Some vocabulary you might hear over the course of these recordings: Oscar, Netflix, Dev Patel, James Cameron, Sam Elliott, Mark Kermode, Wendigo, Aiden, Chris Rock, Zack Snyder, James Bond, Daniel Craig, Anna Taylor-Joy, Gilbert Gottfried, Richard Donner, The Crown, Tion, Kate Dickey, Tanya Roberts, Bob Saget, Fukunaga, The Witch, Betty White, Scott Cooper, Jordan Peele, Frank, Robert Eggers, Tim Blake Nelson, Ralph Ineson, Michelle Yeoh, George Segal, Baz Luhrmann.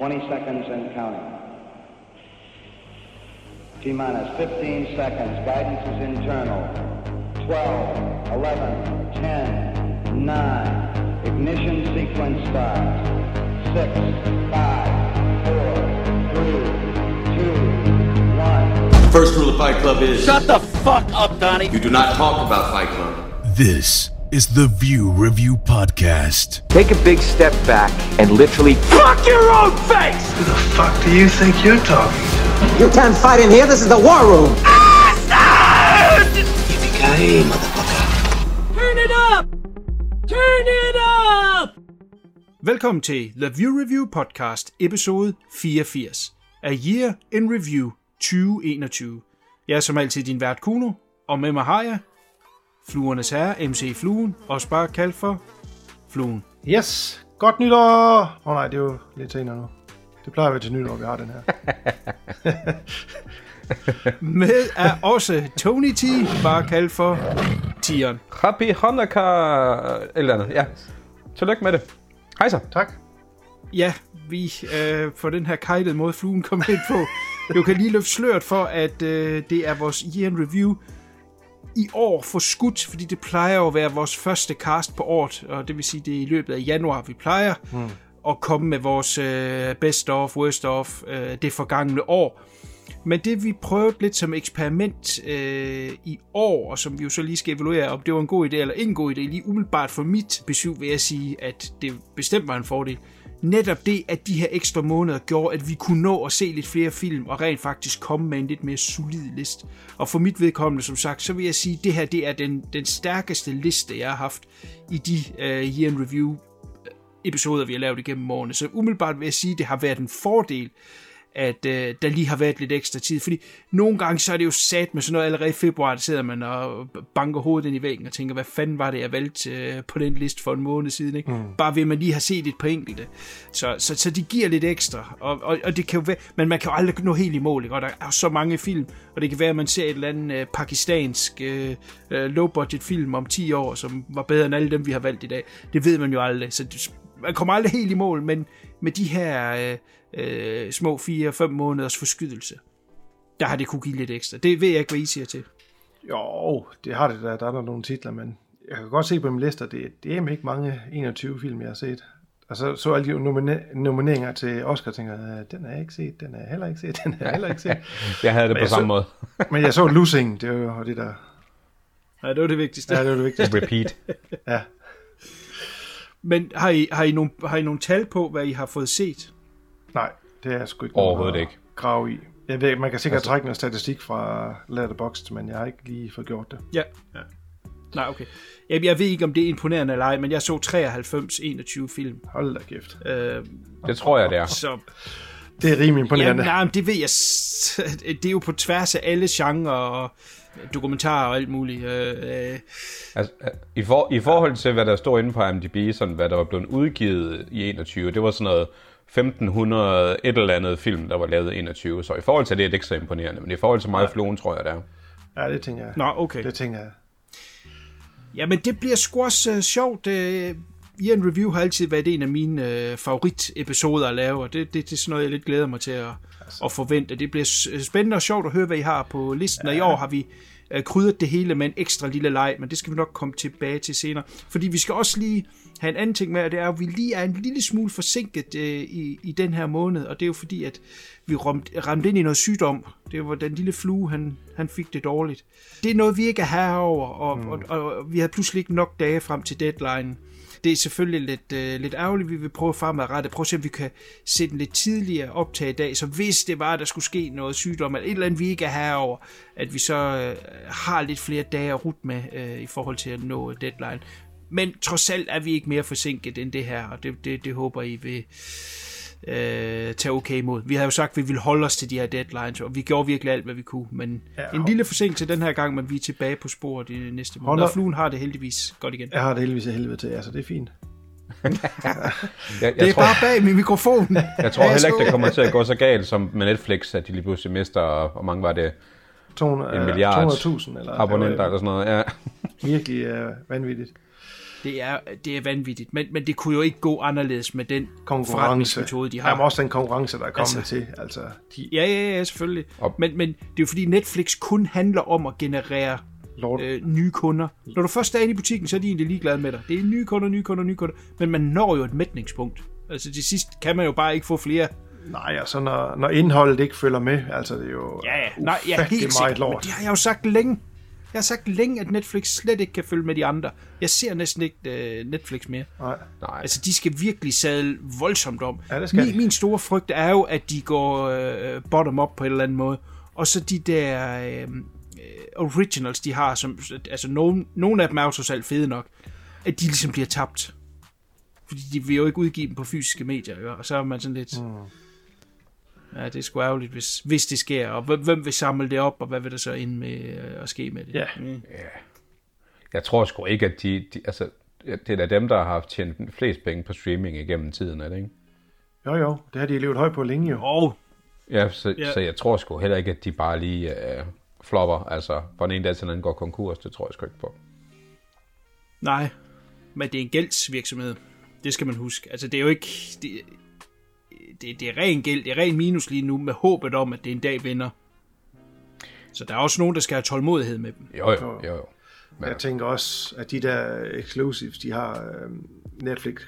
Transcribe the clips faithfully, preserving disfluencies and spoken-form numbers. twenty seconds and counting. T-minus fifteen seconds. Guidance is internal. twelve, eleven, ten, nine. Ignition sequence starts. six, five, four, three, two, one. First rule of Fight Club is... Shut the fuck up, Donnie! You do not talk about Fight Club. This is the View Review Podcast. Take a big step back and literally fuck your own face! Who the fuck do you think you're talking to? You can't fight in here, this is the war room! Yippee-ki-yay, motherfucker! Turn it up! Turn it up! Velkommen til The View Review Podcast, episode fireogfirs. A Year in Review tyve enogtyve. Jeg er som altid din vært Kuno, og med mig har jeg Fluernes herre, M C Fluen, også bare kaldt for Fluen. Yes! Godt nytår! Åh oh, nej, det er jo lidt senere nu. Det plejer vi til nytår, vi har den her. Med er også Tony T, bare kaldt for Tion. Happy Hanukkah, eller andet, ja. Tillykke med det. Hej så. Tak. Ja, vi øh, får den her kejlede måde, fluen kom ind på. Du kan lige løfte sløret for, at øh, det er vores year in review i år forskudt, fordi det plejer jo at være vores første cast på året, og det vil sige, det er i løbet af januar, vi plejer. Hmm. Og komme med vores øh, best of, worst of, øh, det forgangne år. Men det vi prøvede lidt som eksperiment øh, i år, og som vi jo så lige skal evaluere, om det var en god idé eller ikke en god idé, lige umiddelbart for mit besøg vil jeg sige, at det bestemt var en fordel. Netop det, at de her ekstra måneder gjorde, at vi kunne nå at se lidt flere film, og rent faktisk komme med en lidt mere solid liste. Og for mit vedkommende, som sagt, så vil jeg sige, at det her det er den, den stærkeste liste, jeg har haft i de øh, year in review episoder, vi har lavet igennem årene. Så umiddelbart vil jeg sige, at det har været en fordel, at øh, der lige har været lidt ekstra tid. Fordi nogle gange, så er det jo sat med sådan noget, allerede i februar, der sidder man og banker hovedet ind i væggen og tænker, hvad fanden var det, jeg valgte øh, på den liste for en måned siden, ikke? Mm. Bare ved, at man lige har set et par enkelte. Så, så, så det giver lidt ekstra. Og, og, og det kan jo være, men man kan jo aldrig nå helt i mål, ikke? Og der er så mange film, og det kan være, at man ser et eller andet øh, pakistansk øh, low-budget film om ti år, som var bedre end alle dem, vi har valgt i dag. Det ved man jo aldrig, så det, man kommer aldrig helt i mål, men med de her øh, øh, små fire fem måneders forskydelse, der har det kunne give lidt ekstra. Det ved jeg ikke, hvad I siger til. Jo, det har det da. Der er der nogle titler, men jeg kan godt se på min lister, det, det er ikke mange enogtyve film, jeg har set. Og så så alle de nomine- nomineringer til Oscar, tænker jeg, den har jeg ikke set, den har jeg heller ikke set, den har jeg heller ikke set. Jeg havde det på samme måde. Men jeg så Losing, det var det der... Ja, det var det vigtigste. Ja, det var det vigtigste. Repeat. Ja. Men har I, har, I nogle, har I nogle tal på, hvad I har fået set? Nej, det er sgu ikke overhovedet ikke grave i. Jeg ved, man kan sikkert altså... trække noget statistik fra Letterboxd, men jeg har ikke lige fået gjort det. Ja, ja. Nej, okay. Jeg, jeg ved ikke, om det er imponerende eller ej, men jeg så treoghalvfems enogtyve film. Hold da kæft. Øh, det tror jeg, det er. Så... Det er rimelig imponerende. Ja, nej, men det ved jeg. Det er jo på tværs af alle genrer og... dokumentarer og alt muligt. Øh, øh. Altså, i, for, I forhold til, hvad der stod inde på IMDb, sådan, hvad der var blevet udgivet i enogtyve, det var sådan noget femten hundrede et eller andet film, der var lavet i enogtyve, så i forhold til det er det ikke så imponerende, men i forhold til mig og Fluen, tror jeg, det er. Ja, det tænker jeg. Nå, okay. Det tænker jeg. Jamen, det bliver sgu også uh, sjovt. Uh, Year Review har altid været en af mine uh, favoritepisoder at lave, og det, det, det er sådan noget, jeg lidt glæder mig til at og forvente. Det bliver spændende og sjovt at høre, hvad I har på listen, og i år har vi krydret det hele med en ekstra lille leg, men det skal vi nok komme tilbage til senere. Fordi vi skal også lige have en anden ting med, og det er, at vi lige er en lille smule forsinket øh, i, i den her måned, og det er jo fordi, at vi ramte, ramte ind i noget sygdom. Det var den lille flue, han, han fik det dårligt. Det er noget, vi ikke er herover, og, mm. og, og, og vi har pludselig ikke nok dage frem til deadline. Det er selvfølgelig lidt, øh, lidt ærgerligt, vi vil prøve fremadrettet. Prøv at se, om vi kan sætte en lidt tidligere optag i dag, så hvis det var, der skulle ske noget sygdom, eller et eller andet, vi ikke er herover, at vi så øh, har lidt flere dage at rute med øh, i forhold til at nå deadline. Men trods alt er vi ikke mere forsinket end det her, og det, det, det håber I vil øh, tage okay imod. Vi har jo sagt, at vi ville holde os til de her deadlines, og vi gjorde virkelig alt, hvad vi kunne. Men ja, en lille forsinkelse den her gang, men vi er tilbage på sporet i næste måned. Og Fluen har det heldigvis godt igen. Jeg har det heldigvis af helvede til, altså det er fint. jeg, jeg det er tror, bare bag min mikrofon. Jeg tror heller ikke, det kommer til at gå så galt som med Netflix, at de lige pludselig mister, hvor mange var det? to hundrede, en milliard to hundrede tusind eller abonnenter eller sådan noget. Ja. Virkelig uh, vanvittigt. Det er, det er vanvittigt, men, men det kunne jo ikke gå anderledes med den forretningsmetode, de har. Jamen også den konkurrence, der er kommet altså, til. Altså, de... Ja, ja, ja, selvfølgelig. Men, men det er jo fordi Netflix kun handler om at generere øh, nye kunder. Når du først er inde i butikken, så er de egentlig ligeglade med dig. Det er nye kunder, nye kunder, nye kunder. Men man når jo et mætningspunkt. Altså til sidst kan man jo bare ikke få flere. Nej, altså når, når indholdet ikke følger med, altså det er jo ja, ja. Nej, ja, helt sikkert, meget lort. Men det har jeg jo sagt længe. Jeg har sagt længe, at Netflix slet ikke kan følge med de andre. Jeg ser næsten ikke uh, Netflix mere. Nej. Nej. Altså, de skal virkelig sadle voldsomt om. Ja, det skal min, min store frygt er jo, at de går uh, bottom-up på en eller anden måde. Og så de der uh, originals, de har, som, altså nogen, nogen af dem er jo så fede nok, at de ligesom bliver tabt. Fordi de vil jo ikke udgive dem på fysiske medier, jo? Og så er man sådan lidt... Mm. Ja, det er sgu ærgerligt, hvis, hvis det sker, og hvem, hvem vil samle det op, og hvad vil der så inde med øh, at ske med det? Ja. Mm. Ja. Jeg tror sgu ikke, at de, de... Altså, det er dem, der har haft tjent flest penge på streaming igennem tiden, er det ikke? Jo, jo. Det har de levet højt på længe, jo. Oh. Ja, så, ja, så jeg tror sgu heller ikke, at de bare lige øh, flopper. Altså, fra den ene dag til den anden går konkurs, det tror jeg sgu ikke på. Nej, men det er en gældsvirksomhed. Det skal man huske. Altså, det er jo ikke... Det, Det, det er ren gæld, det er ren minus lige nu, med håbet om, at det en dag vinder. Så der er også nogen, der skal have tålmodighed med dem. Jo, jo, jo. jo. Men... Jeg tænker også, at de der exclusives, de har Netflix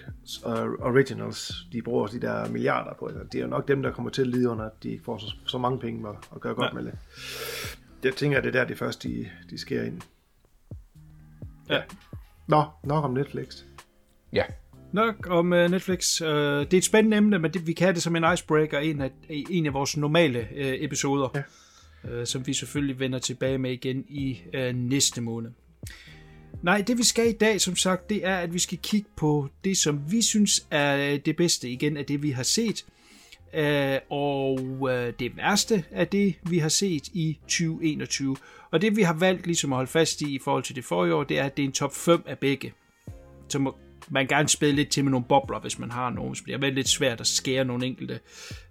Originals, de bruger de der milliarder på. Det er jo nok dem, der kommer til at lide under, at de ikke får så, så mange penge at gøre godt ja. med det. Jeg tænker, at det er der, det første, de, de sker ind. Ja. ja. Nå, nok om Netflix. Ja. Nok om uh, Netflix. Uh, det er et spændende emne, men det, vi kan det som en icebreaker, en af, en af vores normale uh, episoder, ja. uh, som vi selvfølgelig vender tilbage med igen i uh, næste måned. Nej, det vi skal i dag, som sagt, det er, at vi skal kigge på det, som vi synes er det bedste igen af det, vi har set, uh, og uh, det værste af det, vi har set i tyve enogtyve. Og det, vi har valgt ligesom at holde fast i i forhold til det forrige år, det er, at det er en top fem af begge, som man kan gerne spille lidt til med nogle bobler, hvis man har nogle. Det er været lidt svært at skære nogle enkelte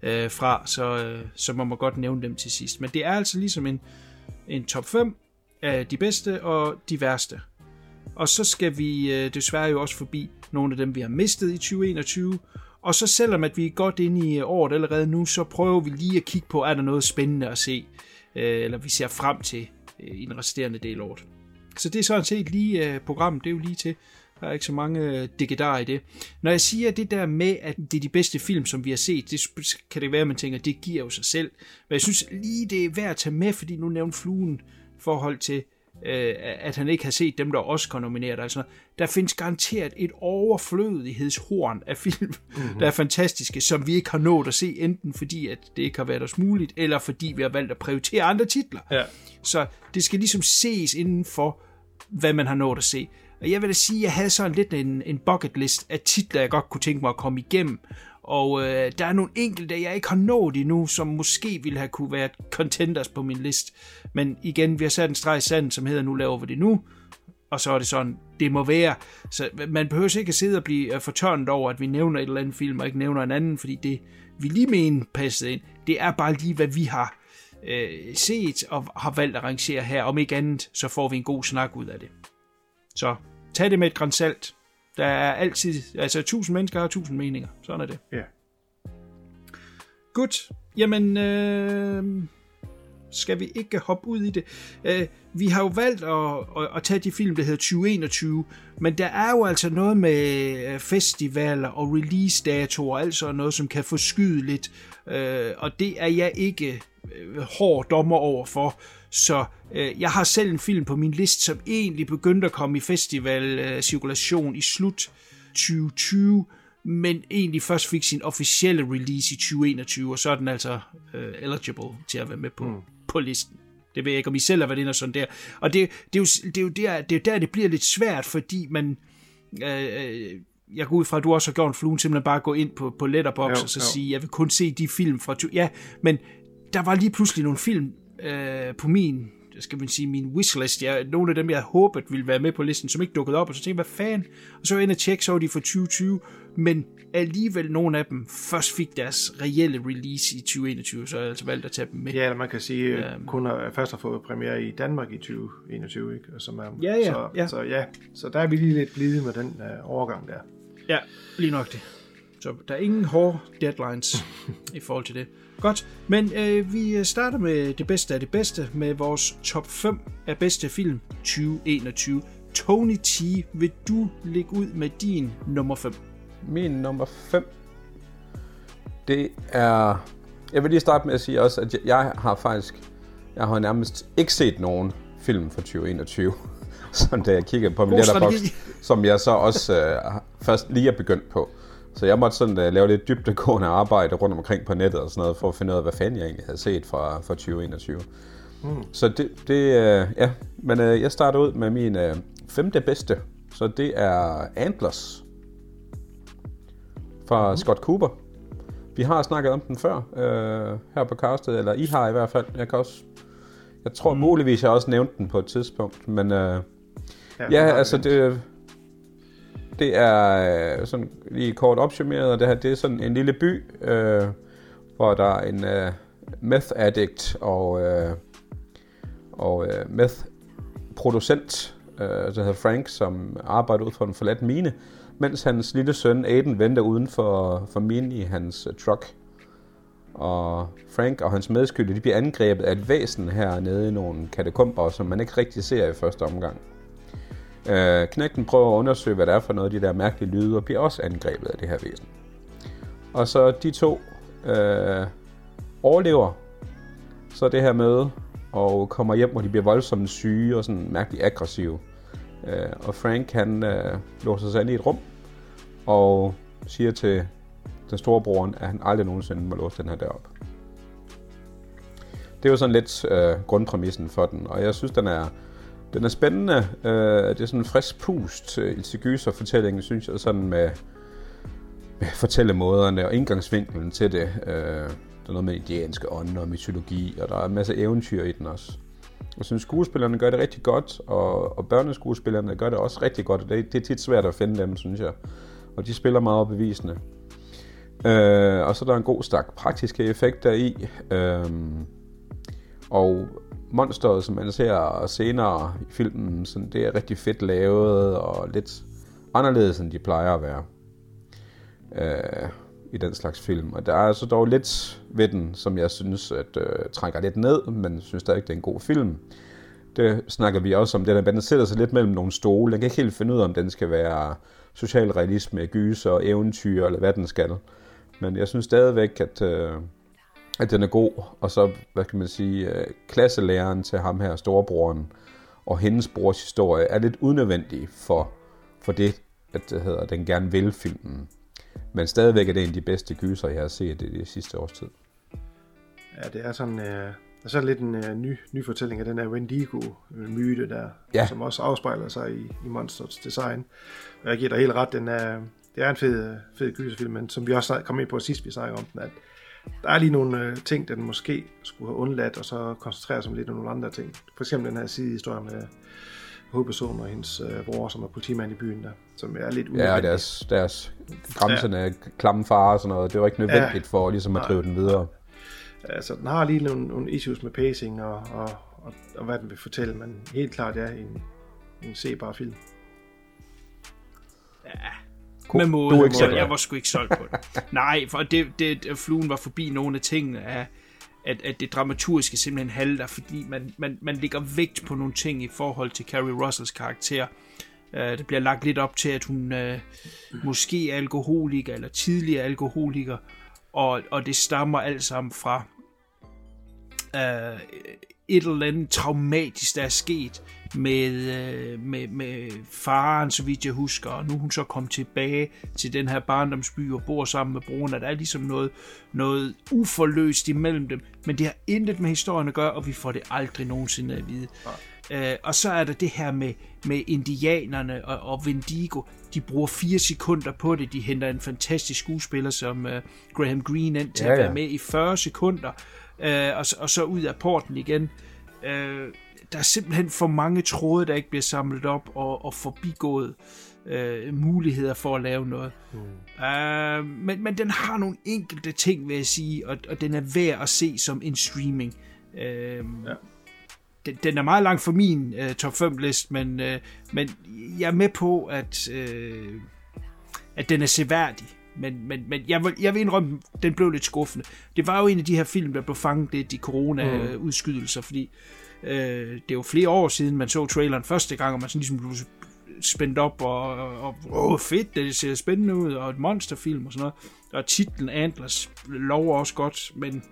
øh, fra, så, øh, så man må godt nævne dem til sidst. Men det er altså ligesom en, en top fem af de bedste og de værste. Og så skal vi øh, desværre jo også forbi nogle af dem, vi har mistet i tyve enogtyve. Og så selvom at vi er godt inde i året allerede nu, så prøver vi lige at kigge på, er der noget spændende at se, øh, eller vi ser frem til øh, i den resterende del af året. Så det er sådan set lige øh, programmet, det er jo lige til. Der er ikke så mange digitaler i det. Når jeg siger det der med, at det er de bedste film, som vi har set, det kan det være, at man tænker, at det giver jo sig selv. Men jeg synes lige, det er værd at tage med, fordi nu nævnte Fluen forhold til, at han ikke har set dem, der også kan nominere. Altså, der findes garanteret et overflødighedshorn af film, mm-hmm. der er fantastiske, som vi ikke har nået at se, enten fordi, at det ikke har været os muligt, eller fordi vi har valgt at prioritere andre titler. Ja. Så det skal ligesom ses inden for, hvad man har nået at se. Og jeg vil da sige, at jeg havde sådan lidt en, en bucket list af titler, jeg godt kunne tænke mig at komme igennem. Og øh, der er nogle enkelte, jeg ikke har nået endnu, som måske ville have kunne være contenders på min list. Men igen, vi har sat en streg i sanden, som hedder, nu laver vi det nu. Og så er det sådan, det må være. Så man behøver ikke at sidde og blive fortørnet over, at vi nævner et eller andet film, og ikke nævner en anden, fordi det, vi lige mener passede ind, det er bare lige, hvad vi har øh, set og har valgt at rangere her. Om ikke andet, så får vi en god snak ud af det. Så tag det med et gran salt. Der er altid, altså tusind mennesker har tusind meninger. Sådan er det. Ja. Yeah. Godt. Jamen, øh, skal vi ikke hoppe ud i det? Øh, vi har jo valgt at, at, at tage de film, der hedder tyve enogtyve, men der er jo altså noget med festivaler og release-datoer, altså noget, som kan forskyde lidt, øh, og det er jeg ikke hård dommer over for. Så øh, jeg har selv en film på min liste, som egentlig begyndte at komme i festivalcirkulation øh, i slut tyve tyve, men egentlig først fik sin officielle release i tyve enogtyve, og så er den altså øh, eligible til at være med på, mm. på listen. Det ved jeg ikke, om I selv har været inde og sådan der. Og det, det, er, jo, det, er, jo der, det er jo der, det bliver lidt svært, fordi man... Øh, jeg går ud fra, at du også har gjort en flue, simpelthen bare gå ind på, på Letterboxd og så jo. sige, jeg vil kun se de film fra... Ja, men der var lige pludselig nogle film... Øh, på min, skal man sige, min wishlist. Jeg, nogle af dem, jeg håbet ville være med på listen, som ikke dukkede op, og så tænkte jeg, hvad fanden? Og så var jeg inde og tjekke, så var de for tyve tyve, men alligevel nogle af dem først fik deres reelle release i tyve enogtyve, så jeg altså valgt at tage dem med. Ja, eller man kan sige, at um, kun har, først har fået premiere i Danmark i tyve enogtyve, ikke? Og som er, ja, ja, så, ja. Så, ja, så der er vi lige lidt blide med den uh, overgang der. Ja, lige nok det. Så der er ingen hårde deadlines i forhold til det. Godt, men øh, vi starter med det bedste af det bedste, med vores top fem af bedste film tyve enogtyve. Tony T, vil du lægge ud med din nummer fem? Min nummer fem, det er... Jeg vil lige starte med at sige også, at jeg har faktisk... Jeg har nærmest ikke set nogen film fra tyve enogtyve, som da jeg kiggede på min Letterboxd, som jeg så også øh, først lige er begyndt på. Så jeg måtte sådan uh, lave lidt dybdegående arbejde rundt omkring på nettet og sådan noget, for at finde ud af, hvad fanden jeg egentlig havde set fra, fra tyve enogtyve. Mm. Så det, det uh, ja, men uh, jeg starter ud med min uh, femte bedste, så det er Antlers fra mm. Scott Cooper. Vi har snakket om den før, uh, her på castet, eller I har i hvert fald. Jeg kan også, jeg tror mm. muligvis, jeg også nævnte den på et tidspunkt, men uh, ja, ja altså det... Det er sådan lige kort opsummeret, og det her det er sådan en lille by, øh, hvor der er en øh, meth addict og øh, og øh, meth producent, øh, der hedder Frank, som arbejder ud for en forladt mine, mens hans lille søn Aiden venter uden for for minen i hans øh, truck. Og Frank og hans medskyldige, de bliver angrebet af et væsen her nede i nogle katakomber, som man ikke rigtig ser i første omgang. Øh, knægten prøver at undersøge, hvad der er for noget af de der mærkelige lyde, og bliver også angrebet af det her væsen. Og så de to øh, overlever så det her møde, og kommer hjem, hvor de bliver voldsomt syge og sådan mærkeligt aggressive. Øh, og Frank, han øh, låser sig ind i et rum, og siger til den store broren, at han aldrig nogensinde må låse den her dør op. Det er jo sådan lidt øh, grundpræmissen for den, og jeg synes, den er... Den er spændende. Det er sådan en frisk pust til gyserfortællingen, synes jeg, sådan med, med fortællemåderne og indgangsvinklen til det. Der er noget med indianske ånder og mytologi, og der er en masse eventyr i den også. Jeg synes, skuespillerne gør det rigtig godt, og, og børneskuespillerne gør det også rigtig godt. Det, det er tit svært at finde dem, synes jeg. Og de spiller meget opbevisende. Og så er der en god stak praktiske effekter i. Og... monsteret, som man ser senere i filmen, sådan, det er rigtig fedt lavet og lidt anderledes, end de plejer at være øh, i den slags film. Og der er så dog lidt ved den, som jeg synes, at øh, trækker lidt ned, men synes stadig, det er en god film. Det snakker vi også om, det der, den sætter sig lidt mellem nogle stole. Den kan ikke helt finde ud af, om den skal være social realisme, gyser og eventyr, eller hvad den skal. Men jeg synes stadigvæk, at... Øh, at den er god, og så, hvad kan man sige, klasselæreren til ham her, storebroren, og hendes brors historie, er lidt unødvendig for, for det, at det hedder, den gerne vil filmen. Men stadigvæk er det en af de bedste gyser, jeg har set i det sidste års tid. Ja, det er sådan, øh, sådan lidt en øh, ny, ny fortælling af den her Wendigo-myte, der, ja. Som også afspejler sig i, i Monsters design. Og jeg giver dig helt ret, den er, det er en fed, fed gyserfilm, men som vi også kom ind på sidst, vi snakkede om den, at der er lige nogle øh, ting, den måske skulle have undladt, og så koncentrere sig om lidt om nogle andre ting. For eksempel den her sidehistorie med hovedpersonen og hendes øh, bror, som er politimand i byen der, som er lidt unødvendig. Ja, deres, deres græmsende ja. klamme far og sådan noget, det var ikke nødvendigt ja. for ligesom at drive Nej. den videre. Altså, den har lige nogle, nogle issues med pacing og, og, og, og hvad den vil fortælle, men helt klart ja, en, en sebar film. Ja... Cool. Med måde, måde. Selv, ja. Jeg var sgu ikke solgt på det. Nej, for det, det, Fluen var forbi nogle af tingene, at, at, at det dramaturgiske simpelthen halter, fordi man, man, man lægger vægt på nogle ting i forhold til Carrie Russells karakter. Uh, det bliver lagt lidt op til, at hun uh, måske er alkoholiker, eller tidligere alkoholiker, og, og det stammer alt sammen fra uh, et eller andet traumatisk, der er sket med, med, med faren, så vidt jeg husker, og nu er hun så kommet tilbage til den her barndomsby og bor sammen med broren, og der er ligesom noget, noget uforløst imellem dem, men det har intet med historien at gøre, og vi får det aldrig nogensinde at vide. Ja. Øh, og så er der det her med, med indianerne og, og Wendigo, de bruger fire sekunder på det, de henter en fantastisk skuespiller som uh, Graham Greene ind til ja, ja. at være med i fyrre sekunder, øh, og, og så ud af porten igen. Øh, Der er simpelthen for mange tråde, der ikke bliver samlet op og, og forbigået. øh, muligheder for at lave noget. Mm. Øh, men, men den har nogle enkelte ting, vil jeg sige, og, og den er værd at se som en streaming. Øh, ja. den, den er meget langt fra min øh, top fem liste, men, øh, men jeg er med på, at, øh, at den er seværdig. Men, men, men jeg, vil, jeg vil indrømme, den blev lidt skuffende. Det var jo en af de her film, der blev fanget lidt i corona-udskydelser, fordi øh, det er jo flere år siden, man så traileren første gang, og man sådan ligesom blev spændt op, og, og, og åh, fedt, det ser spændende ud, og et monsterfilm og sådan noget. Og titlen Antlers lover også godt, men,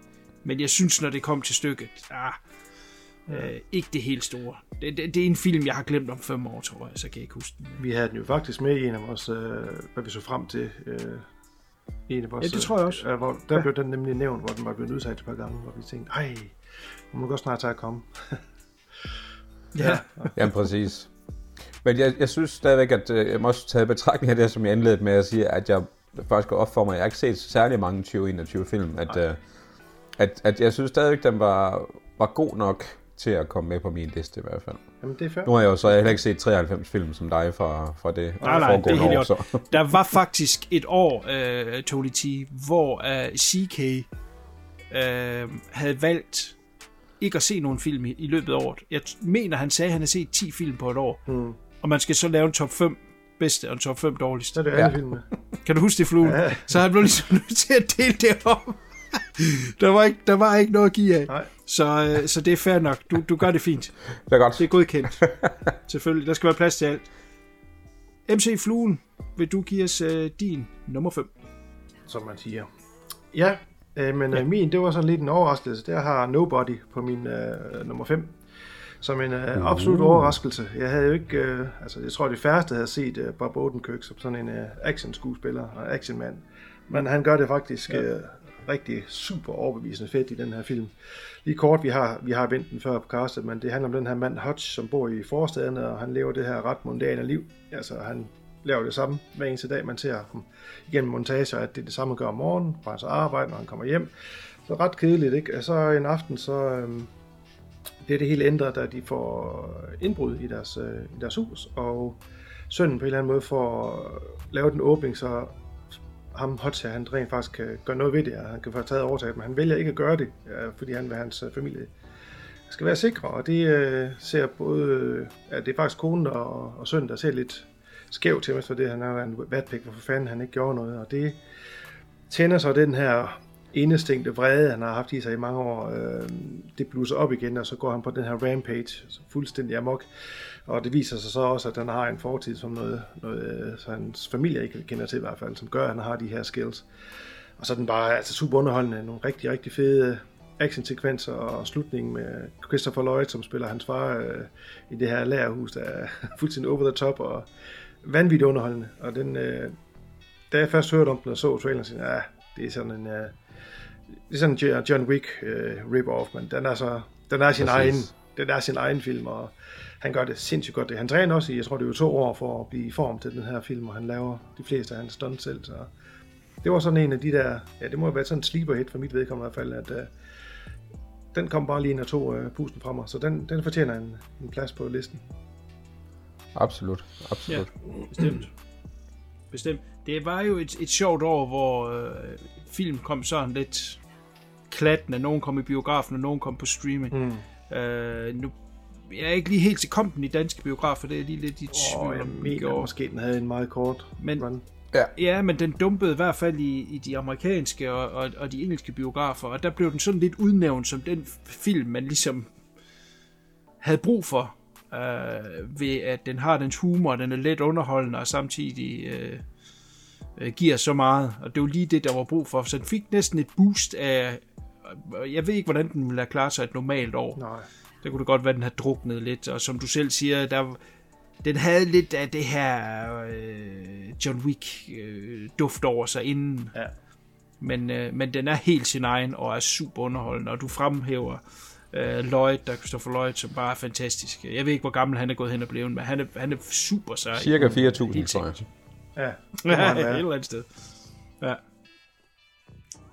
men jeg synes, når det kom til stykket, ah, ja. øh, ikke det helt store. Det, det, det er en film, jeg har glemt om fem år, tror jeg, så kan jeg ikke huske den. Vi havde den jo faktisk med i en af vores, øh, hvad vi så frem til, øh En af vores, ja, det tror jeg også. Øh, hvor, der ja. blev den nemlig nævnt, hvor den var blevet udsat et par gange, hvor vi tænkte, ej, nu må godt snart tage at komme. ja. Jamen præcis. Men jeg, jeg synes stadigvæk, at jeg må også tage betragtning af det, som jeg indledte med at sige, at jeg faktisk går op for mig, jeg har ikke set særlig mange tyve enogtyve film, at, øh, at, at jeg synes stadigvæk, den var, var god nok til at komme med på min liste i hvert fald. Jamen, det er fair. Nu har jeg jo så jeg har heller ikke set treoghalvfems film som dig fra, fra det nej, nej, foregående det er år. Så. Der var faktisk et år, uh, Tony T, hvor uh, C K uh, havde valgt ikke at se nogen film i, i løbet af året. Jeg mener, han sagde, at han havde set ti film på et år. Hmm. Og man skal så lave en top fem bedste og en top fem dårligste. Det er det alle ja. filmene. Kan du huske det, Fluen? Ja. Så han blev ligesom nødt til at dele det op. Der var, ikke, der var ikke noget at give af. Nej. Så, så det er fair nok. Du, du gør det fint. Det er godt. Det er godkendt. Selvfølgelig. Der skal være plads til alt. M C Fluen, vil du give os uh, din nummer fem? Som man siger. Ja, øh, men ja. Øh, min, det var sådan lidt en overraskelse. Der har Nobody på min øh, nummer fem. Som en øh, absolut uh. overraskelse. Jeg havde jo ikke... Øh, altså, jeg tror, de færreste havde set øh, Bob Odenkirk som sådan en øh, action-skuespiller og action-mand. Men han gør det faktisk... Ja. Øh, rigtig super overbevisende fedt i den her film. Lige kort, vi har, vi har vendt den før på castet, men det handler om den her mand Hutch, som bor i forstederne, og han lever det her ret mundane liv. Altså, han laver det samme hver eneste dag. Man ser ham igennem montager, at det er det samme, han gør om morgenen, fra hans arbejde, når han kommer hjem. Så ret kedeligt, ikke? Og så en aften, så øhm, bliver det helt ændret, da de får indbrud i deres, øh, i deres hus, og sønnen på en eller anden måde får lavet en åbning, så ham Hutch, han rent faktisk kan gøre noget ved det, og han kan få taget overtaget, men han vælger ikke at gøre det, fordi han og hans familie skal være sikre, og det øh, ser både, ja, det er faktisk konen og, og sønnen, der ser lidt skævt til mig, for det, han er en vatpik, hvorfor fanden han ikke gjorde noget, og det tænder så den her indestængte vrede, han har haft i sig i mange år, øh, det blusser op igen, og så går han på den her rampage, fuldstændig amok, og det viser sig så også, at han har en fortid, som noget, noget så hans familie ikke kender til i hvert fald, som gør, at han har de her skills. Og så er den bare altså, super underholdende, nogle rigtig, rigtig fede actionsekvenser, og slutningen med Christopher Lloyd, som spiller hans far øh, i det her lærerhus, der er fuldstændig over the top, og vanvittigt underholdende. Og den, øh, da jeg først hørte om den og så traileren, tænkte jeg, det er sådan en... Øh, det er sådan en John Wick øh, rip-off, men den er så den er sin egen, den er sin egen film, og han gør det sindssygt godt. Han træner også i, jeg tror det er to år for at blive i form til den her film, og han laver de fleste af hans stunts selv, så det var sådan en af de der, ja, det må have været sådan en sleeper hit for mit vedkommende i hvert fald, at øh, den kom bare lige ind og tog øh, pusten fra mig, så den, den fortjener en, en plads på listen. Absolut, absolut. Ja, bestemt. Bestemt. Det var jo et, et sjovt år, hvor øh, film kom sådan lidt klattende. Nogen kom i biografen, og nogen kom på streaming. Mm. Øh, nu, jeg er ikke lige helt til kompen i danske biografer, det er lige lidt i tvivl. Oh, jeg mener, måske den havde en meget kort men, run. Ja. ja, men den dumpede i hvert fald i, i de amerikanske og, og, og de engelske biografer, og der blev den sådan lidt udnævnt som den film, man ligesom havde brug for. Øh, ved at den har dens humor, den er let underholdende og samtidig øh, øh, giver så meget, og det var lige det, der var brug for, så den fik næsten et boost af, øh, jeg ved ikke, hvordan den ville have klaret sig et normalt år. Nej. Der kunne det godt være, den havde druknet lidt, og som du selv siger, der, den havde lidt af det her øh, John Wick øh, duft over sig inden, ja. men, øh, men den er helt sin egen og er super underholdende, og du fremhæver Lloyd, der Christopher Lloyd, som bare er fantastisk. Jeg ved ikke, hvor gammel han er gået hen og blevet, men han er, han er super sej. Cirka fire tusind, tror jeg. Ja, ja, et eller andet sted. Ja.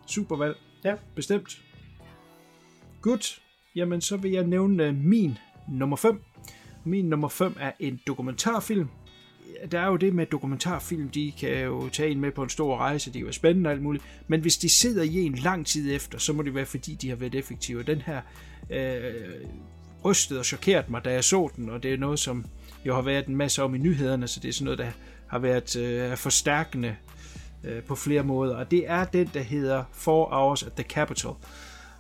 Super valg. Ja, bestemt. Godt. Jamen, så vil jeg nævne min nummer fem. Min nummer fem er en dokumentarfilm. der er jo det med dokumentarfilm, de kan jo tage en med på en stor rejse, de er jo spændende og alt muligt, men hvis de sidder i en lang tid efter, så må det være fordi, de har været effektive. Den her øh, rystede og chokeret mig, da jeg så den, og det er noget, som jo har været en masse om i nyhederne, så det er sådan noget, der har været øh, forstærkende øh, på flere måder, og det er den, der hedder Four Hours at the Capitol,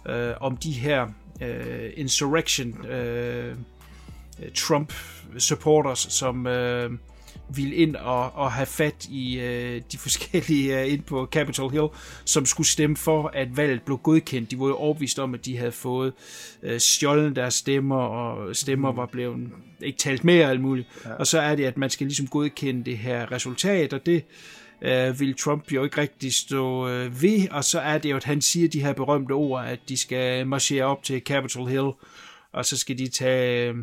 øh, om de her øh, insurrection øh, Trump-supporters, som øh, ville ind og, og have fat i øh, de forskellige øh, ind på Capitol Hill, som skulle stemme for, at valget blev godkendt. De var jo overbevist om, at de havde fået øh, stjålet deres stemmer, og stemmer var blevet ikke talt mere alt muligt. Ja. Og så er det, at man skal ligesom godkende det her resultat, og det øh, vil Trump jo ikke rigtig stå øh, ved, og så er det jo, at han siger de her berømte ord, at de skal marchere op til Capitol Hill, og så skal de tage... Øh,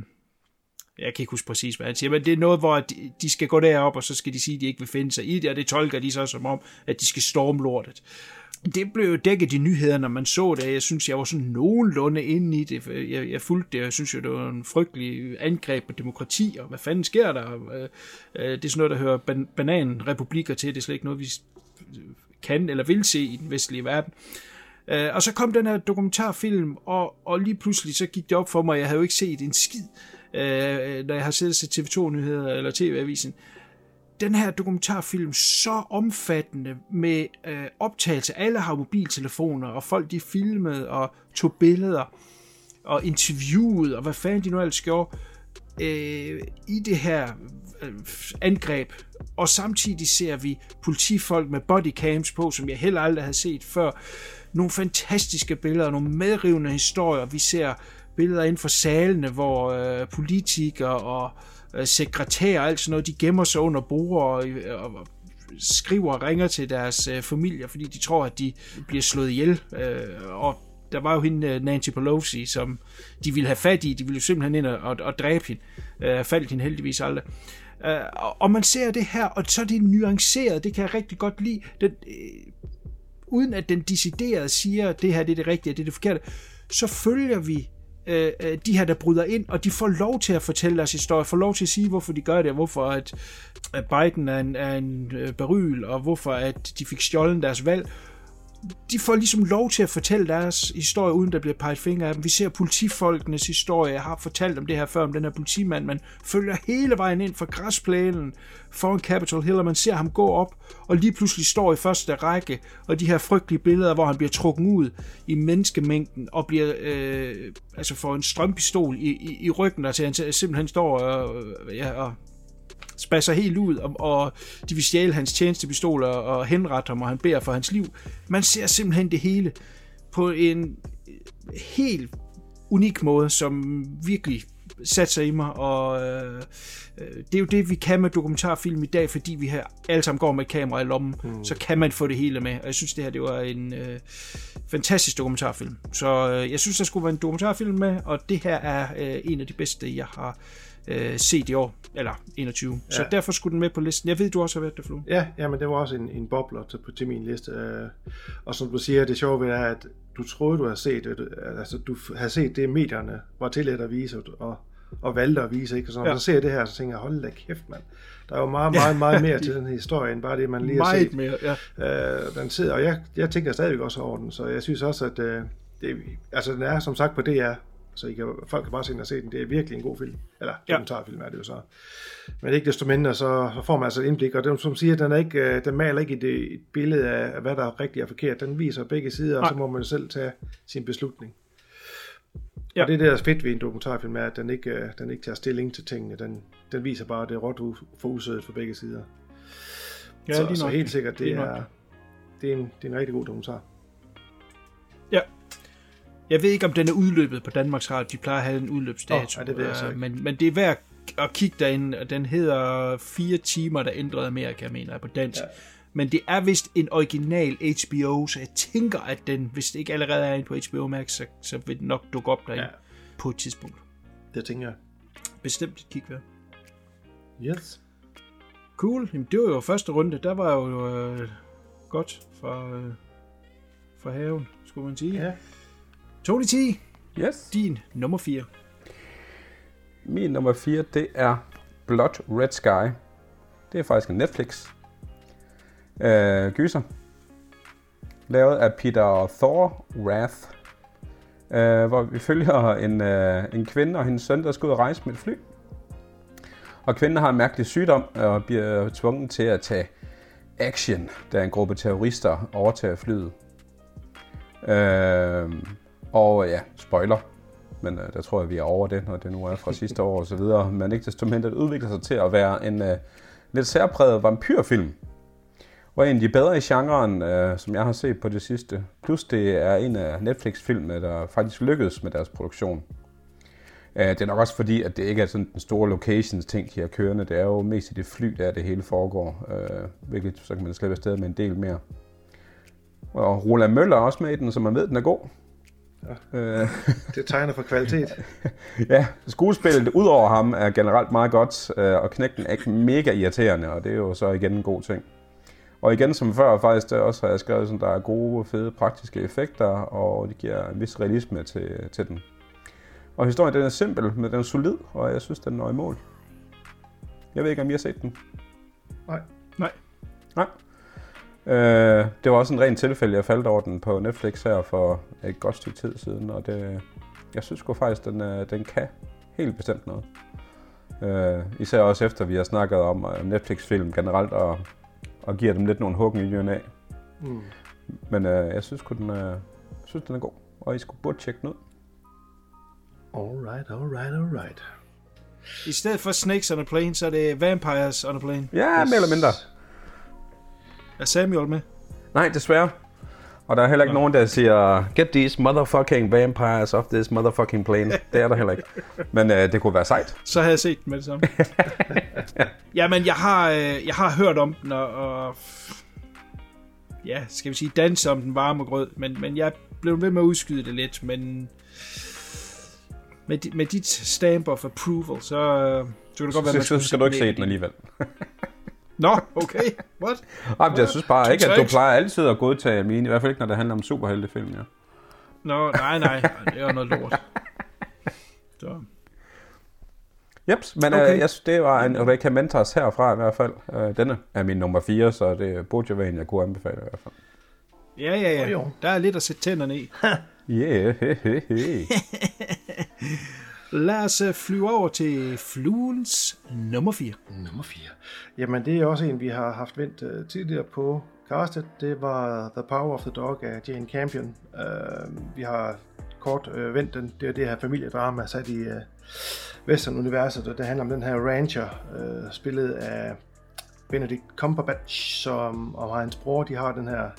jeg kan ikke huske præcis, hvad han siger, men det er noget, hvor de skal gå derop, og så skal de sige, at de ikke vil finde sig i det, og det tolker de så som om, at de skal storme lortet. Det blev jo dækket i nyheder, når man så det. Jeg synes, jeg var sådan nogenlunde inde i det. Jeg, jeg fulgte det, og jeg synes jo, det var en frygtelig angreb på demokrati, og hvad fanden sker der? Det er sådan noget, der hører ban- bananrepublikker til. Det er slet ikke noget, vi kan eller vil se i den vestlige verden. Og så kom den her dokumentarfilm, og, og lige pludselig så gik det op for mig, jeg havde jo ikke set en skid, Øh, når jeg har siddet til T V to-nyheder eller T V-avisen. Den her dokumentarfilm, så omfattende med øh, optagelser. Alle har mobiltelefoner, og folk de filmede og tog billeder og interviewede, og hvad fanden de nu ellers gjorde øh, i det her øh, angreb. Og samtidig ser vi politifolk med bodycams på, som jeg heller aldrig havde set før. Nogle fantastiske billeder, nogle medrivende historier. Vi ser billeder inden for salene, hvor øh, politikere og øh, sekretærer og alt sådan noget, de gemmer sig under bordet og, og, og skriver og ringer til deres øh, familier, fordi de tror, at de bliver slået ihjel. Øh, og der var jo hende, Nancy Pelosi, som de ville have fat i. De ville jo simpelthen ind og, og, og dræbe hende. Øh, faldt hende heldigvis aldrig. Øh, og, og man ser det her, og så er det nuanceret. Det kan jeg rigtig godt lide. Den, øh, uden at den deciderede siger, at det her det er det rigtige, det er det forkerte, så følger vi de her, der bryder ind, og de får lov til at fortælle deres historie, får lov til at sige, hvorfor de gør det, og hvorfor at Biden er en, er en beryl, og hvorfor at de fik stjålet deres valg. De får ligesom lov til at fortælle deres historie, uden der bliver peget fingre af dem. Vi ser politifolkenes historie. Jeg har fortalt om det her før, om den her politimand. Man følger hele vejen ind fra græsplænen foran Capitol Hill, og man ser ham gå op, og lige pludselig står i første række, og de her frygtelige billeder, hvor han bliver trukket ud i menneskemængden, og bliver øh, altså får en strømpistol i, i, i ryggen, og til han simpelthen står og... Ja, og spasser helt ud, og, og de vil stjæle hans tjenestepistoler og henrette ham, og han beder for hans liv. Man ser simpelthen det hele på en helt unik måde, som virkelig satte sig i mig, og øh, det er jo det, vi kan med dokumentarfilm i dag, fordi vi her alle sammen går med kamera i lommen, mm. så kan man få det hele med, og jeg synes, det her det var en øh, fantastisk dokumentarfilm. Så øh, jeg synes, der skulle være en dokumentarfilm med, og det her er øh, en af de bedste, jeg har set i år, eller enogtyve. Ja. Så derfor skulle den med på listen. Jeg ved, du også har været der, Fluen. Ja, ja, men det var også en, en bobler til, til min liste. Og som du siger, det sjove ved det er, at du troede, du havde set, altså, du havde set det, medierne var tilladt at vise, og, og valgte at vise. Ikke? Og så, ja. så ser jeg det her, så tænker jeg, hold da kæft, mand. Der er jo meget, meget, meget mere til den her historie, end bare det, man lige har set. Meget mere, ja. Øh, den sidder, og jeg, jeg tænker stadigvæk også over den, så jeg synes også, at øh, det, altså, den er som sagt på D R, så I kan, folk kan bare se den og se den. Det er virkelig en god film. Eller dokumentarfilm er det jo så. Men ikke desto mindre, så får man altså et indblik. Og det, som siger, den, er ikke, den maler ikke det, et billede af, hvad der er rigtigt og forkert. Den viser begge sider, og så må man selv tage sin beslutning. Ja. Og det, der er fedt ved en dokumentarfilm, er, at den ikke, den ikke tager stilling til tingene. Den, den viser bare, at det er råt for usødet for begge sider. Ja, så, så helt sikkert, det er, det, er en, det er en rigtig god dokumentar. Ja. Jeg ved ikke, om den er udløbet på Danmarks Radio. De plejer at have en udløbsdato, oh, men, men det er værd at kigge derinde, og den hedder Fire timer, der ændrede Amerika, mener jeg, på dansk. Ja. Men det er vist en original H B O, så jeg tænker, at den, hvis det ikke allerede er inde på H B O Max, så, så vil den nok dukke op derinde, ja, på et tidspunkt. Det tænker jeg. Bestemt et kig værd. Yes. Cool. Jamen, det var jo første runde. Der var jo øh, godt fra, øh, fra haven, skulle man sige. Ja. Tony T, yes. Din nummer fire. Min nummer fire, det er Blood Red Sky. Det er faktisk en Netflix øh, gyser. Lavet af Peter Thorrath, øh, hvor vi følger en, øh, en kvinde og hendes søn, der skal ud og rejse med et fly. Og kvinden har en mærkelig sygdom og bliver tvunget til at tage action, da en gruppe terrorister overtager flyet. Øh, og ja, spoiler. Men øh, der tror jeg, vi er over det, når det nu er fra sidste år og så videre. Men ikke desto mindre, det udvikler sig til at være en øh, lidt særpræget vampyrfilm. Hvor en af de bedre i genren, øh, som jeg har set på det sidste. Plus det er en af Netflix-filmene, der faktisk lykkedes med deres produktion. Øh, det er nok også fordi, at det ikke er sådan den store locations-ting, de har kørende. Det er jo mest i det fly, der det hele foregår. Øh, virkelig, så kan man slippe afsted med en del mere. Og Roland Møller er også med i den, så man ved, den er god. Ja. Det tegner for kvalitet. Ja, skuespillet ud over ham er generelt meget godt, og knægten er ikke mega irriterende, og det er jo så igen en god ting. Og igen som før faktisk, der også har jeg skrevet, at der er gode, fede, praktiske effekter, og det giver en vis realisme til, til den. Og historien den er simpel, men den er solid, og jeg synes, den når i mål. Jeg ved ikke, om I har set den? Nej. Nej. Nej. Det var også en ren tilfælde, jeg faldt over den på Netflix her for et godt stykke tid siden, og det, jeg synes sgu faktisk, den, den kan helt bestemt noget. Uh, især også efter, vi har snakket om Netflix-film generelt, og, og giver dem lidt nogle huggen i jøen af. Mm. Men uh, jeg synes sgu, den, uh, synes, den er god, og I skulle burde tjekke den ud. Alright, alright, alright. I stedet for Snakes on a Plane, så er det Vampires on a Plane. Ja, yes. Mere eller mindre. Er Samuel med? Nej, desværre. Og der er heller ikke Nå. nogen, der siger, get these motherfucking vampires off this motherfucking plane. Det er der heller ikke. Men øh, det kunne være sejt. Så havde jeg set den med det samme. Jamen, jeg har, øh, jeg har hørt om den, og, og ja, skal vi sige, danse om den varme grød. Men, men jeg blev ved med at udskyde det lidt, men med, di- med dit stamp of approval, så øh, så kan det godt være, at man så, så skal du ikke se den alligevel. Nå, no, okay. What? Jamen, jeg synes bare ikke, at du plejer altid at godtage mine, i hvert fald ikke, når det handler om superheltefilm, ja. Nå, no, nej, nej. Det er noget lort. Så. Jeps, men okay. øh, yes, det var en recommenders herfra i hvert fald. Øh, denne er min nummer fire, så det burde jo være en, jeg kunne anbefale i hvert fald. Ja, ja, ja. Der er lidt at sætte tænderne i. Yeah, he, he, he. Lad os flyve over til Fluens nummer fire. Nummer fire. Jamen, det er også en, vi har haft vendt uh, tidligere på castet. Det var The Power of the Dog af Jane Campion. Uh, vi har kort uh, vendt den. Det er det her familiedrama sat i uh, Western-universet, og det handler om den her rancher, uh, spillet af Benedict Cumberbatch, som og hans bror, de har den her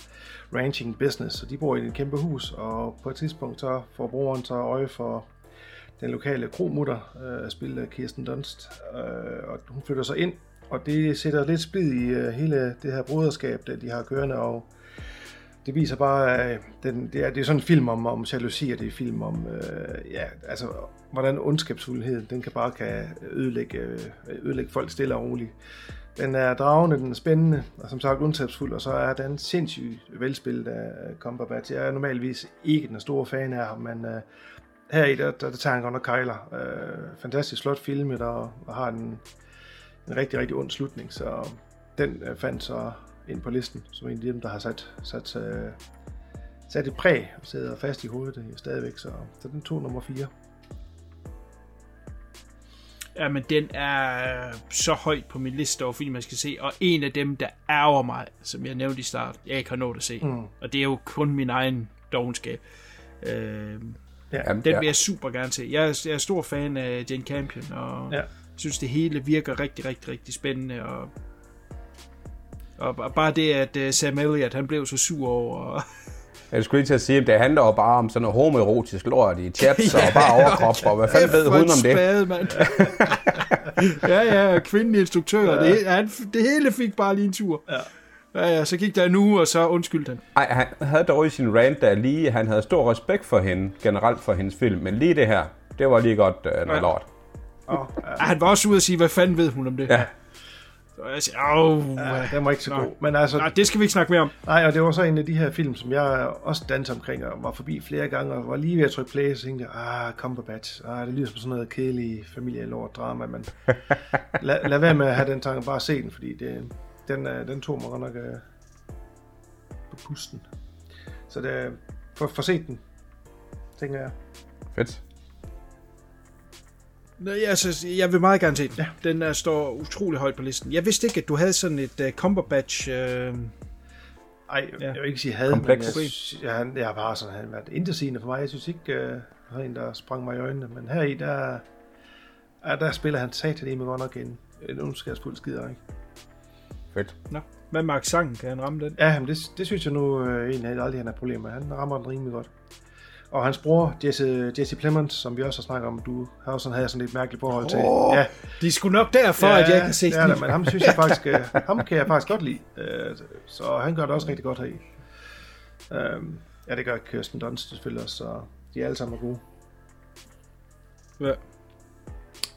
ranching business, og de bor i et kæmpe hus, og på et tidspunkt så får broren så øje for den lokale kromutter, øh, spiller Kirsten Dunst, øh, og hun flytter sig ind, og det sætter lidt splid i øh, hele det her broderskab, der de har kørende, og det viser bare, øh, den, det, er, det er sådan en film om, om jalousi, og det er en film om, øh, ja, altså, hvordan ondskabsfuldheden, den kan bare kan ødelægge, øh, ødelægge folk stille og roligt. Den er dragende, den er spændende, og som sagt ondskabsfuld, og så er den sindssygt velspillet af Cumberbatch. Jeg er normalvis ikke den store fan af ham, men øh, her i der, der, der tager han godt nok kejler. Øh, fantastisk flot film, der og har en, en rigtig, rigtig ond slutning. Så den øh, fandt så ind på listen, som en af dem, der har sat, sat, øh, sat et præg og sidder fast i hovedet stadigvæk. Så, så den tog nummer fire. Jamen, den er så højt på min liste over film, man skal se. Og en af dem, der ærger mig, som jeg nævnte i starten, jeg ikke har nået at se. Mm. Og det er jo kun min egen dovenskab. Øh... Ja, Jamen, den vil ja. jeg super gerne til. Jeg er, jeg er stor fan af Jane Campion, og ja. synes, det hele virker rigtig, rigtig, rigtig spændende. Og, og, og bare det, at Sam Elliott, han blev så sur over. Jeg skulle lige til at sige, at det handler jo bare om sådan noget homoerotisk lort i chats ja, og bare overkrop, og hvad fanden ved hun om det? Spade, mand. ja, ja, kvindelige instruktører. Ja. Det, han, det hele fik bare lige en tur. Ja. Ja, ja, så gik der en uge, og så undskyldte han. Nej, han havde dog i sin rant, der lige, han havde stor respekt for hende, generelt for hendes film, men lige det her, det var lige godt uh, noget ja. lort. Oh, ja. Han var også ude at sige, hvad fanden ved hun om det? Ja. og jeg siger, ja, den var ikke så god. Men altså, nej, det skal vi ikke snakke mere om. Nej, og det var så en af de her film, som jeg også dansede omkring, og var forbi flere gange, og var lige ved at trykke play, og tænkte, ah, Cumberbatch, ah, det lyder som sådan noget kedeligt familielort-drama, men lad, lad være med at have den tanke, bare se den, fordi det, den, den tog mig nok øh, på pusten. Så det, for, for set den, tænker jeg. Fedt. Nå, ja, altså, jeg vil meget gerne se den. Ja. Den der står utrolig højt på listen. Jeg vidste ikke, at du havde sådan et uh, Cumberbatch... Nej, øh... ja. Jeg vil ikke sige havde, kompleks. Men jeg, jeg, jeg har bare sådan, han har været intetsigende for mig. Jeg synes ikke, at uh, der var en, der sprang mig i øjnene. Men heri, der, der, der spiller han satan i mig godt nok en, en ondskabsfuld skider, ikke? Fedt. Nå, hvad med accenten? Kan han ramme den? Ja, men det, det synes jeg nu uh, egentlig aldrig, han har problemer med. Han rammer den rimelig godt. Og hans bror, Jesse, Jesse Plemons, som vi også har snakket om, du har også sådan, havde sådan et mærkeligt forhold til. Oh, ja. De er sgu nok derfor, ja, at jeg ikke kan se det. Ja, da, men ham, synes jeg faktisk, ham kan jeg faktisk godt lide. Så han gør det også rigtig godt heri. Ja, det gør Kirsten Dunst selvfølgelig også, så de er alle sammen gode. Ja.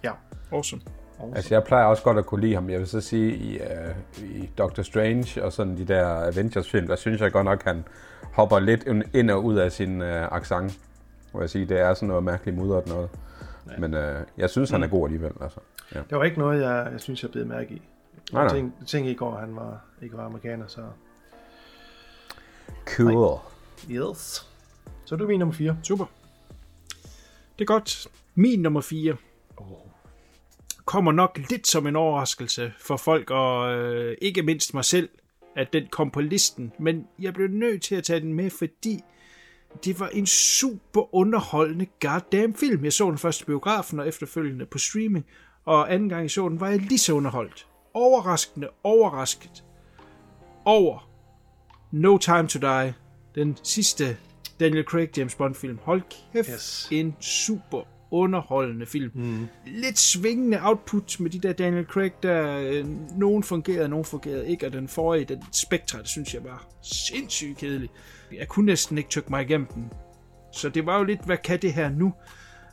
Ja. Awesome. awesome. Altså, jeg plejer også godt at kunne lide ham. Jeg vil så sige, i, uh, i Doctor Strange og sådan de der Avengers-film, der synes jeg godt nok, han... hopper lidt ind og ud af sin øh, accent, hvor jeg siger, det er sådan noget mærkeligt mudret noget. Nej. Men øh, jeg synes, han er god alligevel. Altså. Ja. Det var ikke noget, jeg, jeg synes, jeg blev mærke i. Jeg tænkte, tænkte i går, han var, ikke var amerikaner, så... Cool. Nej. Yes. Så er du min nummer fire. Super. Det er godt. Min nummer fire oh. kommer nok lidt som en overraskelse for folk, og øh, ikke mindst mig selv, at den kom på listen, men jeg blev nødt til at tage den med, fordi det var en super underholdende goddamn film. Jeg så den først i biografen og efterfølgende på streaming, og anden gang jeg så den, var jeg lige så underholdt. Overraskende, overrasket over No Time to Die, den sidste Daniel Craig James Bond film. Hold kæft, yes. En super underholdende film. Mm. Lidt svingende output med de der Daniel Craig, der øh, nogen fungerede, nogen fungerede ikke, og den forrige, den Spectre, det synes jeg var sindssygt kedelig. Jeg kunne næsten ikke tykke mig igennem den. Så det var jo lidt, hvad kan det her nu?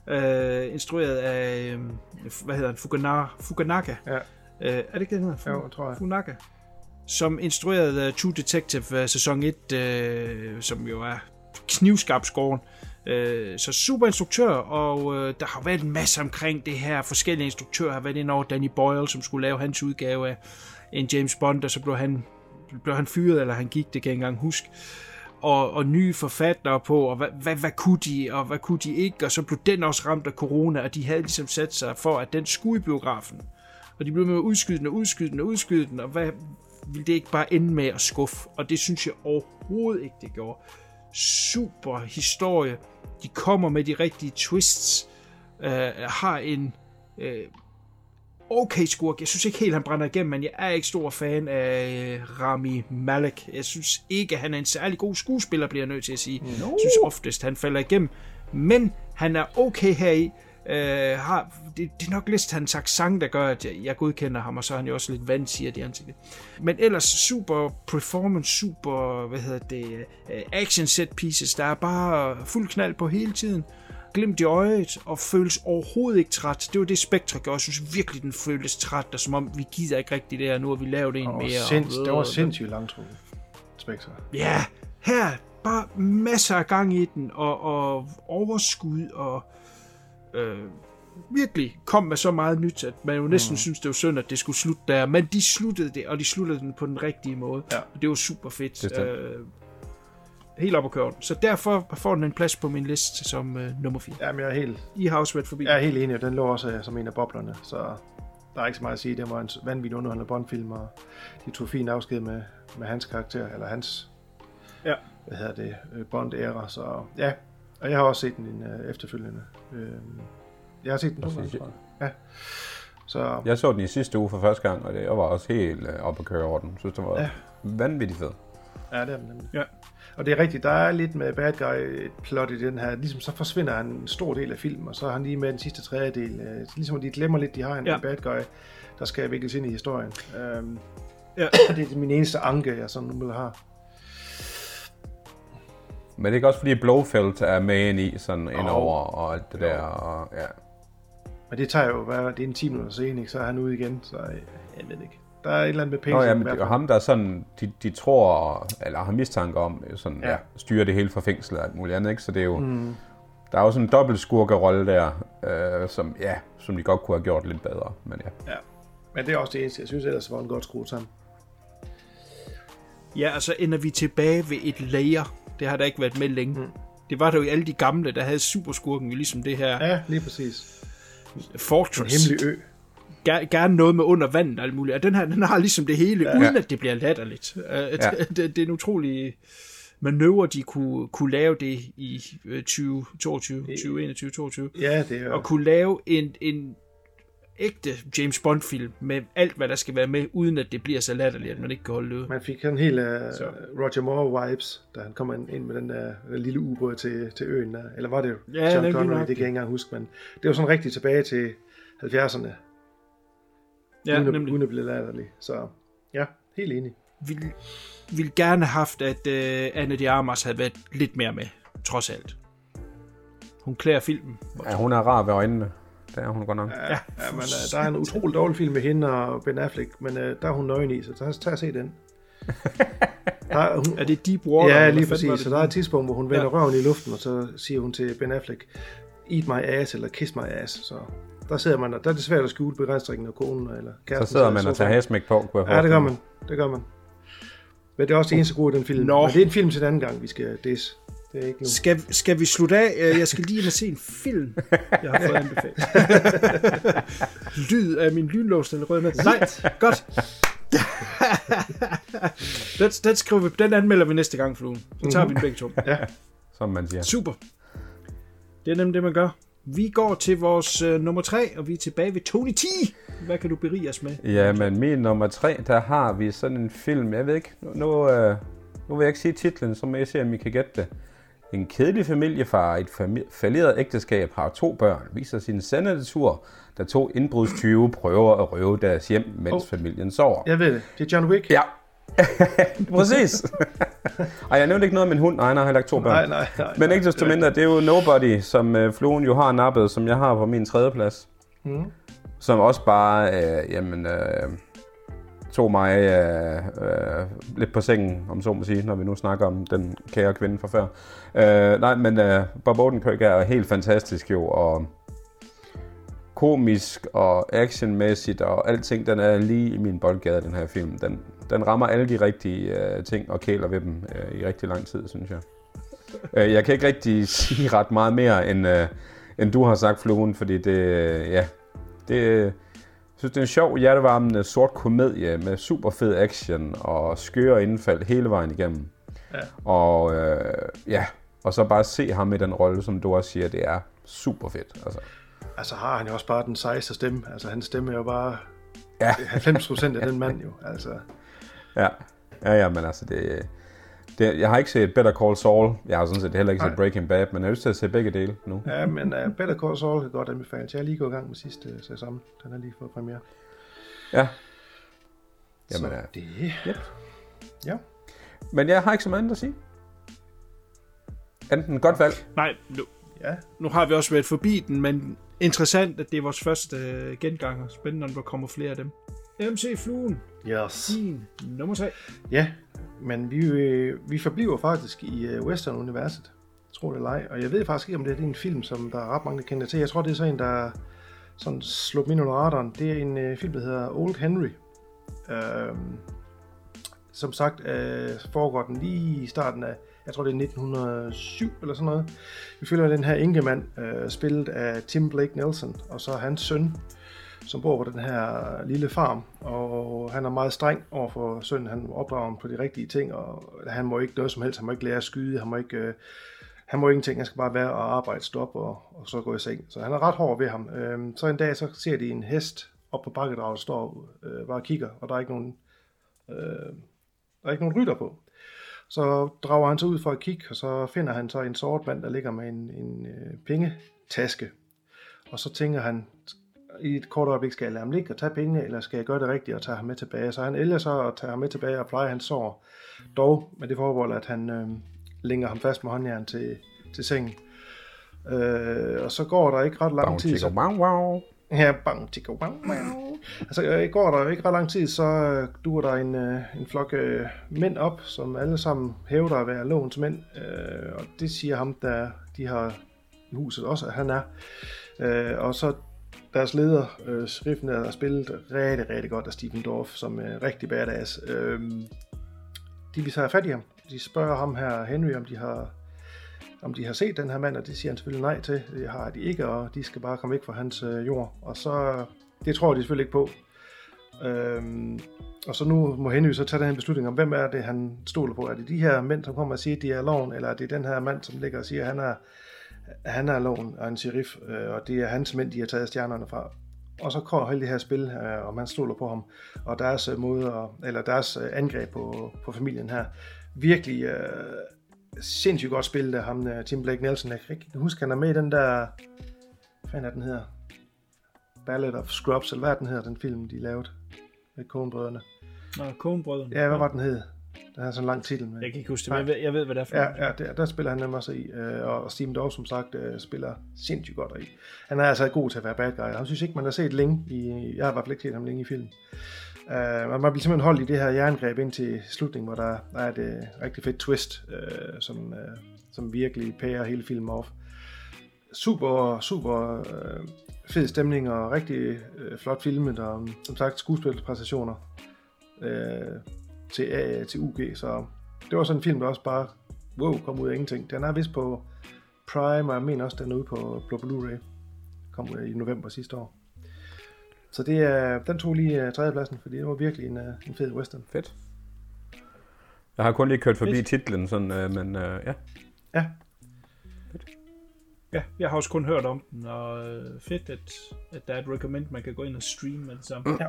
Øh, instrueret af, øh, hvad hedder den, Fukunaga. Fukunaga. Ja. Øh, er det ikke det, den hedder? Jo, tror jeg. Fukunaga. Som instruerede uh, True Detective uh, sæson et, øh, som jo er knivskarpscoren. Så super instruktør, og øh, der har været en masse omkring det her. Forskellige instruktører har været ind over Danny Boyle, som skulle lave hans udgave af en James Bond, og så blev han, blev han fyret, eller han gik, det kan jeg ikke engang huske. Og, og nye forfattere på, og hvad, hvad, hvad kunne de, og hvad kunne de ikke, og så blev den også ramt af corona, og de havde ligesom sat sig for, at den skulle i biografen. Og de blev med at udskyde den, og udskyde den, og udskyde den, og hvad ville det ikke bare ende med at skuffe? Og det synes jeg overhovedet ikke, det gjorde. Super historie. De kommer med de rigtige twists. Øh, har en øh, okay skurk. Jeg synes ikke helt, han brænder igennem, men jeg er ikke stor fan af Rami Malek. Jeg synes ikke, han er en særlig god skuespiller, bliver jeg nødt til at sige. No. Jeg synes oftest, han falder igennem. Men han er okay heri. Øh, har, det, det er nok lidt hans accent, der gør, at jeg, jeg godkender ham, og så er han jo også lidt vansiger, det ansigtet. Men ellers super performance, super, hvad hedder det, action set pieces, der er bare fuld knald på hele tiden. Glimt i øjet, og føles overhovedet ikke træt. Det var det Spectre gør, jeg synes virkelig, den føles træt, og som om vi gider ikke rigtigt det her, nu har vi lavet en oh, mere. Sinds, og, det var sindssygt langtrukket, Spectre. Ja, her, bare masser af gang i den, og, og overskud, og Øh, virkelig kom med så meget nyt, at man jo næsten mm. synes, det var synd, at det skulle slutte der, men de sluttede det, og de sluttede den på den rigtige måde, ja. Og det var super fedt. Øh, helt op at køre den. Så derfor får den en plads på min liste som øh, nummer fire. Jamen, jeg er helt... I har også været forbi. Jeg er helt enig, og den lå også som en af boblerne, så der er ikke så meget at sige. Det var en vanvittig underholdende Bond-film, og de tog fint afsked med, med hans karakter, eller hans, ja. Hvad hedder det, Bond-æra, så ja. Og jeg har også set den en, øh, efterfølgende. Øh, jeg har set den to gange, tror jeg. Ja. Så... Jeg så den i sidste uge for første gang, og det, jeg var også helt øh, oppe at køre over den. Jeg synes, den var ja. Vanvittig fed. Ja, det er den nemlig. Ja. Og det er rigtigt, der er lidt med bad guy-plot i den her. Ligesom så forsvinder han en stor del af filmen, og så er han lige med den sidste tredjedel. Øh, ligesom de glemmer lidt, de har en ja. Bad guy, der skal vikles ind i historien. Øh, ja. Det er min eneste anke, jeg sådan nu har. Men det er ikke også fordi Blofeld er med ind i sådan oh. indover og alt det jo. Der og ja. Men det tager jo, hvad det er en ti minutter scene, ikke? Så er han ude igen, så jeg ved ikke. Der er et eller andet med pacing. Nå, ja, men det, og ham der sådan, de, de tror, eller har mistanke om, sådan, ja. Ja, styrer det hele fra fængslet og alt muligt andet, ikke? Så det er jo, mm. der er jo sådan en dobbelt skurkerolle der, øh, som, ja, som de godt kunne have gjort lidt bedre, men ja. Ja, men det er også det eneste, jeg synes ellers var en godt skruet sammen. Ja, og så ender vi tilbage ved et lager. Det har der ikke været med længe. Mm. Det var der jo alle de gamle, der havde superskurken, ligesom det her. Ja, lige præcis. Fortress. En hemmelig ø. Gerne noget med under vandet og alt muligt. Og den her, den har ligesom det hele, ja, uden at det bliver latterligt. Ja. Det, det, det er en utrolig manøvre, de kunne, kunne lave det i tyve toogtyve, tyve enogtyve, tyve toogtyve. Ja, det er. Og kunne lave en, en ægte James Bond-film med alt, hvad der skal være med, uden at det bliver så latterligt, at man ikke kan holde det ud. Man fik sådan helt uh, Roger Moore-vibes, da han kom ind med den der lille ubåd til, til øen der. Eller var det ja, John Connery? Det kan jeg ikke engang huske, men det var sådan rigtig tilbage til halvfjerdserne. Ja, uden, nemlig. Uden at blive latterlig. Så ja, helt enig. Vi vil, vil gerne have haft, at uh, Anna de Armas havde været lidt mere med, trods alt. Hun klæder filmen. Ja, hun er rar ved øjnene. Der er hun godt nok. Ja, ja, men der er en utrolig dårlig film med hende og Ben Affleck, men uh, der er hun nøgen i, så tag, tag og se den. Der, hun, er det Deep Water? Ja, lige præcis. Så der er et tidspunkt, hvor hun vender ja. røven i luften, og så siger hun til Ben Affleck, eat my ass, eller kiss my ass. Så der sidder man, og der er det svært at skjule begrænsningen af konen, eller kæresten. Så sidder så man og tager hasmæk på. Ja, det gør man. Det gør man. Men det er også det eneste gode i den film. Nå. Men det er en film til den anden gang, vi skal disse. Det er ikke skal, skal vi slutte af? Jeg skal lige ind og se en film, jeg har fået anbefalet. Lyd af min lynlås, den røde med. Nej, godt. den, den, skriver vi, den anmelder vi næste gang, Fluen. Så tager vi den begge to. Ja, som man siger. Super. Det er nemlig det, man gør. Vi går til vores uh, nummer tre, og vi er tilbage ved Tony T. Hvad kan du berige os med? Ja, men min nummer tre, der har vi sådan en film. Jeg ved ikke, nu, nu, uh, nu vil jeg ikke sige titlen, så må jeg se, om I kan gætte det. En kedelig familiefar i et falleret ægteskab har to børn, viser sin sande natur, da to indbrudstyve prøver at røve deres hjem, mens oh, familien sover. Jeg ved det. Det er John Wick. Ja. Præcis. Ej, jeg nævnte ikke noget om en hund. Nej, nej, jeg har lagt to børn. Nej, nej, nej, men ikke desto mindre, det er jo Nobody, som øh, Fluen jo har nappet, som jeg har på min tredje plads. Mm. Som også bare, øh, jamen... Øh, tog mig øh, øh, lidt på sengen, om så må sige, når vi nu snakker om den kære kvinde fra før. Øh, nej, men øh, Bob Odenkirk er helt fantastisk jo, og komisk og actionmæssigt, og alting, den er lige i min boldgade, den her film. Den, den rammer alle de rigtige øh, ting og kæler ved dem øh, i rigtig lang tid, synes jeg. Øh, jeg kan ikke rigtig sige ret meget mere, end, øh, end du har sagt, Fluen, fordi det, øh, ja, det... Jeg synes, det er en sjov, hjertevarmende sort komedie med super fed action og skøre indfald hele vejen igennem. Ja. Og, øh, ja. og så bare se ham i den rolle, som du også siger, det er super fedt. Altså, altså har han jo også bare den sejeste stemme. Altså hans stemme er jo bare ja. halvfems procent af den mand jo. Altså. Ja. ja, ja, men altså det, det... Jeg har ikke set Better Call Saul. Jeg har sådan set heller ikke set Breaking Bad, men jeg har lyst til at se begge dele nu. Ja, men uh, Better Call Saul kan godt anbefales. Jeg er lige gået i gang med sidste sæson. Den er lige fået premiere. Ja. Jamen, så ja. det... Yep. Ja. Men jeg har ikke så meget andet at sige. Enten godt valg. Nej, nu, ja. nu har vi også været forbi den, men interessant, at det er vores første uh, genganger. Spændende, når der kommer flere af dem. M C Fluen. Yes. Din nummer tre. Ja, men vi, vi forbliver faktisk i western-universet, tror det eller ej. Og jeg ved faktisk ikke, om det er en film, som der er ret mange, der kender til. Jeg tror, det er så en, der sådan slog min under radaren. Det er en film, der hedder Old Henry. Øhm, som sagt øh, foregår den lige i starten af, jeg tror det er nitten hundrede syv eller sådan noget. Vi følger den her enkemand, øh, spillet af Tim Blake Nelson, og så hans søn, som bor på den her lille farm, og han er meget streng overfor sønnen. Han opdrager ham på de rigtige ting, og han må ikke noget som helst. Han må ikke lære at skyde, han må ikke, øh, han må ingenting. Han skal bare være og arbejde, stoppe og, og så gå i seng. Så han er ret hård ved ham. Øhm, så en dag så ser de en hest op på bakkedraget, står øh, bare og kigger, og der er ikke nogen, øh, der er ikke nogen rytter på. Så drager han så ud for at kigge, og så finder han så en sort mand, der ligger med en, en øh, pengetaske, og så tænker han i et kort øjeblik, skal jeg lade ham ligge og tage pengene, eller skal jeg gøre det rigtigt og tage ham med tilbage? Så han ælder så at tage ham med tilbage og pleje hans sår. Dog med det forbehold, at han øh, længer ham fast med håndjern til, til sengen. Øh, og så går der ikke ret lang tid. Så, Ja, bang, ticka, bang, bang. Altså, i går der jo ikke ret lang tid, så duer der en, en flok øh, mænd op, som alle sammen hævder at være lovens mænd. Øh, og det siger ham, der de har i huset også, at han er. Øh, og så deres leder, øh, sheriffen, er spillet rigtig, rigtig godt af Stephen Dorff, som er rigtig badass. Øh, de vil så have fat i ham. De spørger ham her, Henry, om de har... om de har set den her mand, og det siger han selvfølgelig nej til. Det har de ikke, og de skal bare komme væk fra hans øh, jord. Og så, det tror de selvfølgelig ikke på. Øhm, og så nu må Henry så tage den beslutning om, hvem er det, han stoler på. Er det de her mænd, som kommer og siger, at de er loven, eller er det den her mand, som ligger og siger, at han er, han er loven og en sheriff, øh, og det er hans mænd, de har taget stjernerne fra. Og så kommer hele det her spil, øh, og man stoler på ham, og deres, øh, måder, eller deres øh, angreb på, på familien her. Virkelig... Øh, sindssygt godt spillet af ham, Tim Blake Nelson. Jeg kan ikke huske, han er med i den der... Hvad fanden er den hedder? Ballad of Scrubs, eller hvad den hedder, den film, de lavede med Coen-brødrene. Nå, Coen-brødrene. Ja, hvad var den hed? Den har sådan en lang titel med. Jeg kan ikke huske det, men jeg ved, jeg ved hvad det er for. Ja, ja der, der spiller han nemlig også i, og Stephen Dorff, som sagt, spiller sindssygt godt i. Han er altså god til at være bad guy. Han synes ikke, man har set længe i... Jeg har i hvert fald ikke set ham længe i filmen. Uh, man bliver simpelthen holdt i det her jerngreb indtil slutningen, hvor der er et uh, rigtig fedt twist, uh, som, uh, som virkelig pærer hele filmen off. Super, super uh, fed stemning og rigtig uh, flot filmet, og um, som sagt skuespilspræstationer uh, til, uh, til U G. Så det var sådan en film, der også bare wow, kom ud af ingenting. Den er vist på Prime, og jeg mener også, den er ude på Blu-ray. Kom ud i november sidste år. Så det er, den tog lige tredjepladsen, fordi det var virkelig en, en fed western. Fedt. Jeg har kun lige kørt forbi fedt. Titlen, sådan, øh, men øh, ja. Ja. Fedt. Ja, jeg har også kun hørt om den, og øh, fedt, at, at der er et recommend, man kan gå ind og streame med det samme. Ja.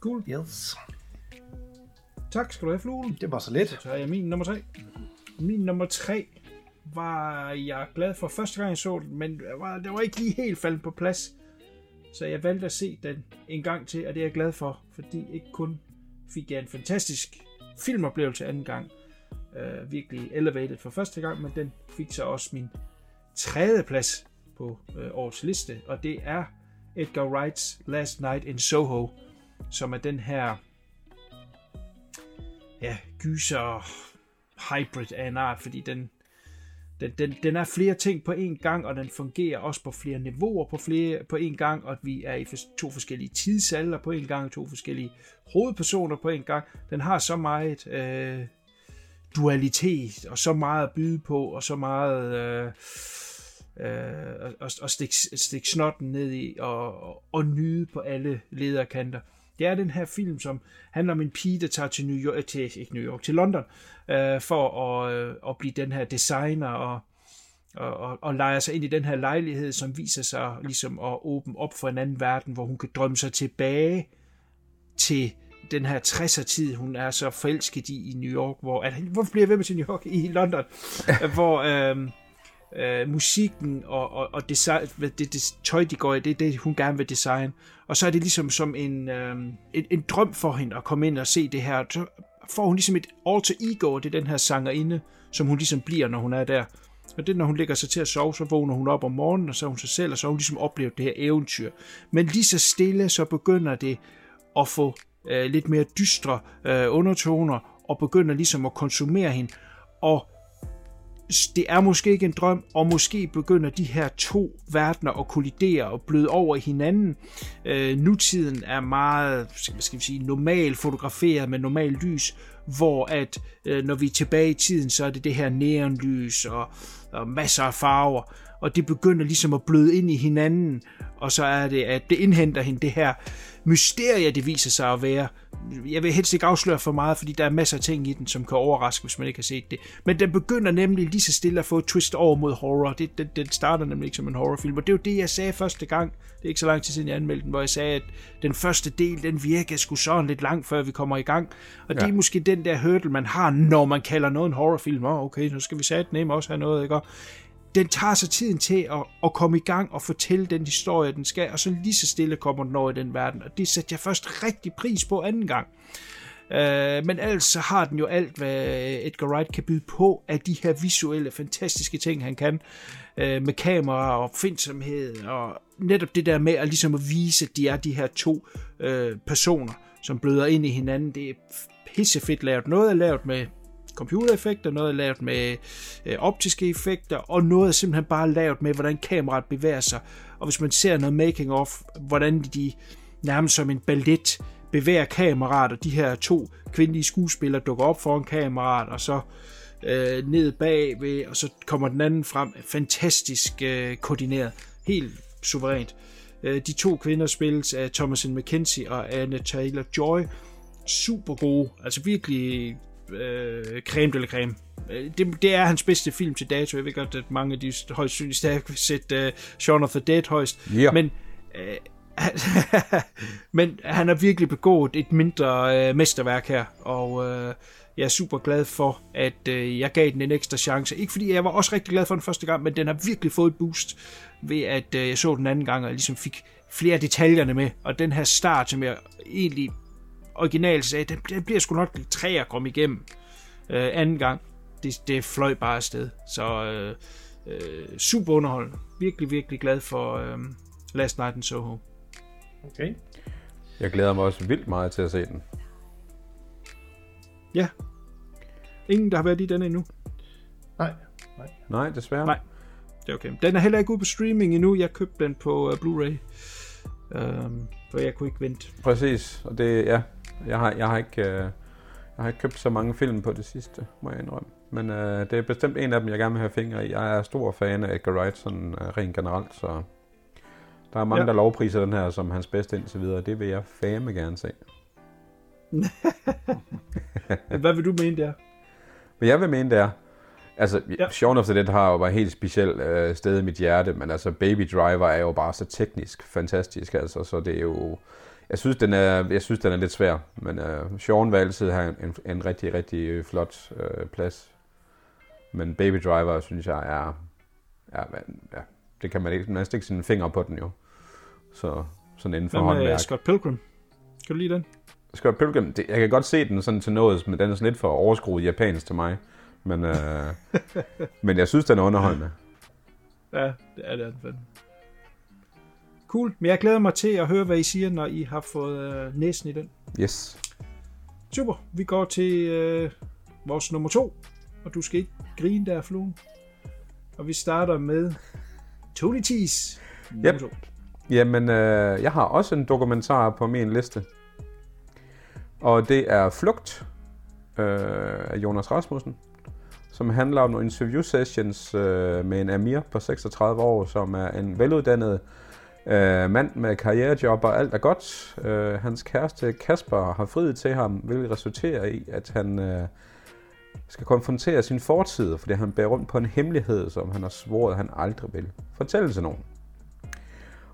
Cool. Yes. Tak skal du have, Fluen. Det var så lidt. Så tager jeg min nummer tre. Min nummer tre. Var jeg glad for første gang jeg så den, men det var, det var ikke lige helt faldet på plads. Så jeg valgte at se den en gang til, og det er jeg glad for, fordi ikke kun fik jeg en fantastisk filmoplevelse anden gang, øh, virkelig elevated for første gang, men den fik så også min tredje plads på øh, årets liste, og det er Edgar Wrights Last Night in Soho, som er den her ja, gyser hybrid af en art, fordi den Den, den, den er flere ting på én gang, og den fungerer også på flere niveauer på, flere, på én gang, og at vi er i to forskellige tidsalder på én gang, to forskellige hovedpersoner på én gang. Den har så meget øh, dualitet, og så meget at byde på, og så meget øh, øh, at, at stikke stik snotten ned i, og, og, og nyde på alle lederkanter. Det er den her film, som handler om en pige, der tager til New York, til, ikke New York, til London, øh, for at, øh, at blive den her designer, og, og, og, og leger sig ind i den her lejlighed, som viser sig ligesom at åbne op for en anden verden, hvor hun kan drømme sig tilbage til den her tresser-tid, hun er så forelsket i i New York, hvor, at, hvorfor bliver jeg ved med til New York? I London, hvor... Øh, Uh, musikken og, og, og design, det, det tøj, de går i, det er det, hun gerne vil designe. Og så er det ligesom som en, uh, en, en drøm for hende at komme ind og se det her. Så får hun ligesom et alter ego, det er den her sangerinde, som hun ligesom bliver, når hun er der. Og det når hun lægger sig til at sove, så vågner hun op om morgenen, og så er hun sig selv, og så har hun ligesom oplevet det her eventyr. Men lige så stille, så begynder det at få uh, lidt mere dystre uh, undertoner, og begynder ligesom at konsumere hende. Og det er måske ikke en drøm, og måske begynder de her to verdener at kollidere og bløde over hinanden. Øh, nutiden er meget, hvad skal vi sige, normalt fotograferet med normal lys, hvor at øh, når vi er tilbage i tiden, så er det det her neonlys og, og masser af farver, og det begynder ligesom at bløde ind i hinanden, og så er det, at det indhenter hende det her mysterie, det viser sig at være. Jeg vil helst ikke afsløre for meget, fordi der er masser af ting i den, som kan overraske, hvis man ikke har set det. Men den begynder nemlig lige så stille at få et twist over mod horror. Det, den, den starter nemlig ikke som en horrorfilm, og det er jo det, jeg sagde første gang. Det er ikke så lang tid siden, jeg anmeldte den, hvor jeg sagde, at den første del, den virker sgu sådan lidt langt, før vi kommer i gang. Og ja. Det er måske den der hurdle, man har, når man kalder noget en horrorfilm. Åh, oh, okay, så skal vi sætte den hjem også have noget, ikke? Den tager sig tiden til at, at komme i gang og fortælle den historie, den skal, og så lige så stille kommer den over i den verden. Og det satte jeg først rigtig pris på anden gang. Øh, men ellers så har den jo alt, hvad Edgar Wright kan byde på af de her visuelle, fantastiske ting, han kan øh, med kamera og opfindsomhed, og netop det der med at ligesom at vise, at de er de her to øh, personer, som bløder ind i hinanden. Det er pissefedt lavet. Noget er lavet med computereffekter, noget er lavet med øh, optiske effekter, og noget er simpelthen bare lavet med, hvordan kameraet bevæger sig. Og hvis man ser noget making-of, hvordan de nærmest som en ballet bevæger kameraet, og de her to kvindelige skuespillere dukker op foran kameraet, og så øh, ned bagved, og så kommer den anden frem. Fantastisk øh, koordineret. Helt suverænt. Øh, de to kvinder spilles af Thomasin McKenzie og Anna Taylor-Joy. Super gode. Altså virkelig Øh, creme de la creme. Det, det er hans bedste film til dato. Jeg ved godt, at mange af de højst synlige stadig vil sætte uh, Shaun of the Dead højst. Yeah. Men, øh, men han har virkelig begået et mindre øh, mesterværk her, og øh, jeg er super glad for, at øh, jeg gav den en ekstra chance. Ikke fordi jeg var også rigtig glad for den første gang, men den har virkelig fået et boost ved, at øh, jeg så den anden gang, og ligesom fik flere detaljerne med. Og den her start, som jeg egentlig original sagde, den, den bliver sgu nok lidt træer at komme igennem øh, anden gang. Det, det fløj bare afsted. Så øh, øh, super underholdende. Virkelig, virkelig glad for øh, Last Night in Soho. Okay. Jeg glæder mig også vildt meget til at se den. Ja. Ingen, der har været i den endnu. Nej. Nej, Nej desværre. Nej. Det er okay. Den er heller ikke ude på streaming endnu. Jeg købte den på uh, Blu-ray. Um, for jeg kunne ikke vente. Præcis. Og det, ja. Jeg har, jeg, har ikke, øh, jeg har ikke købt så mange film på det sidste, må jeg indrømme. Men øh, det er bestemt en af dem, jeg gerne vil have fingre i. Jeg er stor fan af Edgar Wright, sådan øh, rent generelt, så der er mange, ja. der lovpriser den her som hans bedste indtil videre. Det vil jeg fame gerne se. Hvad vil du mene, det er? Hvad jeg vil mene, det er? Altså, ja. Shaun of the Dead har jo bare et helt specielt øh, sted i mit hjerte, men altså Baby Driver er jo bare så teknisk fantastisk, altså, så det er jo... Jeg synes, den er, jeg synes, den er lidt svær, men uh, Sean vil altid have en, en, en rigtig, rigtig flot uh, plads. Men Baby Driver, synes jeg, er... er ja, det kan man ikke. Man stikker sine fingre på den jo. Så sådan inden for håndværk. Hvem er Scott Pilgrim? Kan du lide den? Scott Pilgrim? Det, jeg kan godt se den sådan til noget, men den er sådan lidt for overskruet japansk til mig. Men, uh, men jeg synes, den er underholdende. Ja, det er det fandme. Cool, men jeg glæder mig til at høre, hvad I siger, når I har fået øh, næsen i den. Yes. Super, vi går til øh, vores nummer to, og du skal ikke grine der, Fluen. Og vi starter med Tony T's nummer yep. to. Jamen, øh, jeg har også en dokumentar på min liste. Og det er Flugt øh, af Jonas Rasmussen, som handler om nogle interview sessions øh, med en Amir på seksogtredive år, som er en veluddannet Uh, mand med karrierejob og alt er godt. Uh, hans kæreste Kasper har friet til ham, hvilket resulterer i, at han uh, skal konfrontere sin fortid, fordi han bærer rundt på en hemmelighed, som han har svoret, han aldrig vil fortælle til nogen.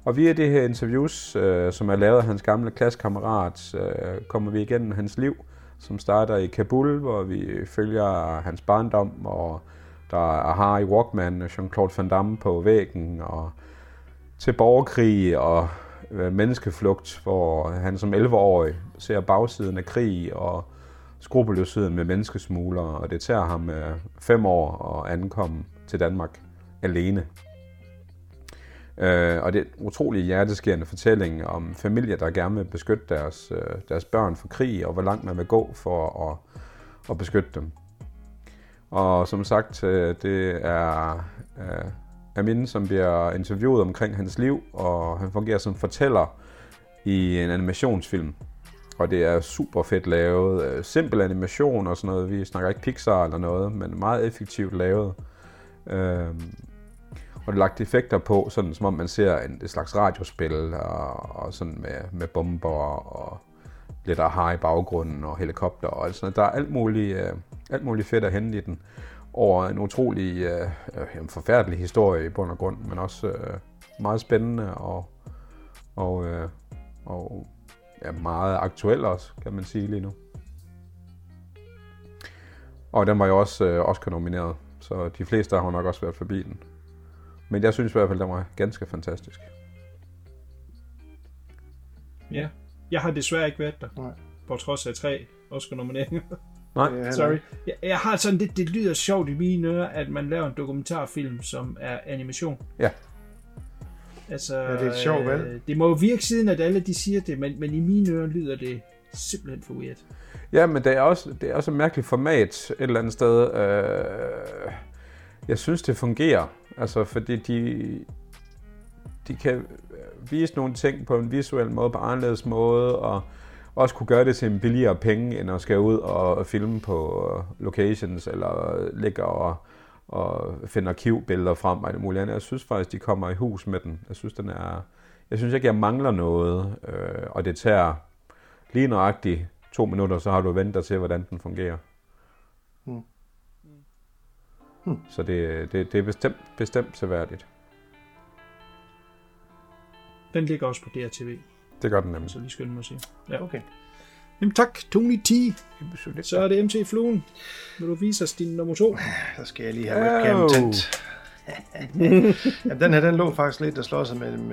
Og via det her interviews, uh, som er lavet af hans gamle klassekammerat, uh, kommer vi igennem hans liv, som starter i Kabul, hvor vi følger hans barndom, og der er Harry Walkman og Jean-Claude Van Damme på væggen, og til borgerkrig og menneskeflugt, hvor han som elleve-årig ser bagsiden af krig og skrupelløsheden med menneskesmuglere, og det tager ham fem år at ankomme til Danmark alene. Og det er en utrolig hjerteskærende fortælling om familier, der gerne vil beskytte deres, deres børn for krig, og hvor langt man vil gå for at, at beskytte dem. Og som sagt, det er... Amin, som bliver interviewet omkring hans liv, og han fungerer som fortæller i en animationsfilm. Og det er super fedt lavet. Simpel animation og sådan noget. Vi snakker ikke Pixar eller noget, men meget effektivt lavet. Øhm, og lagt effekter på, sådan som om man ser en, et slags radiospil, og, og sådan med, med bomber og lidt aha i baggrunden og helikopter og alt sådan noget. Der er alt muligt, øh, alt muligt fedt at hente i den. Over en utrolig øh, øh, forfærdelig historie i bund og grund, men også øh, meget spændende og, og, øh, og ja, meget aktuel også, kan man sige lige nu. Og den var jo også øh, Oscar-nomineret, så de fleste har nok også været forbi den. Men jeg synes i hvert fald, den var ganske fantastisk. Ja, jeg har desværre ikke været der. Nej. på trods af tre Oscar-nomineringer. Nej, sorry. Jeg, jeg har sådan lidt, det lyder sjovt i mine ører, at man laver en dokumentarfilm, som er animation. Ja. Altså, ja, det er sjovt, vel? Øh, det må jo virke siden, at alle de siger det, men, men i mine ører lyder det simpelthen for weird. Ja, men det er også, det er også et mærkeligt format et eller andet sted. Øh, jeg synes, det fungerer. Altså, fordi de, de kan vise nogle ting på en visuel måde, på en anderledes måde, og også kunne gøre det til en billigere penge, end at skal ud og filme på locations, eller ligge og, og finde arkivbilleder frem, og alt muligt andet. Jeg synes faktisk, de kommer i hus med den. Jeg synes, den er, jeg synes ikke, jeg mangler noget, øh, og det tager lige nøjagtigt to minutter, så har du ventet dig til, hvordan den fungerer. Hmm. Hmm. Så det, det, det er bestemt, bestemt seværdigt. Den ligger også på D R T V. Det gør den nemlig. Så lige skynde mig at sige. Ja, okay. Jamen tak, Tony T. Så er det M C Fluen. Vil du vise os din nummer to? Så skal jeg lige have webcam tændt. Jamen, den her, den lå faktisk lidt og slår sig mellem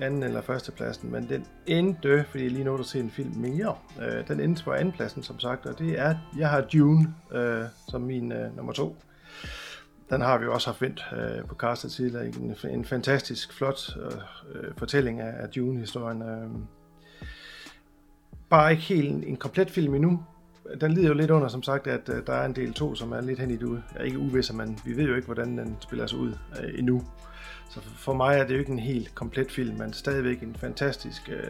anden eller førstepladsen, men den endte, fordi jeg lige nåede at se en film mere, den endte på andenpladsen, som sagt, og det er, jeg har Dune øh, som min øh, nummer to. Den har vi jo også haft vendt øh, på Carsten tidligere. En, en fantastisk flot øh, fortælling af, af Dune-historien. Øh. Bare ikke helt en, en komplet film endnu. Den lider jo lidt under, som sagt, at øh, der er en del to, som er lidt hen i det ude. Jeg er ikke uvidser, men vi ved jo ikke, hvordan den spiller sig ud øh, endnu. Så for, for mig er det jo ikke en helt komplet film, men stadigvæk en fantastisk øh,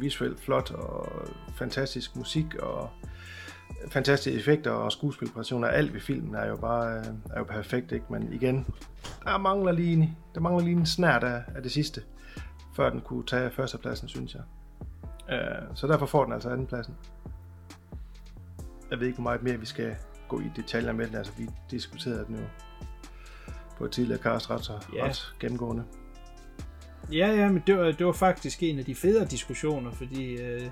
visuelt flot og fantastisk musik og fantastiske effekter og skuespilpræstationer, alt ved filmen er jo bare er jo perfekt, ikke? Men igen, der mangler lige en, der mangler lige en snært af, af det sidste, før den kunne tage førstepladsen, synes jeg. Uh, så derfor får den altså andenpladsen. Jeg ved ikke, hvor meget mere vi skal gå i detaljer med den, altså vi diskuterede den jo på et tidligere cast ret, yeah. ret gennemgående. Ja, ja, men det var, det var faktisk en af de federe diskussioner, fordi øh...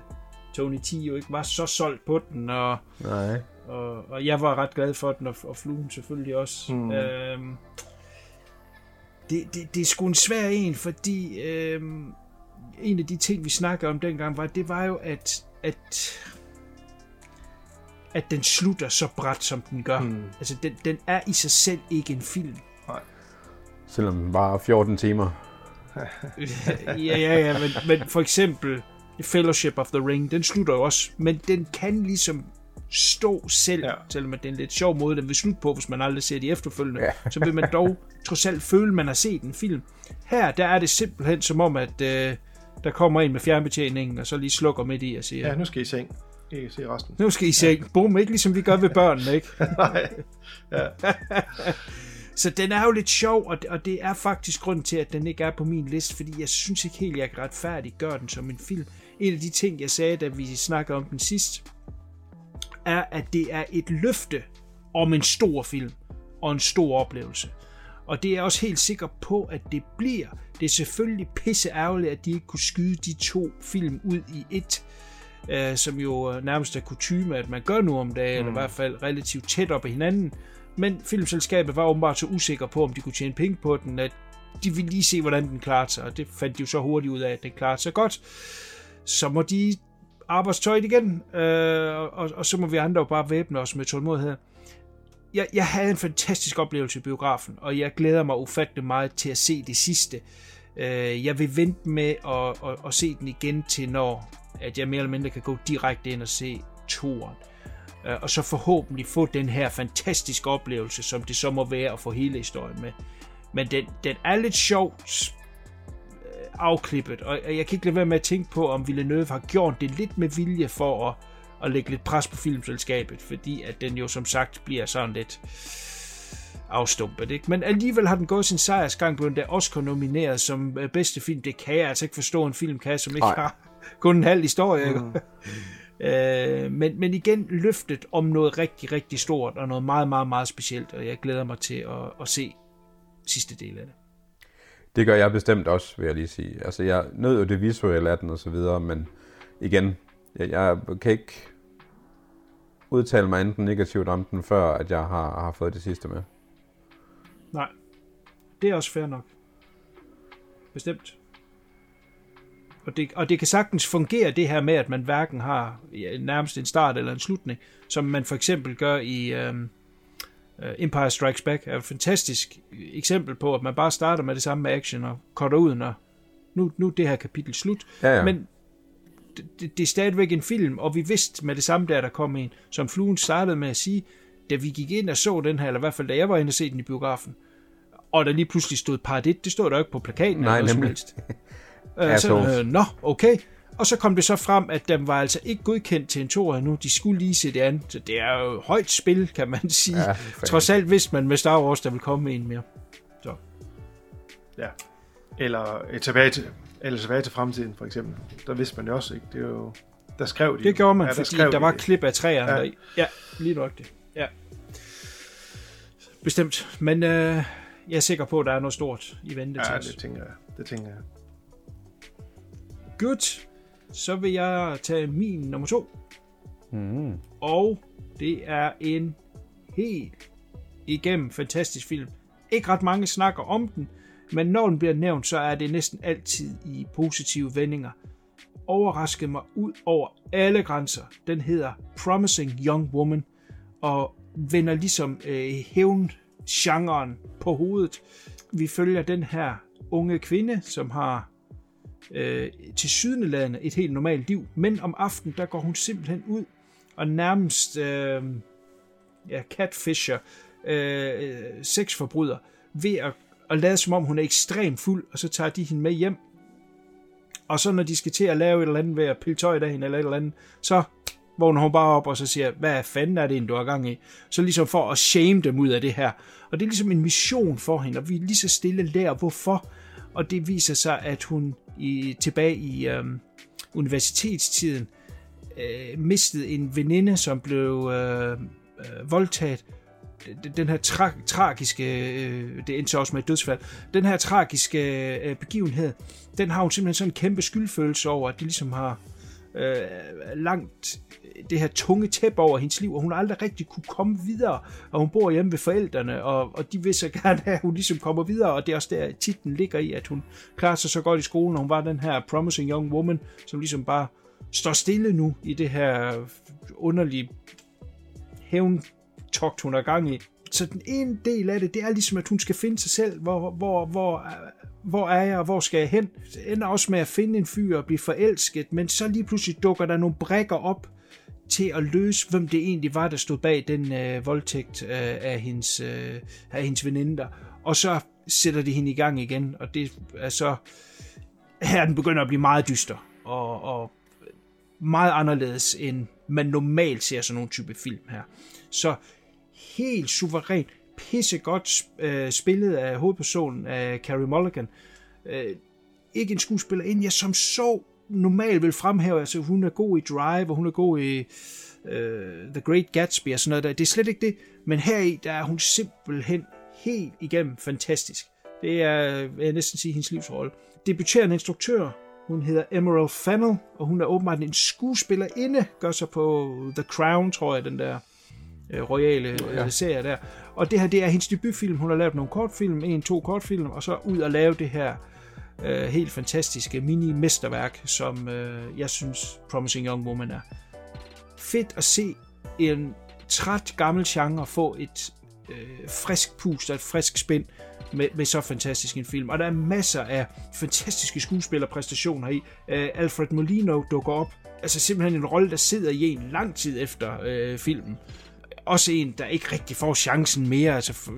Tony T jo ikke var så solgt på den, og, nej. og, og jeg var ret glad for den, og, og Fluen selvfølgelig også. Mm. Øhm, det, det, det er sgu en svær en, fordi øhm, en af de ting, vi snakkede om dengang, var, det var jo, at, at, at den slutter så brat, som den gør. Mm. Altså, den, den er i sig selv ikke en film. Nej. Selvom den var fjorten timer. ja, ja, ja, men, men for eksempel Fellowship of the Ring, den slutter jo også, men den kan ligesom stå selv, ja. Selvom det er en lidt sjov måde, den vil slutte på, hvis man aldrig ser de efterfølgende, ja. Så vil man dog trods alt føle, man har set en film. Her, der er det simpelthen som om, at øh, der kommer en med fjernbetjeningen, og så lige slukker midt i og siger, ja, nu skal I seng. I kan se resten. Nu skal I seng. Ja. Boom, ikke ligesom vi gør ved børnene, ikke? Nej. Ja. Så den er jo lidt sjov, og det er faktisk grunden til, at den ikke er på min liste, fordi jeg synes ikke helt, jeg kan retfærdiggøre den som en film. En af de ting, jeg sagde, da vi snakkede om den sidst, er, at det er et løfte om en stor film og en stor oplevelse. Og det er jeg også helt sikker på, at det bliver. Det er selvfølgelig pisseærgerligt, at de ikke kunne skyde de to film ud i et, øh, som jo nærmest er kutyme, at man gør nu om dagen, mm. eller i hvert fald relativt tæt op ad hinanden. Men filmselskabet var åbenbart så usikker på, om de kunne tjene penge på den, at de ville lige se, hvordan den klarede sig, og det fandt de jo så hurtigt ud af, at den klarede sig godt. Så må de arbejdstøjet igen, øh, og, og så må vi andre jo bare væbne os med tålmodighed. Jeg, jeg havde en fantastisk oplevelse i biografen, og jeg glæder mig ufattelig meget til at se det sidste. Øh, jeg vil vente med at, at, at se den igen til, når at jeg mere eller mindre kan gå direkte ind og se toeren. Og så forhåbentlig få den her fantastiske oplevelse, som det så må være at få hele historien med. Men den, den er lidt sjovt afklippet, og jeg kan ikke lade være med at tænke på, om Villeneuve har gjort det lidt med vilje for at, at lægge lidt pres på filmselskabet, fordi at den jo som sagt bliver sådan lidt afstumpet, ikke? Men alligevel har den gået sin sejrsgang, blev den da Oscar nomineret som bedste film. Det kan jeg altså ikke forstå, en film kan, som ikke Ej. Har kun en halv historie, ikke? Mm. Øh, men, men igen løftet om noget rigtig, rigtig stort og noget meget, meget, meget specielt, og jeg glæder mig til at, at se sidste del af det. Det gør jeg bestemt også, vil jeg lige sige. Altså, jeg nød jo det visuelle af den og så videre, men igen, jeg, jeg kan ikke udtale mig enten negativt om den, før at jeg har, har fået det sidste med. Nej, det er også fair nok. Bestemt. Og det, og det kan sagtens fungere det her med, at man hverken har ja, nærmest en start eller en slutning, som man for eksempel gør i øhm, Empire Strikes Back, er et fantastisk eksempel på, at man bare starter med det samme med action og cutter ud, når nu, nu er det her kapitel slut. Ja, ja. Men det, det er stadigvæk en film, og vi vidste med det samme, der der kom en, som Fluen startede med at sige, da vi gik ind og så den her, eller i hvert fald da jeg var inde og se den i biografen, og der lige pludselig stod part et, det stod der jo ikke på plakaten. Nej, eller nemlig. Uh, så, uh, nå, okay. Og så kom det så frem, at den var altså ikke godkendt til en toer nu. De skulle lige se det andet. Så det er jo højt spil, kan man sige. Ja, trods alt vidste man med Star Wars, der ville komme en mere. Så. Ja. Eller tilbage til, eller tilbage til fremtiden, for eksempel. Der vidste man jo også, ikke? Det er jo, der skrev de. Det gjorde man, ja, der fordi der de var det. Klip af træerne. Ja, der, ja lige nok det. Ja. Bestemt. Men uh, jeg er sikker på, at der er noget stort i vente til. Ja, det tænker jeg. Det tænker jeg. Godt, så vil jeg tage min nummer to. Mm. Og det er en helt igennem fantastisk film. Ikke ret mange snakker om den, men når den bliver nævnt, så er det næsten altid i positive vendinger. Overraskede mig ud over alle grænser. Den hedder Promising Young Woman, og vender ligesom øh, hævngenren på hovedet. Vi følger den her unge kvinde, som har Øh, tilsyneladende et helt normalt liv, men om aftenen, der går hun simpelthen ud og nærmest øh, ja, catfisher øh, sexforbryder ved at, at lade som om hun er ekstremt fuld, og så tager de hende med hjem, og så når de skal til at lave et eller andet ved at pille tøj af hende eller et eller andet, så vågner hun bare op og så siger, hvad fanden er det en, du har gang i? Så ligesom for at shame dem ud af det her, og det er ligesom en mission for hende, og vi lige så stille lærer hvorfor, og det viser sig, at hun I, tilbage i øhm, universitetstiden øh, mistede en veninde, som blev øh, øh, voldtaget. Den, den her tra- tragiske, øh, det endte også med et dødsfald, den her tragiske øh, begivenhed, den har hun simpelthen sådan en kæmpe skyldfølelse over, at det ligesom har øh, langt det her tunge tæppe over hendes liv, og hun aldrig rigtig kunne komme videre, og hun bor hjemme ved forældrene, og, og de vil så gerne have, at hun ligesom kommer videre, og det er også der titlen ligger i, at hun klarer sig så godt i skolen, og hun var den her promising young woman, som ligesom bare står stille nu i det her underlige hævntogt, hun er gang i. Så den ene del af det, det er ligesom, at hun skal finde sig selv, hvor, hvor, hvor, hvor er jeg, og hvor skal jeg hen? Det ender også med at finde en fyr og blive forelsket, men så lige pludselig dukker der nogle brikker op, til at løse, hvem det egentlig var, der stod bag den øh, voldtægt øh, af, hendes, øh, af hendes veninder. Og så sætter de hende i gang igen, og det er så... Her den begynder at blive meget dyster, og, og meget anderledes, end man normalt ser sådan nogle type film her. Så helt suverænt, pissegodt øh, spillet af hovedpersonen af Carey Mulligan. Øh, ikke en skuespillerinde, jeg som så normalt vil fremhæve, altså hun er god i Drive, og hun er god i øh, The Great Gatsby og sådan noget der. Det er slet ikke det, men heri, der er hun simpelthen helt igennem fantastisk. Det er, vil jeg næsten sige, hendes livsrolle. Debuterende instruktør, hun hedder Emerald Fennell, og hun er åbenbart en skuespillerinde, gør sig på The Crown, tror jeg, den der øh, royale ja. serie der. Og det her, det er hendes debutfilm, hun har lavet nogle kortfilm, en, to kortfilm, og så ud og lave det her Uh, helt fantastiske mini-mesterværk, som uh, jeg synes Promising Young Woman er. Fedt at se en træt gammel genre få et uh, frisk pust og et frisk spænd med, med så fantastisk en film. Og der er masser af fantastiske skuespillerpræstationer i. Uh, Alfred Molina dukker op. Altså simpelthen en rolle, der sidder i en lang tid efter uh, filmen. Også en, der ikke rigtig får chancen mere. Altså,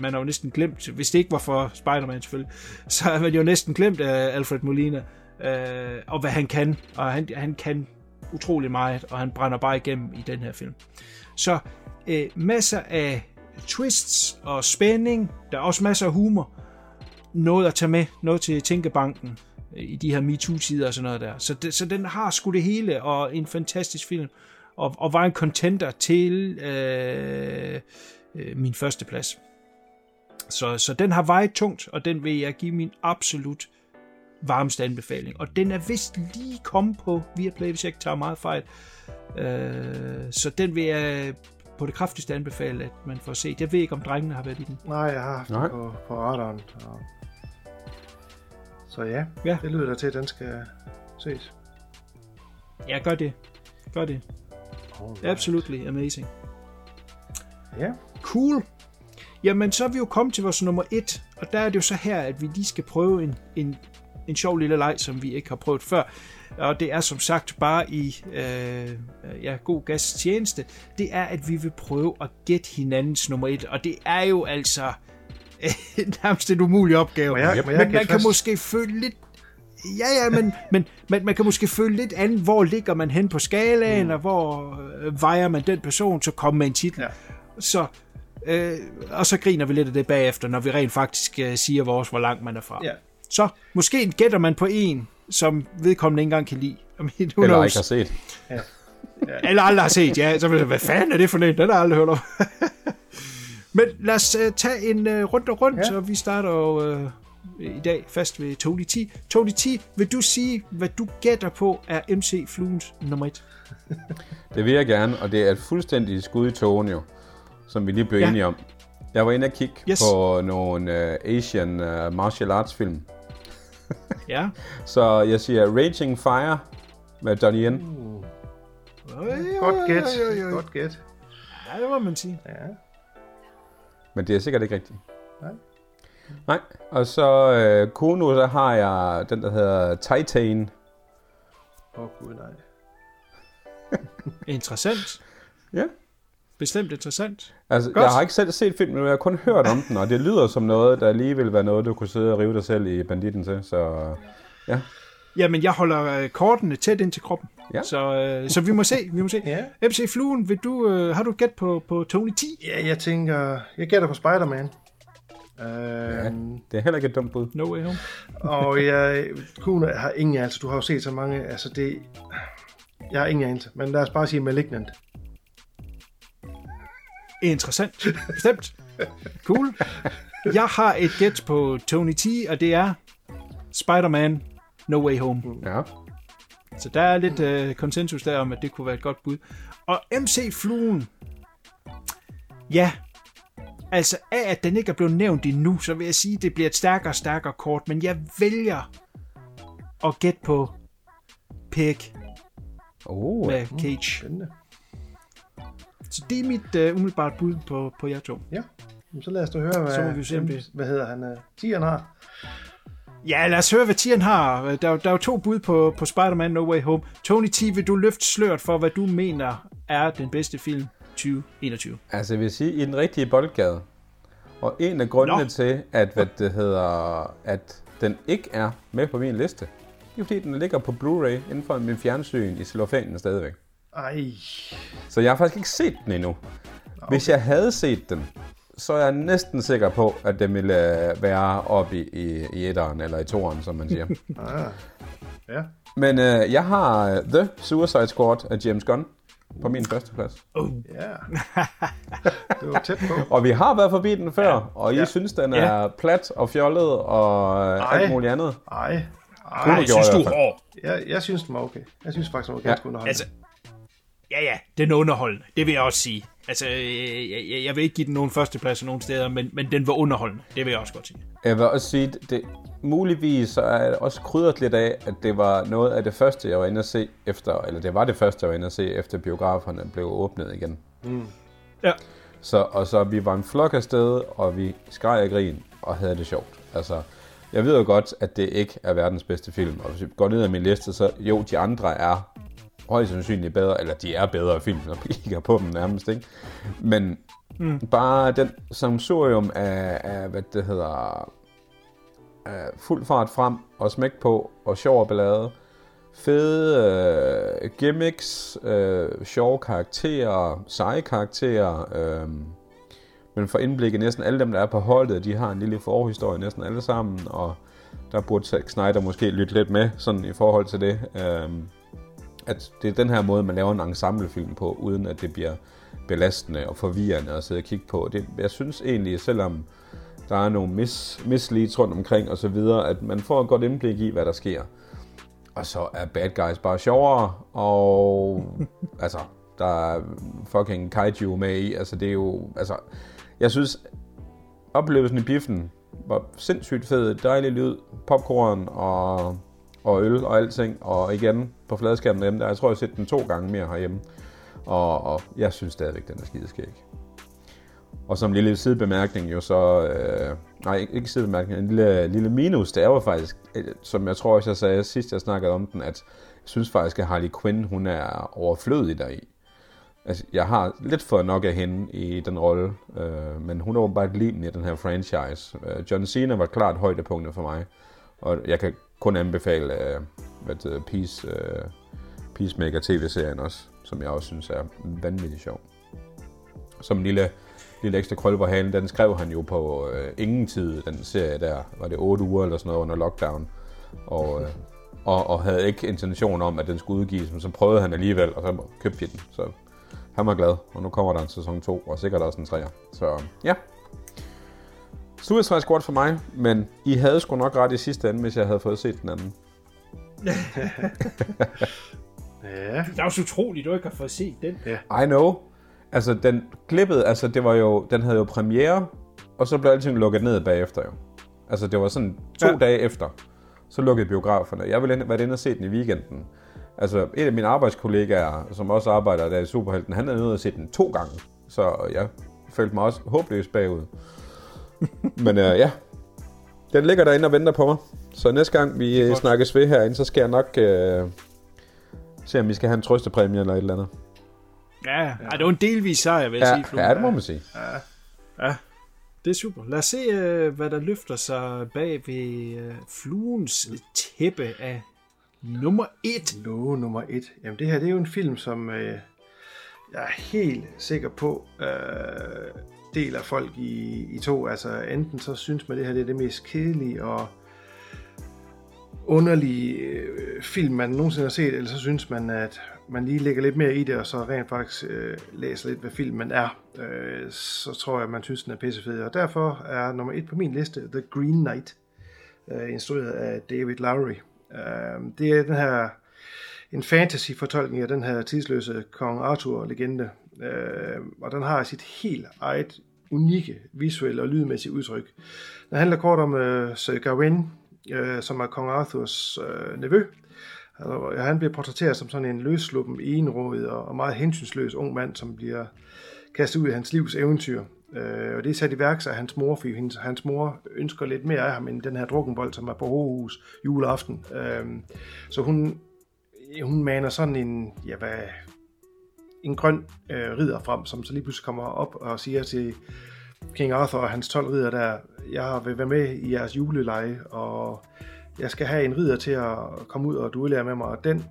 man har jo næsten glemt, hvis det ikke var for Spider-Man selvfølgelig, så har man jo næsten glemt af Alfred Molina, øh, og hvad han kan. Og han, han kan utrolig meget, og han brænder bare igennem i den her film. Så øh, masser af twists og spænding. Der er også masser af humor. Noget at tage med, noget til tænkebanken i de her MeToo-tider og sådan noget der. Så, det, så den har sgu det hele, og en fantastisk film. Og, og var en contender til øh, øh, min første plads. Så, så den har vejet tungt, og den vil jeg give min absolut varmeste anbefaling. Og den er vist lige kommet på Viaplay, hvis jeg ikke tager meget fejl. Øh, så den vil jeg på det kraftigste anbefale, at man får set. Jeg ved ikke, om drengene har været i den. Nej, jeg har haft den på, på radaren. Og... Så ja, ja, det lyder til, at den skal... ses. Ja, gør det. Gør det. Alright. Absolutely amazing. Ja. Yeah. Cool. Jamen, så er vi jo kommet til vores nummer et, og der er det jo så her, at vi lige skal prøve en, en, en sjov lille leg, som vi ikke har prøvet før. Og det er som sagt bare i øh, ja, god gas tjeneste. Det er, at vi vil prøve at gætte hinandens nummer et, og det er jo altså øh, nærmest en umulig opgave. Må jeg, må jeg men man kan måske føle lidt Ja, ja, men, men man, man kan måske føle lidt an, hvor ligger man hen på skalaen, mm. og hvor øh, vejer man den person, så kommer med en titel. Ja. Så, øh, og så griner vi lidt af det bagefter, når vi rent faktisk øh, siger vores, hvor langt man er fra. Ja. Så måske gætter man på en, som vedkommende ikke engang kan lide. Eller ikke har set. Ja. Ja. Eller aldrig har set, ja. Så vil jeg, hvad fanden er det for en? Den har aldrig hørt om. Men lad os øh, tage en øh, rundt og rundt, ja. Og vi starter jo... Øh, i dag fast ved Tony T. Tony T, vil du sige, hvad du gætter på er M C Fluens nummer et? Det vil jeg gerne, og det er et fuldstændigt skud i tågen jo, som vi lige blev ja. enige om. Jeg var inde og kigge yes. på nogle uh, Asian uh, martial arts film. Ja. Så jeg siger Raging Fire med Donnie Yen. Uh. Godt gæt. Godt gæt. Ja, det må man sige. Ja. Men det er sikkert ikke rigtigt. Nej. Nej, og så øh, Kuno, der har jeg den, der hedder Titan. Åh oh, gud, nej. Interessant. Ja. Bestemt interessant. Altså, godt. Jeg har ikke selv set filmen, men jeg har kun hørt om den, og det lyder som noget, der lige vil være noget, du kunne sidde og rive dig selv i banditten til, så ja. Jamen, jeg holder kortene tæt ind til kroppen, ja. så, øh, så vi må se, vi må se. Ja. M C Fluen, vil du, øh, har du gæt på, på Tony T? Ja, jeg tænker, jeg gætter på Spider-Man. Uh, ja, det er heller ikke et dumt bud. No way home. Og jeg Kuno, har ingen altså. Du har jo set så mange. Altså det, jeg har ingen anelse. Men lad os bare sige Malignant. Interessant. Bestemt. Cool. Jeg har et gæt på Tony T, og det er Spider-Man No Way Home. Ja. Så der er lidt øh, konsensus der om, at det kunne være et godt bud. Og M C Fluen. Ja. Altså af, at den ikke er blevet nævnt endnu, så vil jeg sige, at det bliver et stærkere og stærkere kort, men jeg vælger at gætte på Pig oh, med mm, Cage. Spændende. Så det er mit uh, umiddelbart bud på, på jer to. Ja, så lad os da høre, hvad, vi se, hvad hedder han, uh, Tion har. Ja, lad os høre, hvad Tion har. Der, der er jo to bud på, på Spider-Man No Way Home. Tony T, vil du løfte sløret for, hvad du mener er den bedste film? tyve enogtyve. Altså jeg vil sige, i den rigtige boldgade. Og en af grundene Nå. til, at, hvad det hedder, at den ikke er med på min liste, det er fordi, den ligger på Blu-ray inden for min fjernsyn i cellofanen stadigvæk. Ej. Så jeg har faktisk ikke set den endnu. Okay. Hvis jeg havde set den, så er jeg næsten sikker på, at den ville være oppe i, i, i etteren eller i toeren, som man siger. ah. ja. Men øh, jeg har The Suicide Squad af James Gunn på min førsteplads. Ja. Oh. Yeah. Det var tæt på. Og vi har været forbi den før, ja. og I ja. synes, den er ja. plat og fjollet og Ej. alt muligt andet. Nej. Jeg synes, du er hård. Jeg, jeg synes, den var okay. Jeg synes faktisk, den var ganske ja. underholdende. Altså, ja, ja, den er underholdende. Det vil jeg også sige. Altså, jeg, jeg, jeg vil ikke give den nogen førstepladser nogen steder, men, men den var underholdende. Det vil jeg også godt sige. Jeg vil også sige, det muligvis så er det også krydret lidt af, at det var noget af det første, jeg var inde at se efter, eller det var det første, jeg var inde at se efter biograferne blev åbnet igen. Mm. Ja. Så, og så vi var en flok afsted, og vi skreg og grin, og havde det sjovt. Altså, jeg ved jo godt, at det ikke er verdens bedste film, og hvis vi går ned ad min liste, så jo, de andre er højst sandsynligt bedre, eller de er bedre film, når vi kigger på dem nærmest, ikke? Men mm. bare den samsurium af, af, hvad det hedder, fuld fart frem og smæk på og sjov og ballade, fede øh, gimmicks, øh, sjove karakterer, seje karakterer, øh, men for indblik i næsten alle dem, der er på holdet, de har en lille forhistorie næsten alle sammen, og der burde Zack Snyder måske lytte lidt med sådan i forhold til det. Øh, at det er den her måde, man laver en ensemblefilm på, uden at det bliver belastende og forvirrende at sidde og kigge på. Det, jeg synes egentlig, selvom der er nogle mis, misleads rundt omkring og så videre, at man får et godt indblik i, hvad der sker. Og så er bad guys bare sjovere, og altså, der er fucking kaiju med i. Altså, det er jo, altså, jeg synes, oplevelsen i biffen var sindssygt fed, dejlig lyd, popcorn og og øl og alting, og igen på fladskærmen derhjemme, der jeg tror jeg har set den to gange mere herhjemme, og, og jeg synes stadigvæk, den er skideskæg. Og som lille sidebemærkning jo så, øh, nej ikke sidebemærkning, en lille, lille minus, det er jo faktisk, som jeg tror også jeg sagde sidst jeg snakkede om den, at jeg synes faktisk, at Harley Quinn, hun er overflødig deri. Altså, jeg har lidt fået nok af hende i den rolle, øh, men hun er åbenbart lignende i den her franchise. Øh, John Cena var klart højdepunktet for mig, og jeg kan kun anbefale øh, hvad det hedder, Peace, øh, Peacemaker T V-serien også, som jeg også synes er vanvittigt sjov. Som en lille, lille ekstra krølle på halen, den skrev han jo på øh, ingen tid, den serie der, var det otte uger eller sådan noget under lockdown, og... Øh, Og, og havde ikke intention om, at den skulle udgives, men så prøvede han alligevel, og så købte jeg den. Så han var glad, og nu kommer der en sæson to, og sikkert også en treer. Så ja. Suicide Squad for mig, men I havde sgu nok ret i sidste ende, hvis jeg havde fået set den anden. Ja. Det er jo så utroligt, du ikke har fået set den. Ja. I know. Altså, den klippede, altså, det var jo, den havde jo premiere, og så blev alting lukket ned bagefter jo. Altså, det var sådan to ja. dage efter. Så lukkede biograferne. Jeg ville være inde og se den i weekenden. Altså, en af mine arbejdskollegaer, som også arbejder der i Superhelten, han havde nødt at se den to gange. Så jeg følte mig også håbløs bagud. Men øh, ja, den ligger derinde og venter på mig. Så næste gang vi øh, snakkes ved herinde, så skal jeg nok øh, se, om vi skal have en trøstepræmie eller et eller andet. Ja, ja. Ej, det var en delvis sejr, vil jeg ja, sige. Fluen. Ja, det må man sige. Ja, ja. Det er super. Lad os se, hvad der løfter sig bag ved Fluens tæppe af nummer et. Nå, nummer et. Jamen det her, det er jo en film, som øh, jeg er helt sikker på øh, deler folk i, i to. Altså enten så synes man, det her det er det mest kedelige og underlige øh, film, man nogensinde har set, eller så synes man, at man lige lægger lidt mere i det, og så rent faktisk øh, læser lidt, hvad filmen er, øh, så tror jeg, man synes, den er pissefed. Og derfor er nummer et på min liste The Green Knight, øh, instrueret af David Lowery. Øh, det er den her, en fantasy-fortolkning af den her tidsløse Kong Arthur-legende, øh, og den har sit helt eget unikke visuelle og lydmæssige udtryk. Den handler kort om øh, Sir Gawain, øh, som er Kong Arthurs øh, nevø. Han bliver portrætteret som sådan en løsluppen, egenrådig og meget hensynsløs ung mand, som bliver kastet ud i hans livs eventyr. Og det er sat i værk af hans mor, fordi hans mor ønsker lidt mere af ham end den her drukkenbold, som er på Hohus juleaften. Så hun, hun maner sådan en, ja, hvad, en grøn ridder frem, som så lige pludselig kommer op og siger til King Arthur og hans tolv ridder der, jeg vil være med i jeres juleleje, og jeg skal have en ridder til at komme ud og duellere med mig, og den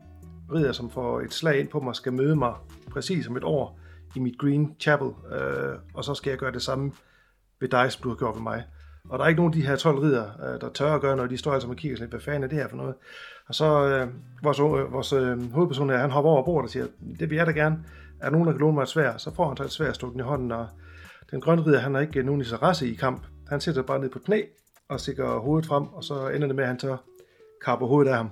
ridder, som får et slag ind på mig, skal møde mig præcis om et år i mit Green Chapel, øh, og så skal jeg gøre det samme ved dig, som du har gjort ved mig. Og der er ikke nogen af de her tolv ridder, øh, der tør at gøre noget, de står altså og kigger lidt, hvad fanden er det her for noget? Og så øh, vores, øh, vores øh, hovedperson her, han hopper over bordet og siger, det vil jeg da gerne, er der nogen, der kan låne mig et svær? Så får han så et svær stukket i hånden, og den grønne ridder, han har ikke nogen interesse i kamp, han sætter bare ned på knæ, og stikker hovedet frem, og så ender det med, at han så kapper hovedet af ham.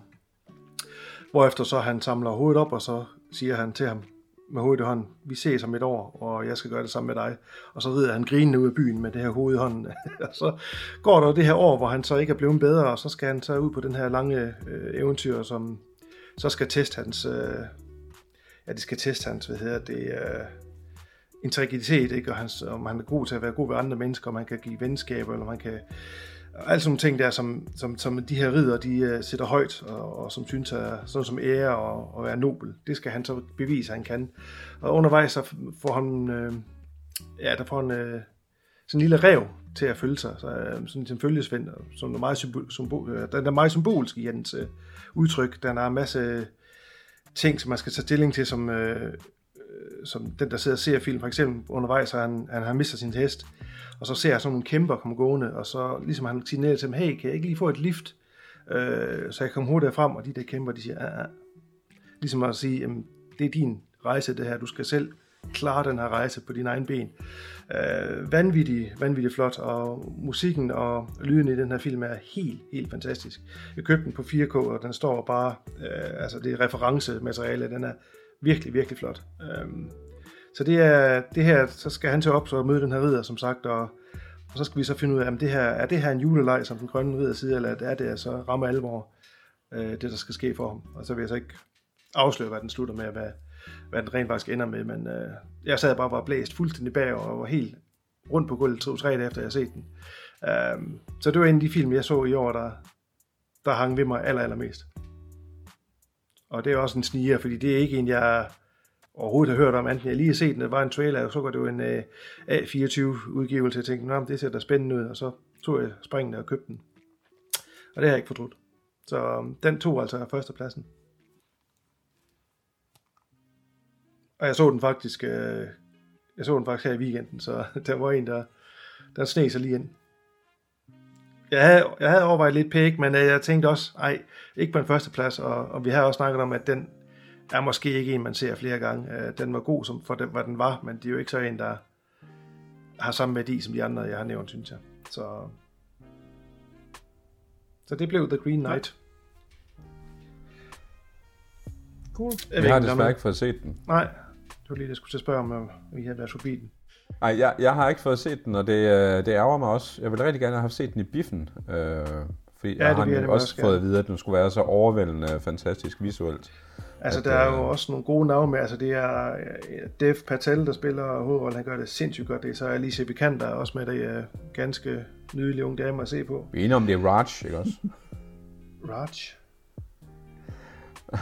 Hvorefter så han samler hovedet op, og så siger han til ham med hovedet i hånden, vi ses om et år, og jeg skal gøre det sammen med dig. Og så rider han grinende ud af byen med det her hoved i hånden. Og så går der det her år, hvor han så ikke er blevet bedre, og så skal han så ud på den her lange øh, eventyr, som så skal teste hans, øh, ja, det skal teste hans, hvad hedder det, øh, integritet, ikke? Og hans, om han er god til at være god ved andre mennesker, om han kan give venskaber, eller om han kan... Alt sådan nogle ting der, som, som, som de her ridder, de uh, sætter højt, og, og som synes er sådan som ære og, og er nobel. Det skal han så bevise, han kan. Og undervejs så får han, øh, ja, der får han øh, sådan en lille ræv til at følge sig, så, øh, sådan en følgesvend, som er meget, symbol, symbol, øh, den er meget symbolsk i hans øh, udtryk. Der er en masse ting, som man skal tage stilling til, som, øh, som den, der sidder og ser film. For eksempel undervejs, han, han har mistet sin hest. Og så ser jeg sådan nogle kæmper komme gående, og så ligesom han signerer til dem, hey, kan jeg ikke lige få et lift, øh, så jeg kommer hurtigt frem, og de der kæmper, de siger, ah, ah. Ligesom at sige, det er din rejse det her, du skal selv klare den her rejse på dine egne ben. Øh, vanvittig, vanvittig flot, og musikken og lyden i den her film er helt, helt fantastisk. Jeg købte den på fire K, og den står bare, øh, altså det er referencemateriale, den er virkelig, virkelig flot. Øh, Så det er det her, så skal han tage op så møde den her ridder, som sagt, og, og så skal vi så finde ud af, om det her, er det her en juleleg, som den grønne ridder siger, eller er det altså ramme alvor? øh, det, der skal ske for ham. Og så vil jeg så ikke afsløre, hvad den slutter med, hvad, hvad den rent faktisk ender med. Men øh, jeg sad bare og var blæst fuldstændig bag og var helt rundt på gulvet to-tre dage efter, jeg havde set den. Øh, så det var en af de film, jeg så i år, der, der hang ved mig aller, allermest. Og det er også en sniger, fordi det er ikke en, jeg overhovedet har hørt om, andet jeg lige har set den. Det var en trailer, og så går det jo en øh, A fireogtyve udgivelse. Jeg tænkte, nah, det ser da spændende ud, og så tog jeg springende og købte den. Og det har jeg ikke fortrudt. Så um, den tog altså førstepladsen. Og jeg så den faktisk, øh, jeg så den faktisk her i weekenden, så der var en, der, der sneg sig lige ind. Jeg havde, jeg havde overvejet lidt pæk, men øh, jeg tænkte også, nej, ikke på en førsteplads, og, og vi har også snakket om, at den er måske ikke en, man ser flere gange. Øh, den var god, som for den, hvad den var, men det er jo ikke så en, der har samme værdi som de andre, jeg har nævnt, synes jeg. Så, så det blev The Green Knight. Cool. Jeg, jeg har desværre ikke fået set den. Nej, det var lige det, jeg skulle spørge om, om vi havde været forbi den. Nej, jeg, jeg har ikke fået set den, og det, det ærger mig også. Jeg ville rigtig gerne have set den i biffen, øh, fordi ja, jeg har nemlig også fået at vide, at den skulle være så overvældende fantastisk visuelt. Altså, at, der er jo øh, også nogle gode navne med. Altså, det er Dev Patel, der spiller hovedrollen. Han gør det sindssygt godt. Det er så Alicia Vikander også med, det er ganske nydelige unge dame at se på. Vi er enige om, det er Raj, ikke også? Raj?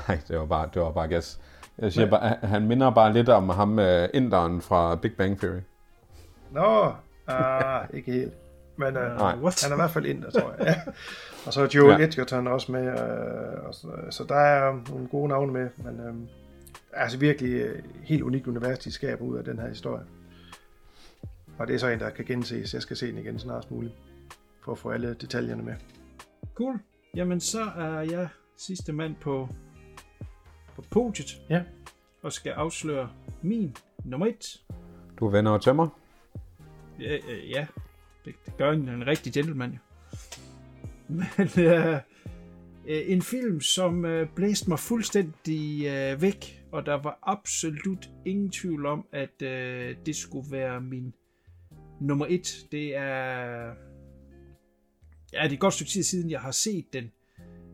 Nej, det var bare, det var bare gæst. Jeg siger bare, han minder bare lidt om ham, inderen fra Big Bang Theory. Nå, ah, ikke helt. Men uh, han er i hvert fald inder, tror jeg. Ja. Og så er Joel ja. Edgerton også med. Øh, og så, så der er nogle gode navne med. Men øh, altså virkelig øh, helt unikt univers, de skaber ud af den her historie. Og det er så en, der kan genses. Jeg skal se den igen snart muligt. For at få alle detaljerne med. Cool. Jamen så er jeg sidste mand på... på podiet, ja. Og skal afsløre min nummer et. Du er venner og tømmer? Ja, ja. Det gør en, en rigtig gentleman, jo. Men øh, en film, som øh, blæste mig fuldstændig øh, væk, og der var absolut ingen tvivl om, at øh, det skulle være min nummer et. Det er, ja, det er et godt stykke tid siden, jeg har set den.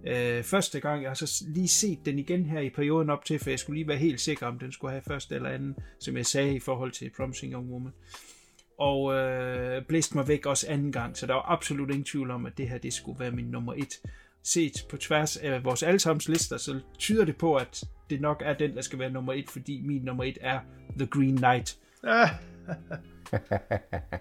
Øh, første gang, jeg har så lige set den igen her i perioden op til, for jeg skulle lige være helt sikker, om den skulle have første eller anden, som jeg sagde i forhold til Promising Young Woman. Og øh, blæste mig væk også anden gang, så der var absolut ingen tvivl om, at det her, det skulle være min nummer et. Set på tværs af vores allesammens lister, så tyder det på, at det nok er den, der skal være nummer et, fordi min nummer et er The Green Knight. Ah.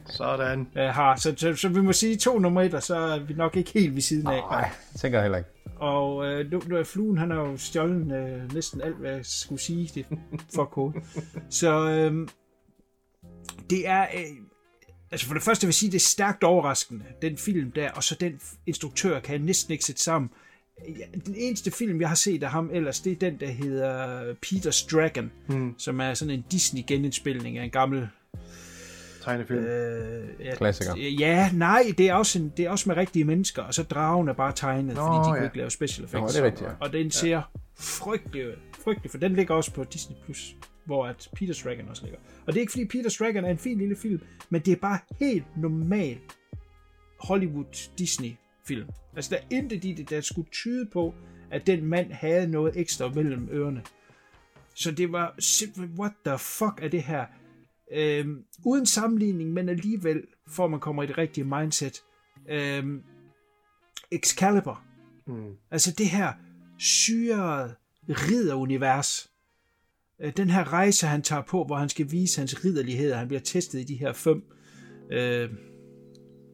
Sådan. Aha, så, så, så vi må sige to nummer et, og så er vi nok ikke helt ved siden af. Nej, tænker heller ikke. Og øh, nu, nu er Fluen, han har jo stjålet øh, næsten alt, hvad jeg skulle sige. Det er for kort. Så øh, det er... Øh, altså for det første vil jeg sige, det er stærkt overraskende, den film der, og så den instruktør kan jeg næsten ikke sætte sammen. Den eneste film, jeg har set af ham ellers, det er den, der hedder Peter's Dragon, hmm. som er sådan en Disney-genindspilning af en gammel... tegnefilm. Øh, ja, klassiker. Ja, nej, det er, også en, det er også med rigtige mennesker, og så dragen er bare tegnet, Nå, fordi de ja. kunne ikke lave special effects. Nå, det er rigtigt, ja. Og den ser ja. frygtelig, frygtelig, for den ligger også på Disney+, Plus, hvor at Peter's Dragon også ligger. Og det er ikke fordi Peter's Dragon er en fin lille film, men det er bare helt normal Hollywood-Disney-film. Altså, der er intet i det, der skulle tyde på, at den mand havde noget ekstra mellem ørerne. Så det var simpelthen, what the fuck er det her? Øhm, uden sammenligning, men alligevel for man kommer i det rigtige mindset. Øhm, Excalibur. Mm. Altså det her syrede ridderunivers. Øh, den her rejse, han tager på, hvor han skal vise hans ridderlighed. Han bliver testet i de her fem øh,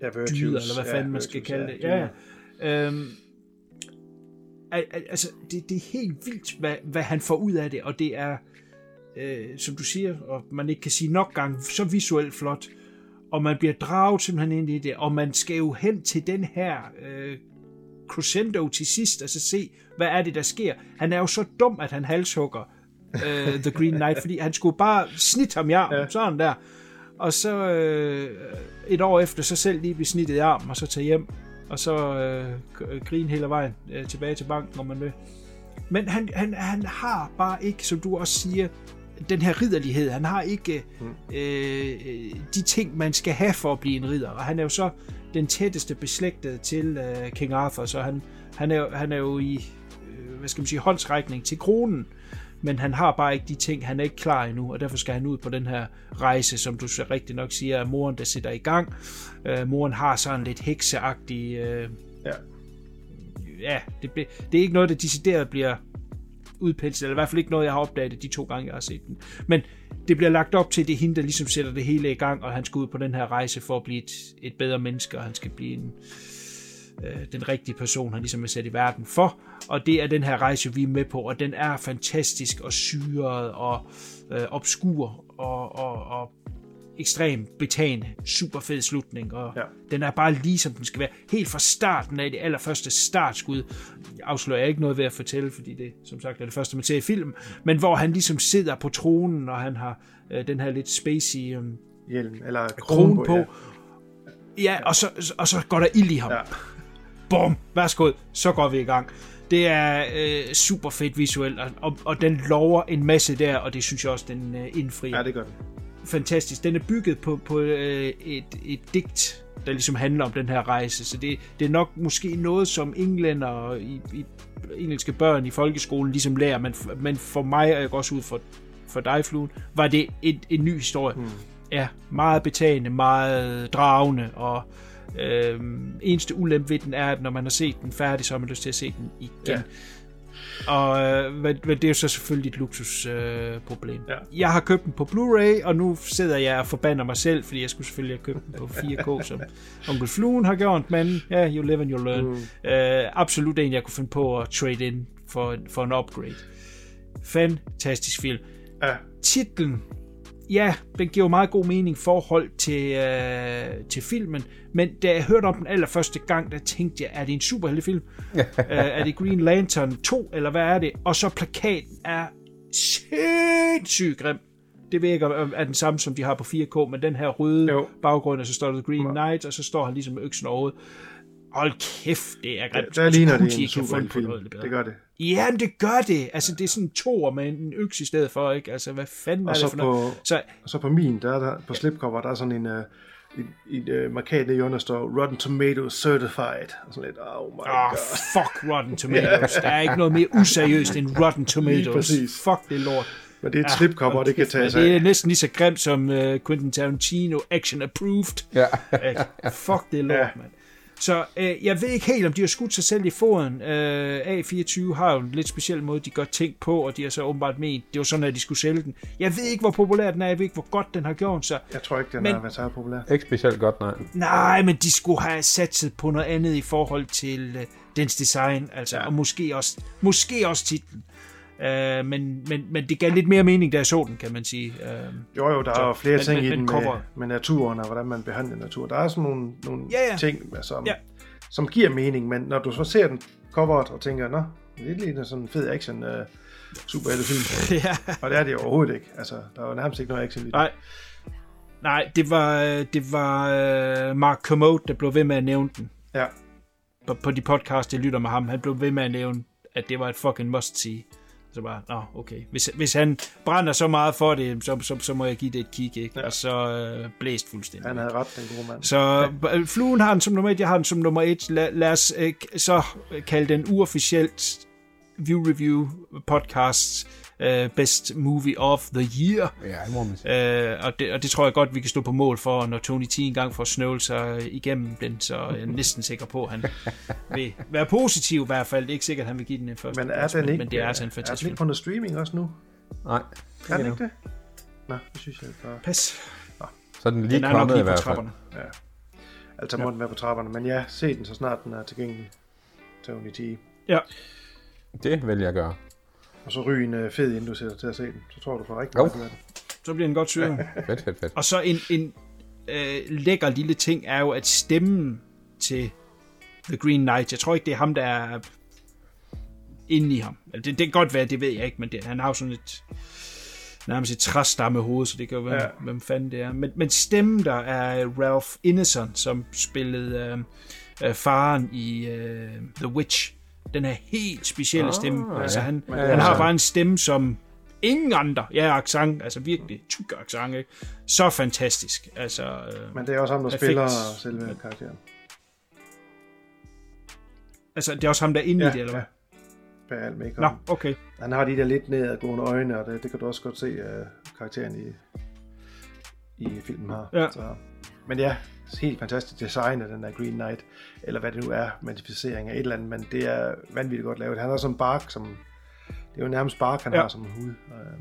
ja, virtues, dyder, eller hvad fanden ja, man skal virtues, kalde det. Ja, ja. Øhm, al- al- altså det, det er helt vildt, hvad, hvad han får ud af det, og det er Øh, som du siger, og man ikke kan sige nok gange, så visuelt flot, og man bliver draget simpelthen ind i det, og man skal jo hen til den her øh, crescendo til sidst, altså se, hvad er det, der sker. Han er jo så dum, at han halshugger øh, The Green Knight, fordi han skulle bare snitte ham i armen, ja. sådan der, og så øh, et år efter, så selv lige blive snittet i armen, og så tage hjem, og så øh, grine hele vejen øh, tilbage til banken, om man vil. Men han, han, han har bare ikke, som du også siger, den her ridderlighed, han har ikke øh, de ting, man skal have for at blive en ridder, og han er jo så den tætteste beslægtede til øh, King Arthur, så han, han, er, han er jo i hvad skal man sige, håndsrækning til kronen, men han har bare ikke de ting, han er ikke klar endnu, og derfor skal han ud på den her rejse, som du så rigtig nok siger, er moren, der sætter i gang. Øh, moren har sådan lidt hekseagtig... Øh, ja, ja det, det er ikke noget, der decideret bliver udpelset, eller i hvert fald ikke noget, jeg har opdaget de to gange, jeg har set den. Men det bliver lagt op til, det hende, der ligesom sætter det hele i gang, og han skal ud på den her rejse for at blive et, et bedre menneske, og han skal blive en... den rigtige person, han ligesom er sat i verden for, og det er den her rejse, vi er med på, og den er fantastisk og syret og øh, obskur og, og, og ekstremt betagende, super fed slutning, og ja. Den er bare lige som den skal være, helt fra starten af, det allerførste startskud, afslører jeg ikke noget ved at fortælle, fordi det som sagt er det første, man ser i film, men hvor han ligesom sidder på tronen, og han har øh, den her lidt spacey øh, hjelm, eller krone på, på. Ja. Ja, og så, og så går der ild i ham, ja. Bum, værsgo, så går vi i gang. Det er øh, super fedt visuelt, og, og den lover en masse der, og det synes jeg også, den øh, indfrier. Ja, det gør den. Fantastisk. Den er bygget på, på øh, et, et digt, der ligesom handler om den her rejse, så det, det er nok måske noget, som englænder i, i engelske børn i folkeskolen ligesom lærer, men, men for mig, og jeg går også ud for, for dig, Fluen, var det et, en ny historie. Hmm. Ja, meget betagende, meget dragende, og Øhm, eneste ulempe ved den er, at når man har set den færdig, så har man lyst til at se den igen, ja. Og øh, men det er jo så selvfølgelig et luksusproblem, øh, ja. Jeg har købt den på Blu-ray, og nu sidder jeg og forbander mig selv, fordi jeg skulle selvfølgelig have købt den på fire K, som onkel Fluen har gjort, men ja, yeah, you live and you learn. mm. øh, absolut en, jeg kunne finde på at trade in for, for en upgrade. Fantastisk film, ja. Titlen, ja, den giver jo meget god mening i forhold til, øh, til filmen, men da jeg hørte om den allerførste gang, der tænkte jeg, er det en superheltefilm? øh, er det Green Lantern to, eller hvad er det? Og så plakaten er sindssygt grim. Det ved jeg ikke, er den samme, som de har på fire K, men den her røde jo. Baggrund, og så står der Green Knight, og så står han ligesom med øksen overhovedet. Hold kæft, det er grimt. Der ligner det en superheltefilm, det gør det. Ja, men det gør det. Altså, det er sådan en toer med en øks i stedet for, ikke? Altså, hvad fanden er det for noget? På, så, og så på min, der er der, på slipcover, der er sådan en, uh, en, en uh, markat, der i hjørnet står Rotten Tomatoes Certified. Og sådan lidt, oh my oh, god. Fuck Rotten Tomatoes. Der er ikke noget mere useriøst end Rotten Tomatoes. Fuck det lort. Men det er et slipcover, ja, det kan tage sig. Det er næsten lige så grimt som uh, Quentin Tarantino Action Approved. Ja. Fuck det lort, ja. Mand. Så øh, jeg ved ikke helt, om de har skudt sig selv i foden. Øh, A fireogtyve har jo en lidt speciel måde, de gør ting på, og de har så åbenbart ment, det var sådan, at de skulle sælge den. Jeg ved ikke, hvor populær den er, jeg ved ikke, hvor godt den har gjort sig. Jeg tror ikke, den men, er været så populær. Ikke specielt godt, nej. Nej, men de skulle have satset på noget andet i forhold til øh, dens design, altså, ja. Og måske også, måske også titlen. Øh, men, men, men det gav lidt mere mening, da jeg så den, kan man sige. Øh, jo, jo, der så, er jo flere men, ting men, i den med, med naturen, og hvordan man behandler naturen. Der er sådan nogle, nogle ja, ja. ting, som, ja. som giver mening, men når du så ser den coveret og tænker, nå, det er lidt sådan en fed action øh, superheltefilm. Ja. Og det er det overhovedet ikke. Altså, der er jo nærmest ikke noget action i den. Nej. Nej, det var, det var Mark Kermode, der blev ved med at nævne den. Ja. På, på de podcast, jeg lytter med ham, han blev ved med at nævne, at det var et fucking must-see. Så bare, nå, okay. Hvis, hvis han brænder så meget for det, så, så, så må jeg give det et kig, ikke? Ja. Og så øh, blæst fuldstændig. Han havde ret, den gode mand. Så ja. Fluen har den som nummer et, jeg har den som nummer et. La, lad os øh, så kalde den uofficielt View Review Podcast øh, Best Movie of the Year. Ja, det må man sige. Øh, og, det, og det tror jeg godt, vi kan stå på mål for, når Tony T engang får snøvlet sig igennem den, så jeg er næsten sikker på, at han vil være positiv i hvert fald. Det er ikke sikkert, at han vil give den en første. Men er den ikke, men det er altså en fantastisk film. Er den ikke på noget streaming også nu? Nej. Er den ikke det? Nå, det synes jeg bare... Pas. Nå. Så er den lige den kommet i hvert fald. Ja. Altså må ja. Den være på trapperne, men ja, se den så snart den er tilgængelig. Tony T. Ja. Det vil jeg gøre. Og så ryge en øh, fed, inden du sætter til at se den. Så tror du for rigtig meget af det. Så bliver den godt syret. fedt, fedt, fedt. Og så en, en øh, lækker lille ting er jo, at stemmen til The Green Knight, jeg tror ikke, det er ham, der er inde i ham. Det, det kan godt være, det ved jeg ikke, men det, han har jo sådan et nærmest et træstamme hoved, så det kan jo være, ja. Hvem fanden det er. Men, men stemmen der er Ralph Ineson, som spillede øh, øh, faren i øh, The Witch. Den her helt specielle stemme. Oh, altså, ja. han, ja, ja, ja. han har bare en stemme, som ingen andre... Ja, accent, altså virkelig tyk accent, ikke? Så fantastisk. Altså, øh, men det er også ham, der effekt. Spiller selve ja. Karakteren. Altså, det er også ham, der er inde ja, i det, eller hvad? bærer alt make-up. Nå, okay. Han har de der lidt nedadgående øjne, og det, det kan du også godt se uh, karakteren i, i filmen her. Ja. Så. Men ja, helt fantastisk design af den der Green Knight, eller hvad det nu er, modificering af et eller andet, men det er vanvittigt godt lavet. Han har sådan en bark, som, det er jo nærmest bark, han ja. har som hud. Uh,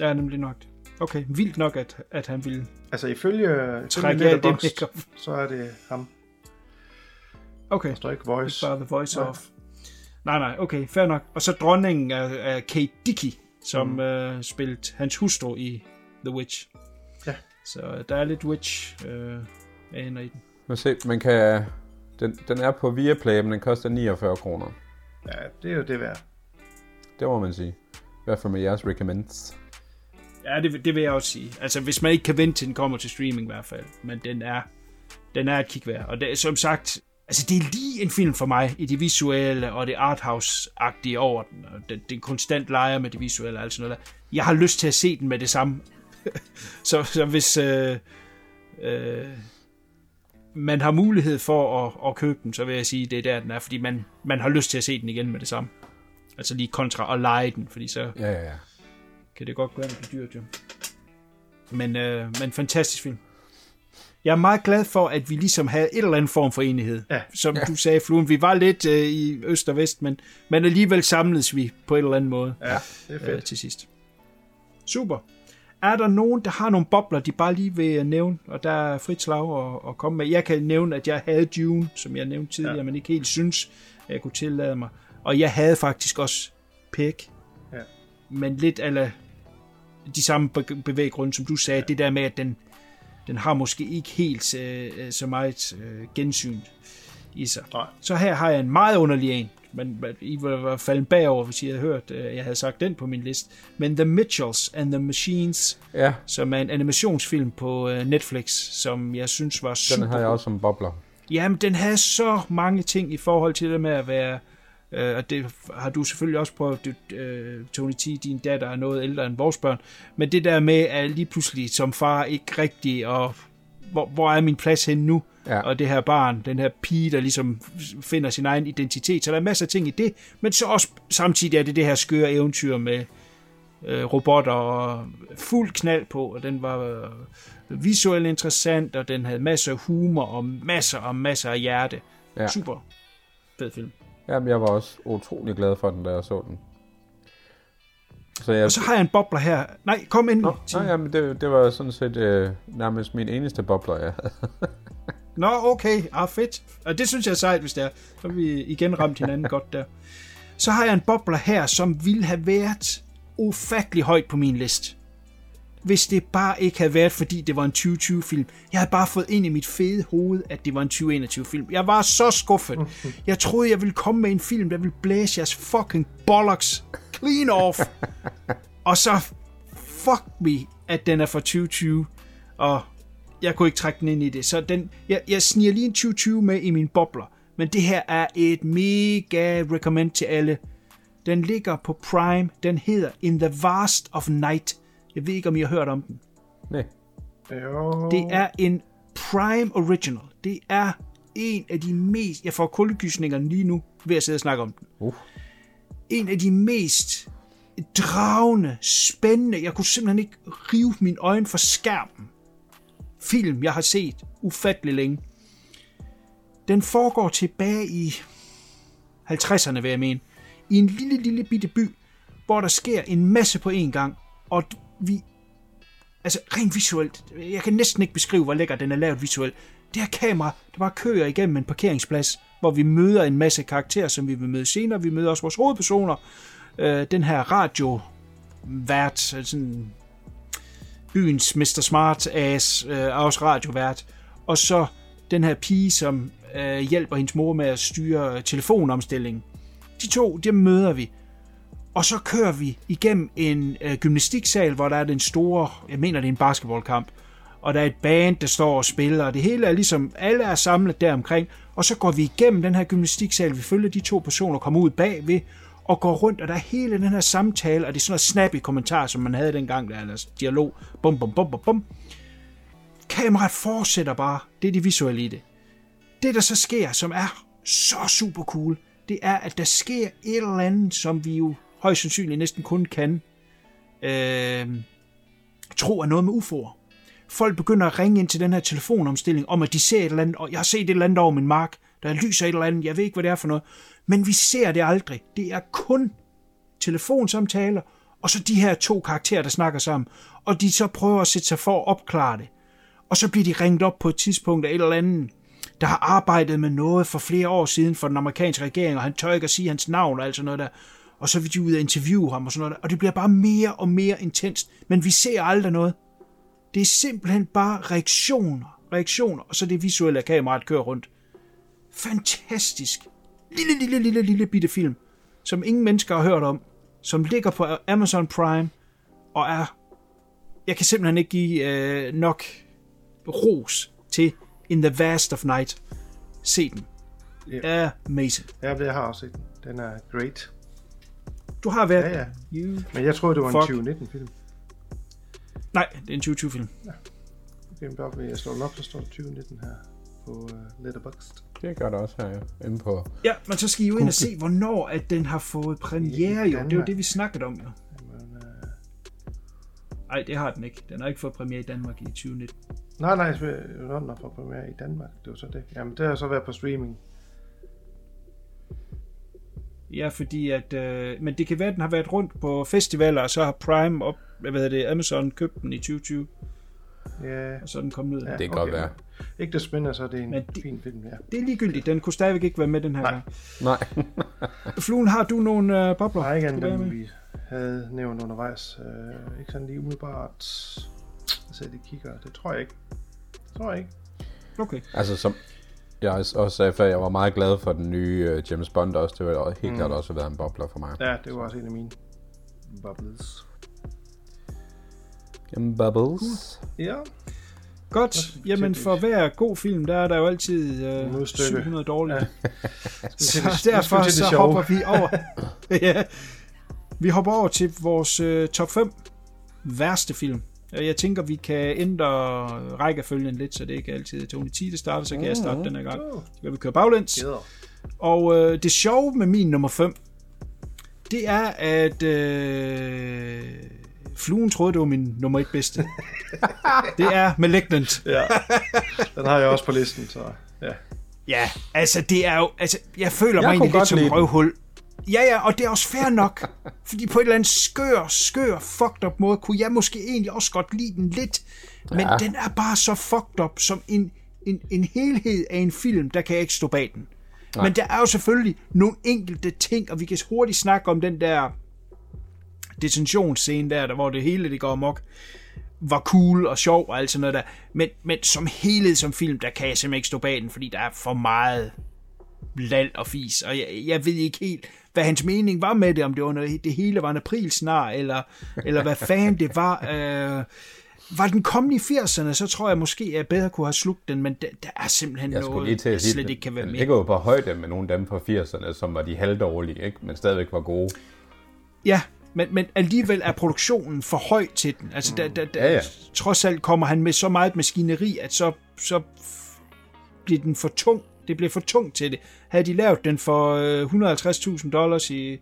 ja, nemlig nok. Okay, vildt nok, at, at han ville... Altså ifølge, ifølge Letterboxd, så er det ham. Okay. Der står ikke voice. Bare the voice off. Nej, nej, okay, fair nok. Og så dronningen af, af Kate Dickey, som mm. øh, spillede hans hustru i The Witch. Ja. Så der er lidt Witch øh, af hende i den. Man, se, man kan, den, den er på Viaplay, men den koster niogfyrre kroner. Ja, det er jo det værd. Det må man sige. I hvert fald med jeres recommends. Ja, det, det vil jeg også sige. Altså, hvis man ikke kan vente til den kommer til streaming i hvert fald. Men den er, den er et kigværd. Og det, som sagt, altså, det er lige en film for mig i det visuelle og det arthouse-agtige over den. Og den, den konstant leger med det visuelle og alt sådan noget der. Jeg har lyst til at se den med det samme. så, så hvis øh, øh, man har mulighed for at, at købe den, så vil jeg sige, det er der, den er. Fordi man, man har lyst til at se den igen med det samme. Altså lige kontra at lege den, fordi så... Ja, ja, ja. Kan det godt gøre, at det bliver dyrt, jo. Men, øh, men fantastisk film. Jeg er meget glad for, at vi ligesom havde et eller andet form for enighed. Ja. Som ja. du sagde, Fluen, vi var lidt øh, i øst og vest, men, men alligevel samledes vi på en eller anden måde. Ja, det er fedt. Øh, til sidst. Super. Er der nogen, der har nogle bobler, de bare lige vil nævne, og der er frit slag at, at komme med? Jeg kan nævne, at jeg havde Dune, som jeg nævnte tidligere, ja. men ikke helt synes, at jeg kunne tillade mig. Og jeg havde faktisk også Pæk. Ja. Men lidt ala de samme bevæggrunde, som du sagde, ja. det der med, at den, den har måske ikke helt øh, så meget øh, gensyn i sig. Nej. Så her har jeg en meget underlig en, men I var faldet bagover, hvis I havde hørt, øh, jeg havde sagt den på min liste, men The Mitchells and the Machines, ja. som er en animationsfilm på øh, Netflix, som jeg synes var super. Den har jeg også som bobler. Jamen, den havde så mange ting i forhold til det med at være... Uh, og det har du selvfølgelig også prøvet, uh, Tony T, din datter er noget ældre end vores børn, men det der med at lige pludselig som far ikke rigtig, og hvor, hvor er min plads henne nu, ja. og det her barn, den her pige, der ligesom finder sin egen identitet, så der er masser af ting i det, men så også samtidig er det det her skøre eventyr med uh, robotter og fuld knald på, og den var uh, visuelt interessant, og den havde masser af humor og masser og masser af hjerte. ja. Super fed film. Jamen, jeg var også utrolig glad for den, da jeg så den. Så jeg... Og så har jeg en bobler her. Nej, kom ind. Nå, nej, jamen, det, det var sådan set øh, nærmest min eneste bobler, jeg havde. Nå, okay. Ah, fedt. Og det synes jeg er sejt, hvis det er. Så vi igen ramt hinanden godt der. Så har jeg en bobler her, som ville have været ufattelig højt på min liste. Hvis det bare ikke havde været, fordi det var en tyve tyve-film. Jeg havde bare fået ind i mit fede hoved, at det var en tyve enogtyve-film. Jeg var så skuffet. Jeg troede, jeg ville komme med en film, der ville blæse jeres fucking bollocks clean off. Og så fuck me, at den er fra tyve tyve. Og jeg kunne ikke trække den ind i det. Så den, jeg, jeg sniger lige en tyve tyve med i mine bobler. Men det her er et mega recommend til alle. Den ligger på Prime. Den hedder In the Vast of Night. Jeg ved ikke, om I har hørt om den. Nej. Det er en Prime Original. Det er en af de mest... Jeg får kuldegysningerne lige nu ved at sidde og snakke om den. Uh. En af de mest dragende, spændende... Jeg kunne simpelthen ikke rive mine øjne fra skærmen. Film, jeg har set ufattelig længe. Den foregår tilbage i halvtredserne, vil jeg mene. I en lille, lille bitte by, hvor der sker en masse på én gang. Og... Vi, altså rent visuelt, jeg kan næsten ikke beskrive, hvor lækker den er lavet visuelt. Det her kamera, der bare kører igennem en parkeringsplads, hvor vi møder en masse karakterer, som vi vil møde senere. Vi møder også vores hovedpersoner. Øh, den her radiovært, sådan byens mister Smart Ass, øh, er også radiovært. Og så den her pige, som øh, hjælper hendes mor med at styre telefonomstillingen. De to, dem møder vi. Og så kører vi igennem en øh, gymnastiksal, hvor der er den store, jeg mener det er en basketballkamp, og der er et band, der står og spiller, og det hele er ligesom, alle er samlet deromkring, og så går vi igennem den her gymnastiksal, vi følger de to personer, kommer ud bagved, og går rundt, og der er hele den her samtale, og det er sådan noget snappy kommentar, som man havde dengang, der er dialog, bum bum bum bum bum. Kameraet fortsætter bare, det er det visuelle i det. Det der så sker, som er så super cool, det er, at der sker et eller andet, som vi jo højst sandsynligt næsten kun kan øh, tro er noget med U F O'er. Folk begynder at ringe ind til den her telefonomstilling om, at de ser et eller andet, og jeg har set et eller andet over min mark, der lyser et eller andet, jeg ved ikke, hvad det er for noget, men vi ser det aldrig. Det er kun telefonsamtaler, og så de her to karakterer, der snakker sammen, og de så prøver at sætte sig for at opklare det. Og så bliver de ringet op på et tidspunkt af et eller andet, der har arbejdet med noget for flere år siden for den amerikanske regering, og han tør ikke at sige hans navn og alt sådan noget der. Og så vil de ud og interviewe ham og sådan noget der. Og det bliver bare mere og mere intenst, men vi ser aldrig noget. Det er simpelthen bare reaktioner, reaktioner, og så det visuelle kameraet kører rundt. Fantastisk. Lille, lille, lille, lille bitte film, som ingen mennesker har hørt om, som ligger på Amazon Prime, og er... Jeg kan simpelthen ikke give øh, nok ros til In the Vast of Night. Se den. Yep. Amazing. Ja, jeg har også set den. Den er great. Du har været... Ja, ja. You... Men jeg troede, det var Fuck. en tyve nitten-film. Nej, det er en tyve tyve-film. Ja. Okay, bare ved at slå den op, så står tyve nitten her på Letterboxd. Det gør det også her, ja. Inde på... Ja, men så skal I jo ind og se, hvornår at den har fået premiere, jo. Det er jo det, vi snakkede om, jo. Nej, det har den ikke. Den har ikke fået premiere i Danmark i tyve nitten. Nej, nej, den har fået premiere i Danmark. Det var så det. Jamen, det har så været på streaming. Ja, fordi at... Øh, men det kan være, at den har været rundt på festivaler, og så har Prime op... Hvad hedder det? Amazon købt den i tyve tyve. Yeah. Og så er den kommet ud. Ja, det kan okay. godt være. Ikke det spændende, så er det en det, fin film, ja. Det er ligegyldigt. Den kunne stadigvæk ikke være med den her Nej. gang. Nej. Fluen, har du nogle øh, bobler? Nej, ikke andet, vi havde nævnt undervejs. Øh, ikke sådan lige umiddelbart. Altså, det kigger. Det tror jeg ikke. Det tror jeg ikke. Okay. Altså, som jeg også sagde før, jeg var meget glad for den nye uh, James Bond også. Det var helt mm. klart også været en bobler for mig. Ja, det var også en af mine boblers. Jamen, bubbles. Ja. Godt. Jamen, for hver god film, der er der jo altid øh, syv hundrede dårlige. Ja. Så derfor så hopper vi over. ja. Vi hopper over til vores øh, top fem værste film. Jeg tænker, vi kan ændre rækkefølgen lidt, så det ikke altid er Tony T, der starter, så kan jeg starte den her gang. Så kan vi køre baglæns. Og øh, det sjove med min nummer fem, det er, at... Øh, Fluen troede, det var min nummer et bedste. Det er Malignant. Ja, den har jeg også på listen, så ja. Ja, altså det er jo... Altså, jeg føler jeg mig egentlig lidt som et røvhul. Ja, ja, og det er også fair nok. Fordi på et eller andet skør, skør, fucked up måde, kunne jeg måske egentlig også godt lide den lidt. Men ja. Den er bare så fucked up som en, en, en helhed af en film, der kan ikke stå bag den. Nej. Men der er jo selvfølgelig nogle enkelte ting, og vi kan hurtigt snakke om den der... detentionsscene der, der, hvor det hele det går amok, var cool og sjov og alt sådan noget der, men, men som helhed som film, der kan jeg simpelthen ikke stå bag den, fordi der er for meget lalt og fis, og jeg, jeg ved ikke helt, hvad hans mening var med det, om det var noget, det hele var en aprilsnar, eller, eller hvad fanden det var. Øh, var den kommet i firserne, så tror jeg måske, at jeg bedre kunne have slugt den, men der, der er simpelthen jeg noget, der slet den, ikke kan være med. Det går jo på højde med nogle af dem fra firserne, som var de halvdårlige, ikke? Men stadigvæk var gode. Ja, Men, men alligevel er produktionen for høj til den. Altså, da, da, da, ja, ja. Trods alt kommer han med så meget maskineri, at så, så bliver den for tung. Det bliver for tungt til det. Havde de lavet den for et hundrede og halvtreds tusind dollars i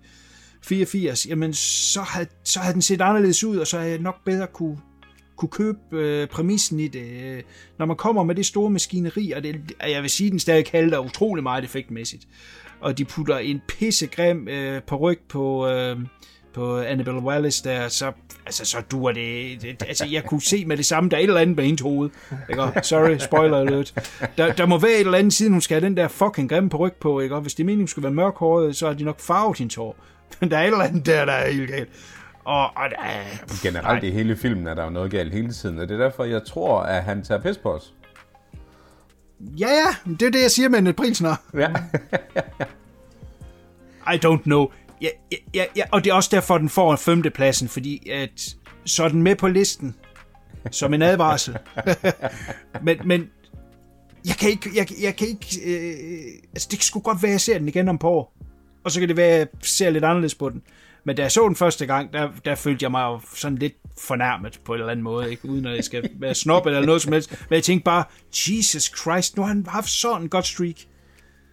fireogfirs, jamen så havde, så havde den set anderledes ud, og så havde jeg nok bedre kunne, kunne købe øh, præmissen i det. Når man kommer med det store maskineri, og det, jeg vil sige, den stadig halter utrolig meget effektmæssigt, og de putter en pissegrim øh, paryk på... Øh, på Annabelle Wallis der, så altså så duer det, det altså jeg kunne se med det samme, der er et eller andet med hendes hoved, ikke? Sorry, spoiler alert. Der, der må være et eller andet siden, hun skal have den der fucking grimme paryk på, ikke? Og hvis det meningen skulle være mørkhåret, så har de nok farvet hendes hår. Men der er et eller andet der, der er helt galt. Og, og der, pff, generelt nej. I hele filmen er der jo noget galt hele tiden, og det er derfor, jeg tror, at han tager pis på os. Ja, ja, det er det, jeg siger med en aprilsnar. Ja. I don't know. Ja, ja, ja, og det er også derfor, den får femtepladsen, fordi at, så er den med på listen, som en advarsel. men, men jeg kan ikke, jeg, jeg kan ikke øh, altså det skulle godt være, at jeg ser den igen om på år, og så kan det være, at jeg ser lidt anderledes på den. Men da jeg så den første gang, der, der følte jeg mig sådan lidt fornærmet på en eller anden måde, ikke? Uden at jeg skal være snob eller noget som helst. Men jeg tænkte bare, Jesus Christ, nu har han haft sådan en god streak.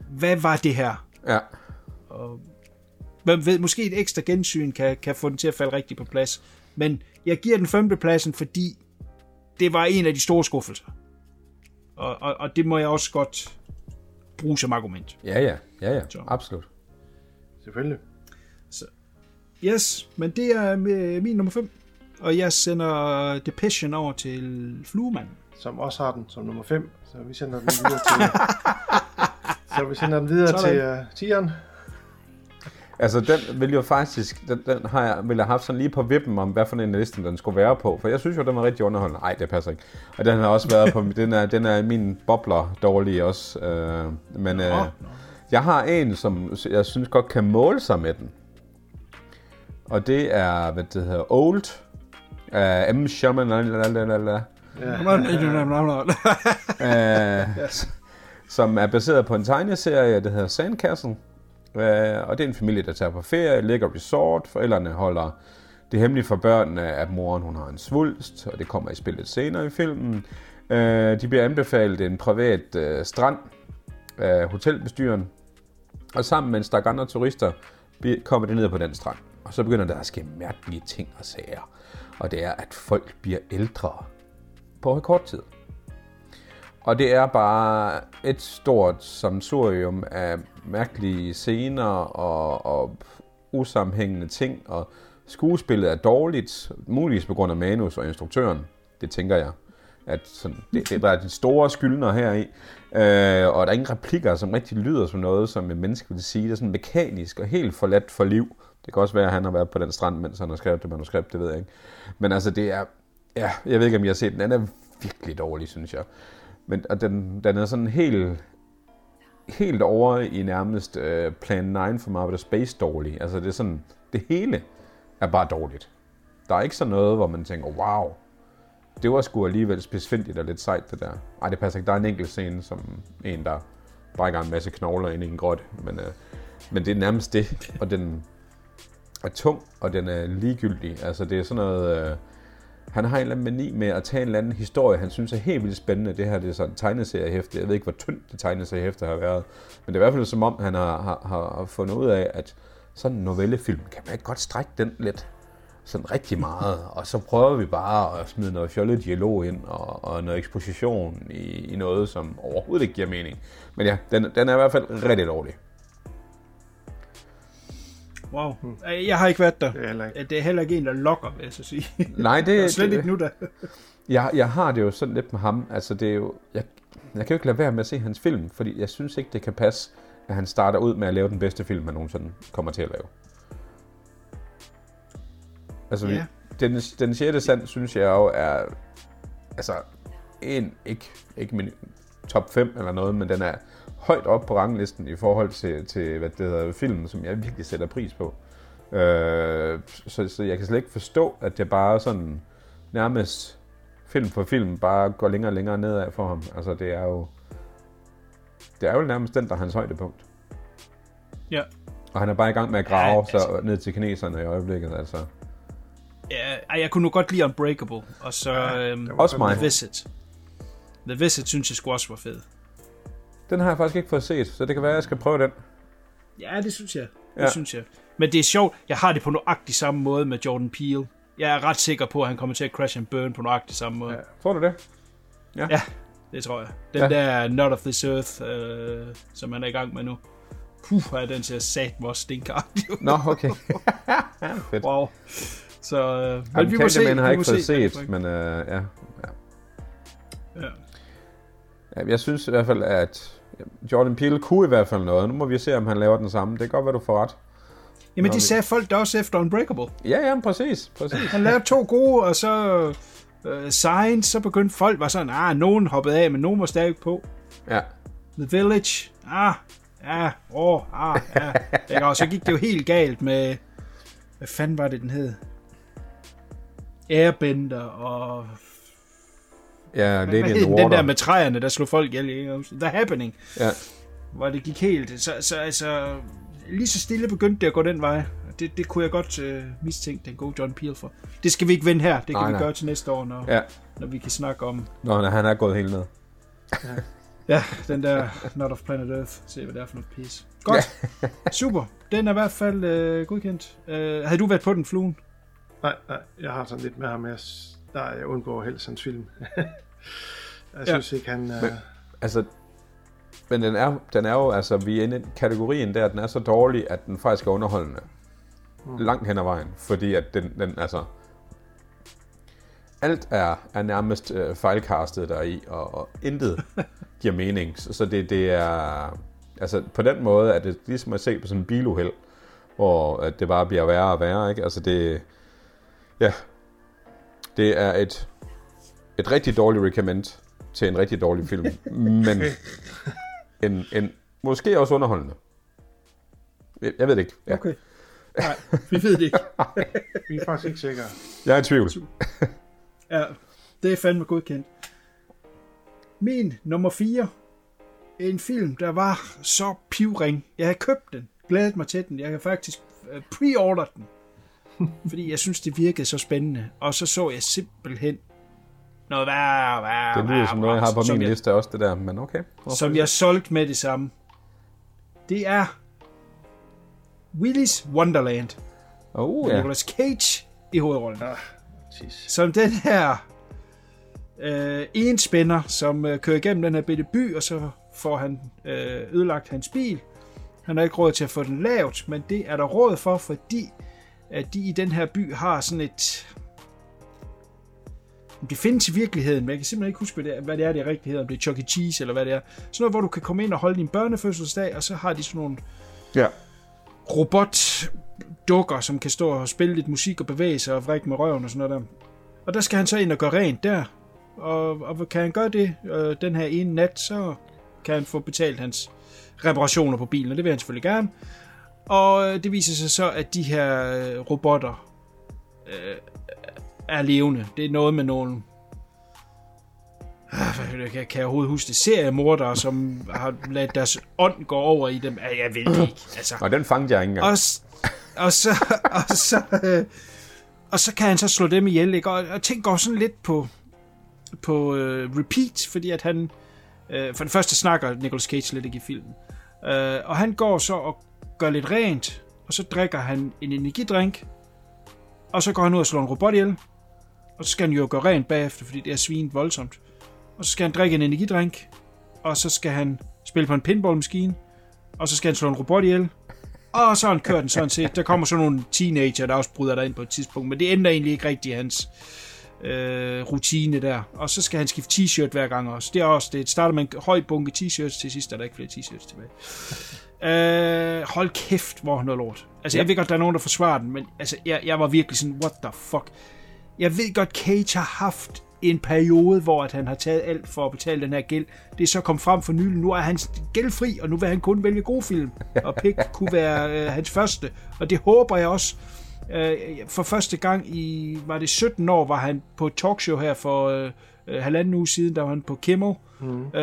Hvad var det her? Ja. og hvem ved, måske et ekstra gensyn kan, kan få den til at falde rigtig på plads. Men jeg giver den femte pladsen, fordi det var en af de store skuffelser. Og, og, og det må jeg også godt bruge som argument. Ja, ja, ja, ja. Så. Absolut. Selvfølgelig. Så. Yes, men det er min nummer fem. Og jeg sender Depression over til Fluemann. Som også har den som nummer fem. Så vi sender den videre til... så vi sender den videre til uh, Tion. Altså, den vil jo faktisk... Den, den har jeg, vil jeg have haft sådan lige på vippen om, hvad for en liste den skulle være på. For jeg synes jo, den var rigtig underholdende. Nej, det passer ikke. Og den har også været på... den, er, den er min bobler dårlige også. Øh, men øh, jeg har en, som jeg synes godt kan måle sig med den. Og det er, hvad det hedder, Old... Uh, M. Sherman... Lalalala, uh, yes. Som er baseret på en tegneserie, der hedder Sandcastle. Uh, og det er en familie, der tager på ferie, ligger resort. Forældrene holder det hemmelige for børnene, at moren hun har en svulst, og det kommer i spillet senere i filmen. Uh, de bliver anbefalet en privat uh, strand af uh, hotelbestyren. Og sammen med en stak andre turister, kommer de ned på den strand. Og så begynder der at ske mærkelige ting og sager. Og det er, at folk bliver ældre på kort tid. Og det er bare et stort sammensurium af mærkelige scener og, og usammenhængende ting. Og skuespillet er dårligt, muligvis på grund af manus og instruktøren. Det tænker jeg, at sådan, det, det, der er de store skyldner heri. Øh, og der er ingen replikker, som rigtig lyder som noget, som et menneske vil sige. Det er sådan mekanisk og helt forladt for liv. Det kan også være, at han har været på den strand, mens han har skrevet det manuskript, det ved jeg ikke. Men altså, det er... Ja, jeg ved ikke, om I har set den. Den er virkelig dårlig, synes jeg. Men, og den, den er sådan helt... Helt over i nærmest øh, Plan ni for Marvel Space dårlig. Altså, det er sådan... Det hele er bare dårligt. Der er ikke sådan noget, hvor man tænker, wow, det var sgu alligevel spidsfindigt og lidt sejt, det der. Ej, det passer ikke. Der er en enkelt scene, som en, der brækker en masse knogler ind i en grotte. Men, øh, men det er nærmest det. Og den... er tung, og den er ligegyldig. Altså, det er sådan noget... Øh, han har en eller anden mani med at tage en eller anden historie, han synes er helt vildt spændende. Det her, det er sådan en tegneseriehæfte. Jeg ved ikke, hvor tyndt det tegneseriehæfte har været. Men det er i hvert fald som om, han har, har, har fundet ud af, at sådan en novellefilm, kan man ikke godt strække den lidt? Sådan rigtig meget. Og så prøver vi bare at smide noget fjollet dialog ind, og, og noget eksposition i, i noget, som overhovedet ikke giver mening. Men ja, den, den er i hvert fald rigtig dårlig. Wow. Jeg har ikke været der. Det er, ikke. Det er heller ikke en, der lokker, vil jeg så sige. Nej, det er slet det, ikke nu, der. jeg, jeg har det jo sådan lidt med ham. Altså, det er jo, jeg, jeg kan jo ikke lade være med at se hans film, fordi jeg synes ikke, det kan passe, at han starter ud med at lave den bedste film, han nogensinde kommer til at lave. Altså, ja. den, den sjette sand, synes jeg jo er... Altså, en, ikke, ikke min top fem eller noget, men den er... højt op på ranglisten i forhold til, til hvad det hedder, filmen, som jeg virkelig sætter pris på. Øh, så, så jeg kan slet ikke forstå, at det bare sådan nærmest film for film bare går længere og længere nedad for ham. Altså, det er jo det er jo nærmest den, der er hans højdepunkt. Ja. Og han er bare i gang med at grave ja, altså, så ned til kineserne i øjeblikket, altså. Ja, jeg kunne nu godt lide Unbreakable, og så ja, øhm, også mig. The Visit. The Visit synes jeg sgu også var fed. Den har jeg faktisk ikke fået set, så det kan være, at jeg skal prøve den. Ja, det synes jeg. Det ja. synes jeg. Men det er sjovt. Jeg har det på nøjagtig samme måde med Jordan Peele. Jeg er ret sikker på, at han kommer til at crash and burn på nøjagtig samme måde. Ja. Tror du det? Ja. Ja, det tror jeg. Den ja. der Not of This Earth, øh, som han er i gang med nu. Puh, er den til at sat vores stinkeragtig. Nå, okay. Fedt. Wow. Så, øh, men Jamen, vi må se. Jeg har vi ikke fået set, set men øh, ja. Ja. ja. Jeg synes i hvert fald, at Jordan Peele kunne i hvert fald noget. Nu må vi se, om han laver den samme. Det kan godt være, du får ret. Jamen, det sagde folk da også efter Unbreakable. Ja, ja, præcis. præcis. Han lavede to gode, og så uh, Science, så begyndte folk var sådan, ah, nogen hoppede af, men nogen var stadig på. Ja. The Village, ah, ja, åh, ah, ja. Og så gik det jo helt galt med, hvad fanden var det, den hed? Airbender og... Ja, Lady in the Water. Den der med træerne, der slog folk ihjel. The Happening. Ja. Hvor det gik helt. Så, så altså, lige så stille begyndte det at gå den vej. Det, det kunne jeg godt øh, mistænke den gode John Peele for. Det skal vi ikke vende her. Det nej, kan nej. vi gøre til næste år, når, ja. når vi kan snakke om... Nå, han er gået helt ned. Ja. Ja, den der Not of Planet Earth. Se, hvad det er for noget pis. Godt. Ja. Super. Den er i hvert fald øh, godkendt. Øh, havde du været på den, Fluen? Nej, nej. Jeg har sådan lidt med ham. Jeg, nej, jeg undgår helst hans film. jeg ja. synes ikke, han... Øh... Men, altså, men den er, den er jo... Altså, vi er inde i kategorien der, den er så dårlig, at den faktisk er underholdende. Mm. Langt hen ad vejen. Fordi at den, den altså... Alt er, er nærmest øh, fejlkastet deri, og, og intet giver mening. Så det, det er... Altså, på den måde er det ligesom at se på sådan en biluheld, hvor at det bare bliver værre og værre, ikke? Altså, det... Ja. Det er et, et rigtig dårligt recommend til en rigtig dårlig film, men en, en måske også underholdende. Jeg ved det ikke. Ja. Okay. Nej, vi ved det ikke. Vi er faktisk ikke sikre. Jeg er i tvivl. Ja, det er fandme godkendt. Min nummer fire. En film, der var så pivring. Jeg havde købt den, glædet mig til den. Jeg havde faktisk pre-orderet den, fordi jeg synes, det virkede så spændende. Og så så jeg simpelthen noget værre, værre, det lyder som noget, jeg har på min jeg, liste også, det der, men okay. Hvorfor? Som jeg solgte med det samme. Det er Willy's Wonderland. Oh, ja. Nicolas Cage i hovedrollen. Ah, som den her øh, enspænder, som øh, kører igennem den her bitte by, og så får han øh, ødelagt hans bil. Han har ikke råd til at få den lavet, men det er der råd for, fordi at de i den her by har sådan et... Det findes i virkeligheden, men jeg kan simpelthen ikke huske, hvad det er, det er rigtigt hedder, om det er Chuck E. Cheese, eller hvad det er. Sådan noget, hvor du kan komme ind og holde din børnefødselsdag, og så har de sådan nogle ja. robotdukker, som kan stå og spille lidt musik og bevæge sig og vrikke med røven og sådan noget der. Og der skal han så ind og gøre rent der, og, og kan han gøre det øh, den her ene nat, så kan han få betalt hans reparationer på bilen, og det vil han selvfølgelig gerne. Og det viser sig så, at de her robotter øh, er levende. Det er noget med nogle... Øh, kan jeg overhovedet huske det? Seriemordere, som har ladt deres ånd gå over i dem. Jeg ved det ikke. Altså. Og den fangede jeg ikke engang. Og, og, så, og, så, øh, og så kan han så slå dem ihjel. Ikke? Og, og ting går sådan lidt på, på øh, repeat, fordi at han... Øh, for det første snakker Nicolas Cage slet ikke i filmen. Øh, og han går så og gør lidt rent, og så drikker han en energidrink, og så går han ud og slår en robot ihjel, og så skal han jo gøre rent bagefter, fordi det er svinet voldsomt. Og så skal han drikke en energidrink, og så skal han spille på en pinballmaskine, og så skal han slå en robot ihjel, og så han kører den sådan set. Der kommer sådan nogle teenager, der også bryder derind på et tidspunkt, men det ændrer egentlig ikke rigtig hans øh, rutine der. Og så skal han skifte t-shirt hver gang også. Det er også det. Starter med en høj bunke t-shirts, til sidst er der ikke flere t-shirts tilbage. Øh, hold kæft, hvor han er lort. Altså, ja. Jeg ved godt, der er nogen, der forsvarer den, men altså, jeg, jeg var virkelig sådan, what the fuck. Jeg ved godt, Cage har haft en periode, hvor at han har taget alt for at betale den her gæld. Det er så kommet frem for nylig. Nu er han gældfri, og nu vil han kun vælge gode film. Og Pick kunne være øh, hans første. Og det håber jeg også. Øh, for første gang i, var det sytten år, var han på et talkshow her for... Øh, halvanden uge siden, der var han på Kimmel. Mm. Uh,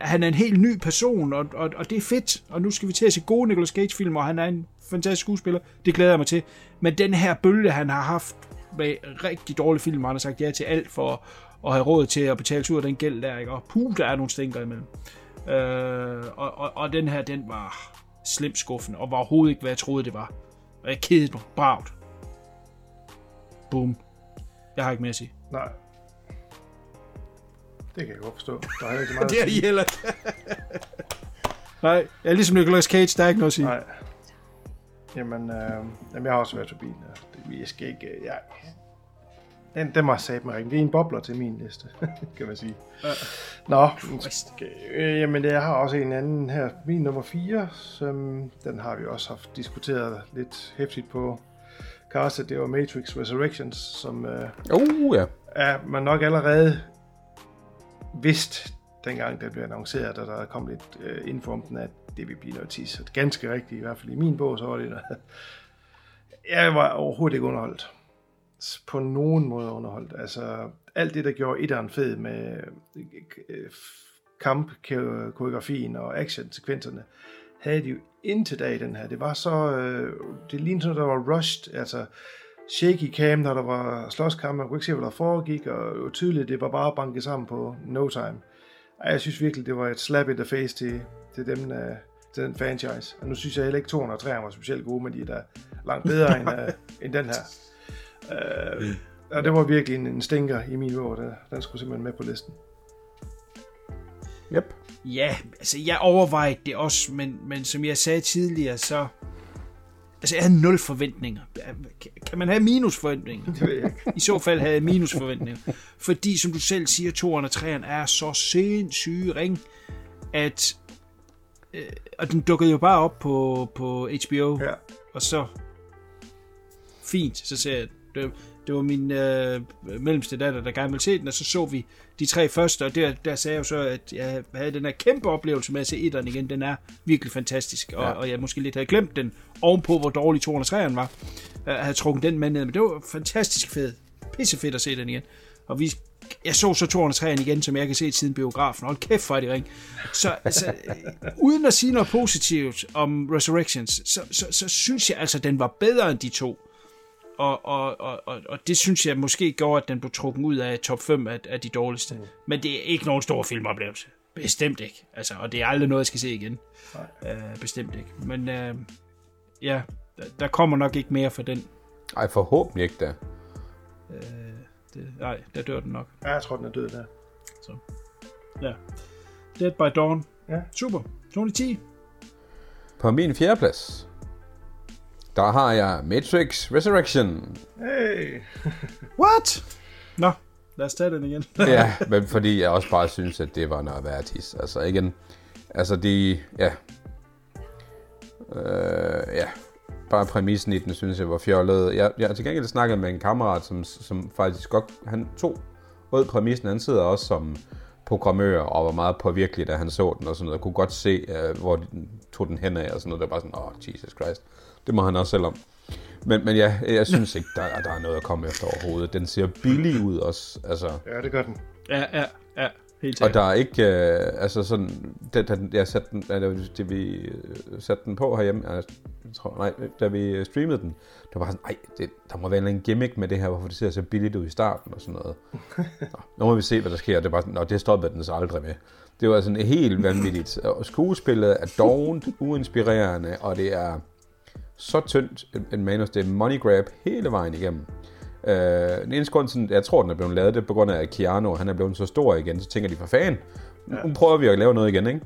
han er en helt ny person, og, og, og det er fedt, og nu skal vi til at se gode Nicolas Cage-filmer, og han er en fantastisk skuespiller, det glæder jeg mig til. Men den her bølge, han har haft med rigtig dårlige filmer, han har sagt ja til alt for at have råd til at betale sur den gæld der, ikke? Og puh, der er nogle stinker imellem. Uh, og, og, og den her, den var slemt skuffende, og var overhovedet ikke, hvad jeg troede, det var. Og jeg kedede mig bragt. Boom. Jeg har ikke mere at sige. Nej. Det kan jeg godt forstå. Der er ikke så meget det er I heller. Nej, jeg er ligesom Nicolas Cage, der er ikke noget at sige. Nej. Jamen, øh, jamen jeg har også været på bilen. Jeg skal ikke... Jeg... Den, den var sat med ringen. Det er en bobler til min liste, kan man sige. Ja. Nå, øh, jamen jeg har også en anden her. Min nummer fire, som den har vi også haft diskuteret lidt hæftigt på castet. Det var Matrix Resurrections, som... Øh, oh, ja. Er man nok allerede... vidst, dengang det blev annonceret, og der kom lidt øh, info om den, at det ville blive noget tis. Og det er ganske rigtigt, i hvert fald i min bog, så var det noget. Jeg var overhovedet ikke underholdt. På nogen måde underholdt. Altså, alt det, der gjorde etteren fed med øh, kampkoreografien og actionsekvenserne, havde de jo indtil da i den her. Det var så... Øh, det lignede sådan, der var rushed, altså... shaky cam, når der var slåskamp, man kunne ikke se, hvad der foregik, og tydeligt, det var bare banket sammen på no time. Ej, jeg synes virkelig, det var et slap in the face til, til dem, der, til den franchise. Og nu synes jeg heller ikke, toerne og treerne var specielt gode, men de er da langt bedre end, uh, end den her. Uh, og det var virkelig en, en stinker i min år, der, den skulle simpelthen med på listen. Yep. Ja, altså jeg overvejede det også, men, men som jeg sagde tidligere, så... Altså jeg havde nul forventninger. Kan man have minusforventninger? Det ved jeg ikke. I så fald havde jeg minusforventninger. Fordi som du selv siger, toeren og treeren er så sindssyge ring, at... Øh, og den dukkede jo bare op på, på H B O. Ja. Og så... Fint, så ser jeg... Det, det var min øh, mellemste datter, der gerne ville se den, og så så vi de tre første, og der, der sagde jeg jo så, at jeg havde den her kæmpe oplevelse med at se etteren igen. Den er virkelig fantastisk, og, ja. og jeg måske lidt havde glemt den ovenpå, hvor dårlig to hundrede og treeren var. Jeg havde trukket den med ned, men det var fantastisk fedt. Pissefedt at se den igen. Og vi, jeg så så to hundrede og treeren igen, som jeg kan se siden biografen. Hold kæft, hvor er det ring. Så altså, uden at sige noget positivt om Resurrections, så, så, så synes jeg altså, den var bedre end de to. Og, og, og, og det synes jeg måske gjorde, at den blev trukken ud af top fem af, af de dårligste. Mm. Men det er ikke nogen stor filmoplevelse. Bestemt ikke. Altså, og det er aldrig noget, jeg skal se igen. Uh, bestemt ikke. Men uh, ja, der, der kommer nok ikke mere for den. Ej, forhåbentlig ikke da. Uh, det, nej, der dør den nok. Ja, jeg tror, den er død der. Så. Ja. Dead by Dawn. Ja. Super. Tony T. På min fjerdeplads. Der har jeg Matrix Resurrection. Hey! What? Nå, lad os tage den igen. Ja, men fordi jeg også bare synes, at det var noget værtis. Altså igen, altså de, ja. Øh, ja, bare præmissen i den, synes jeg var fjollet. Jeg, jeg til gengæld snakkede med en kammerat, som, som faktisk godt, han tog ud præmissen. Han sidder også som programmør og var meget påvirkelig, da han så den og sådan noget. Jeg kunne godt se, uh, hvor de tog den hen af og sådan noget. Det var bare sådan, åh, oh, Jesus Christ. Det må han også selv om. Men, men ja, jeg synes ikke, der, der er noget at komme efter overhovedet. Den ser billig ud også. Altså. Ja, det gør den. Ja, ja, ja. Helt og der er ikke, øh, altså sådan, da, da jeg satte den, altså, da vi satte den på herhjemme, jeg tror, nej, da vi streamede den, der var sådan, nej, det, der må være en gimmick med det her, hvorfor det ser så billigt ud i starten og sådan noget. Nå, nu må vi se, hvad der sker. Det er bare sådan, nå, det stoppede den så aldrig med. Det var sådan helt vanvittigt. Og skuespillet er dovent, uinspirerende, og det er så tyndt en manus, det er money grab hele vejen igennem. Øh, den eneste grund til, jeg tror, den er blevet lavet, det er på grund af, at Keanu, han er blevet så stor igen, så tænker de, for fanden, nu ja. prøver vi at lave noget igen, ikke?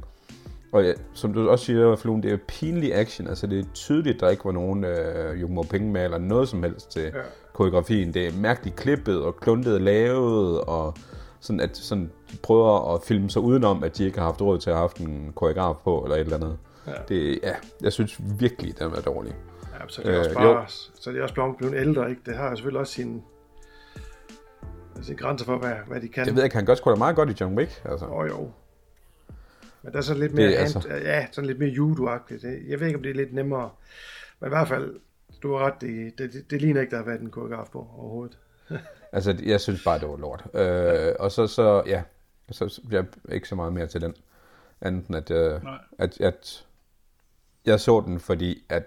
Og ja, som du også siger, Fluen, det er pinlig action, altså det er tydeligt, der ikke var nogen øh, Jumbo penge med, eller noget som helst til ja. koreografien. Det er mærkeligt klippet og kluntet lavet, og sådan at sådan, de prøver at filme sig udenom, at de ikke har haft råd til at have haft en koreograf på, eller et eller andet. Ja. Det, ja, jeg synes virkelig, den var dårlig. Ja, så det er også bare, øh, så det er også blevet ældre, ikke? Det har selvfølgelig også sin, sin grænser for, hvad, hvad de kan. Det ved jeg, han godt sgu da meget godt i John Wick. Altså. Jo, jo. Men der er sådan lidt mere, det, altså... hand, ja, sådan lidt mere judo-agtigt. Jeg ved ikke, om det er lidt nemmere. Men i hvert fald, du har ret, det, det, det, det ligner ikke, der har været en koreograf på overhovedet. Altså, jeg synes bare, det var lort. Øh, ja. Og så, så, ja, så bliver jeg ikke så meget mere til den. Anden at, øh, at, at jeg så den, fordi at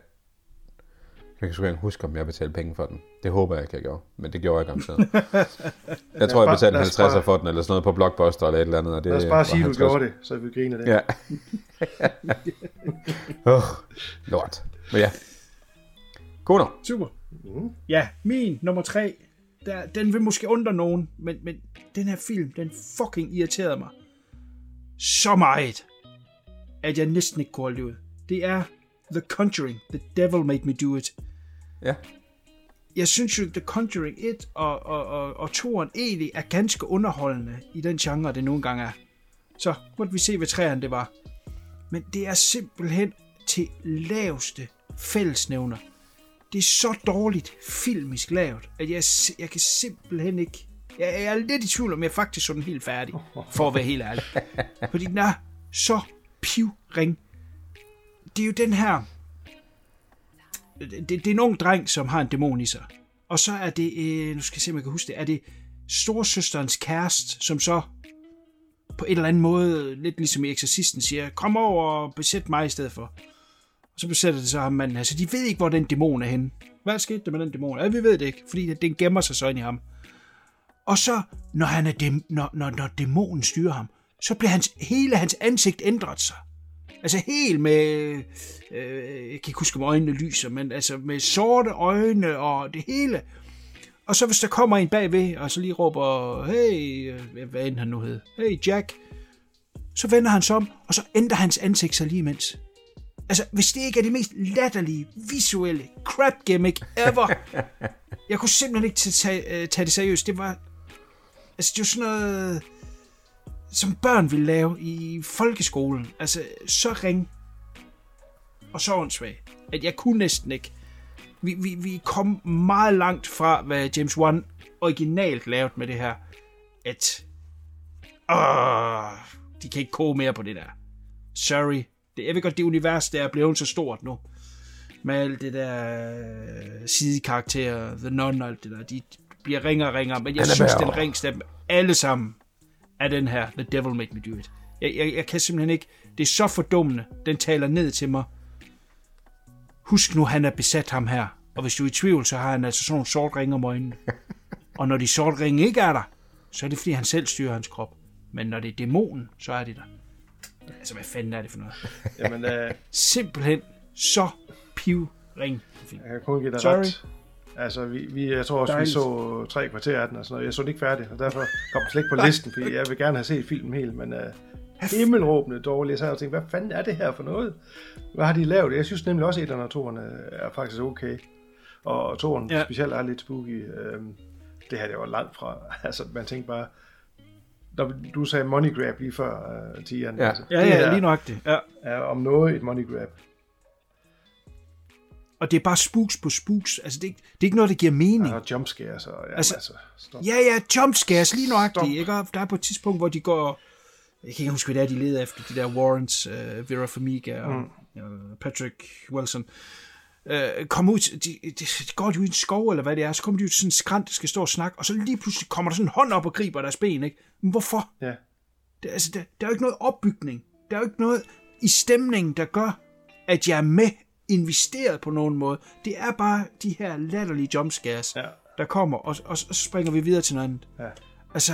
jeg kan sgu ikke huske, om jeg betalte penge for den. Det håber jeg ikke, jeg gjorde, men det gjorde jeg garanteret. Jeg tror, jeg betalte halvtredser for den, eller sådan noget på Blockbuster, eller et eller andet. Og det, lad os bare sige, halvtreds. Du gjorde det, så vi griner det. Ja. oh, lort. Men ja. Kuno. Super. Mm. Ja, min nummer tre, der, den vil måske undre nogen, men, men den her film, den fucking irriterede mig så meget, at jeg næsten ikke kunne holde det ud. Det er The Conjuring. The Devil Made Me Do It. Ja. Jeg synes jo, The Conjuring et og, og, og, og toeren egentlig er ganske underholdende i den genre, det nogle gange er. Så måtte vi se, hvad træerne det var. Men det er simpelthen til laveste fællesnævner. Det er så dårligt filmisk lavet, at jeg, jeg kan simpelthen ikke... Jeg er lidt i tvivl om, jeg faktisk så den helt færdig, for at være helt ærlig. Fordi den er så pivring. Det er jo den her... Det, det er en ung dreng, som har en dæmon i sig. Og så er det... Nu skal jeg se, om jeg kan huske det. Er det storsøsterens kæreste, som så på en eller anden måde, lidt ligesom i Exorcisten, siger, kom over og besæt mig i stedet for. Og så besætter det så ham manden her. Så de ved ikke, hvor den dæmon er henne. Hvad skete der med den dæmon? Ja, vi ved det ikke, fordi den gemmer sig så ind i ham. Og så, når, han er dem, når, når, når dæmonen styrer ham, så blev hans, hele hans ansigt ændret sig. Altså helt med, øh, jeg kan ikke huske, om øjnene lyser, men altså med sorte øjne og det hele. Og så hvis der kommer en bagved, og så lige råber, hey, hvad end han nu hed, hey Jack, så vender han sig om, og så ændrer hans ansigt sig lige imens. Altså, hvis det ikke er det mest latterlige, visuelle crap gimmick ever. Jeg kunne simpelthen ikke tage, tage det seriøst. Det var, altså, det var sådan noget, som børn ville lave i folkeskolen. Altså, så ring og så åndssvagt, at jeg kunne næsten ikke. Vi, vi, vi kom meget langt fra, hvad James Wan originalt lavede med det her, at åh, de kan ikke koge mere på det der. Sorry. Det, jeg ved godt, det univers, der er blevet så stort nu. Med alt det der sidekarakterer, The Nun og alt det der, de bliver ringer og ringer, men jeg den synes, den ringste af dem alle sammen er den her, The Devil Make Me Do It. Jeg, jeg, jeg kan simpelthen ikke, det er så fordummende, den taler ned til mig. Husk nu, han er besat ham her, og hvis du er i tvivl, så har han altså sådan nogle sort ringer om øjnene. Og når de sort ringer ikke er der, så er det fordi, han selv styrer hans krop. Men når det er dæmonen, så er det der. Altså, hvad fanden er det for noget? Jamen, øh... simpelthen så pivring. Jeg kan kun give dig Sorry. ret. Altså, vi, vi, jeg tror også, Dejligt. vi så tre kvarter af den og sådan noget. Jeg så den ikke færdig, og derfor kom den slet ikke på listen, fordi jeg vil gerne have set filmen helt, men øh, himmelråbende dårligt. Så jeg tænkte, hvad fanden er det her for noget? Hvad har de lavet? Jeg synes nemlig også, at et eller andet toerne er faktisk okay. Og toeren ja. specielt er lidt spooky. Øh, det her, det var langt fra. Altså, man tænkte bare, du sagde money grab lige før, uh, Tian. Ja, altså, ja, ja er, lige nok det. Ja. Er om noget et money grab. Og det er bare spooks på spooks. Altså, det, er, det er ikke noget, der giver mening. Ja, og jumpscares. Og, ja, altså, altså, ja, ja, jumpscares lige nøjagtigt. Ikke? Der er på et tidspunkt, hvor de går... Jeg kan ikke huske, hvad det er, de leder efter. De der Warrens, uh, Vera Farmiga og mm. uh, Patrick Wilson. Uh, kommer ud... De, de, de går jo i en skov, eller hvad det er. Så kommer de ud til sådan en skrant, der skal stå og snakke. Og så lige pludselig kommer der sådan en hånd op og griber deres ben, ikke? Men hvorfor? Ja. Det, altså, der, der er jo ikke noget opbygning. Der er jo ikke noget i stemningen, der gør, at jeg er med investeret på nogen måde. Det er bare de her latterlige jumpscares, ja. der kommer, og, og, og så springer vi videre til noget andet. Ja. Altså,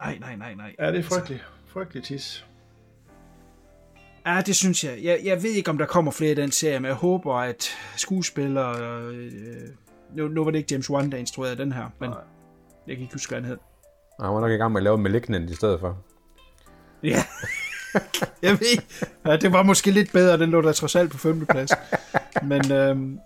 nej, nej, nej, nej. Ja, det er frygteligt. Altså. Frygteligt tis. Ja, det synes jeg. jeg. Jeg ved ikke, om der kommer flere i den serie, men jeg håber, at skuespillere... Øh, nu, nu var det ikke James Wan, der instruerede den her, men nej. Jeg kan ikke huske, hvad han hed. Og han var nok i gang med at lave Malignant i stedet for. Ja, jeg ved. Ja, det var måske lidt bedre, den lå der trods alt på femte plads. Men øhm,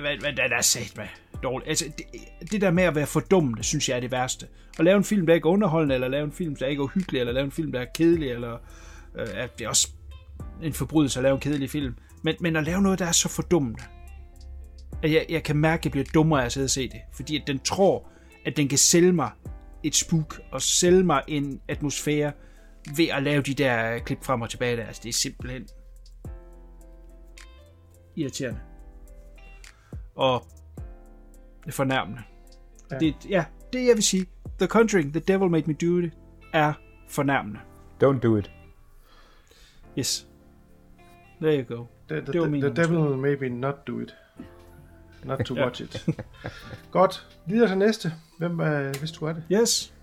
hvad, hvad der er sat med dårligt. Altså, det, det der med at være for dum, det synes jeg er det værste. At lave en film, der ikke er underholdende, eller lave en film, der ikke er uhyggelig, eller lave en film, der er kedelig, eller øh, at det er også en forbrydelse at lave en kedelig film. Men, men at lave noget, der er så for dumt, at jeg, jeg kan mærke, at jeg bliver dummere af at sidde og se det. Fordi at den tror, at den kan sælge mig et spook, og sælge mig en atmosfære ved at lave de der klip frem og tilbage der. Altså, det er simpelthen irriterende. Og fornærmende. Ja. Det, ja, det jeg vil sige. The Conjuring, The Devil Made Me Do It, er fornærmende. Don't do it. Yes. There you go. The, the, the, the Devil Made Me Not Do It. Not to watch it. Godt. Videre til næste. Hvem øh, vidste du er det? Yes.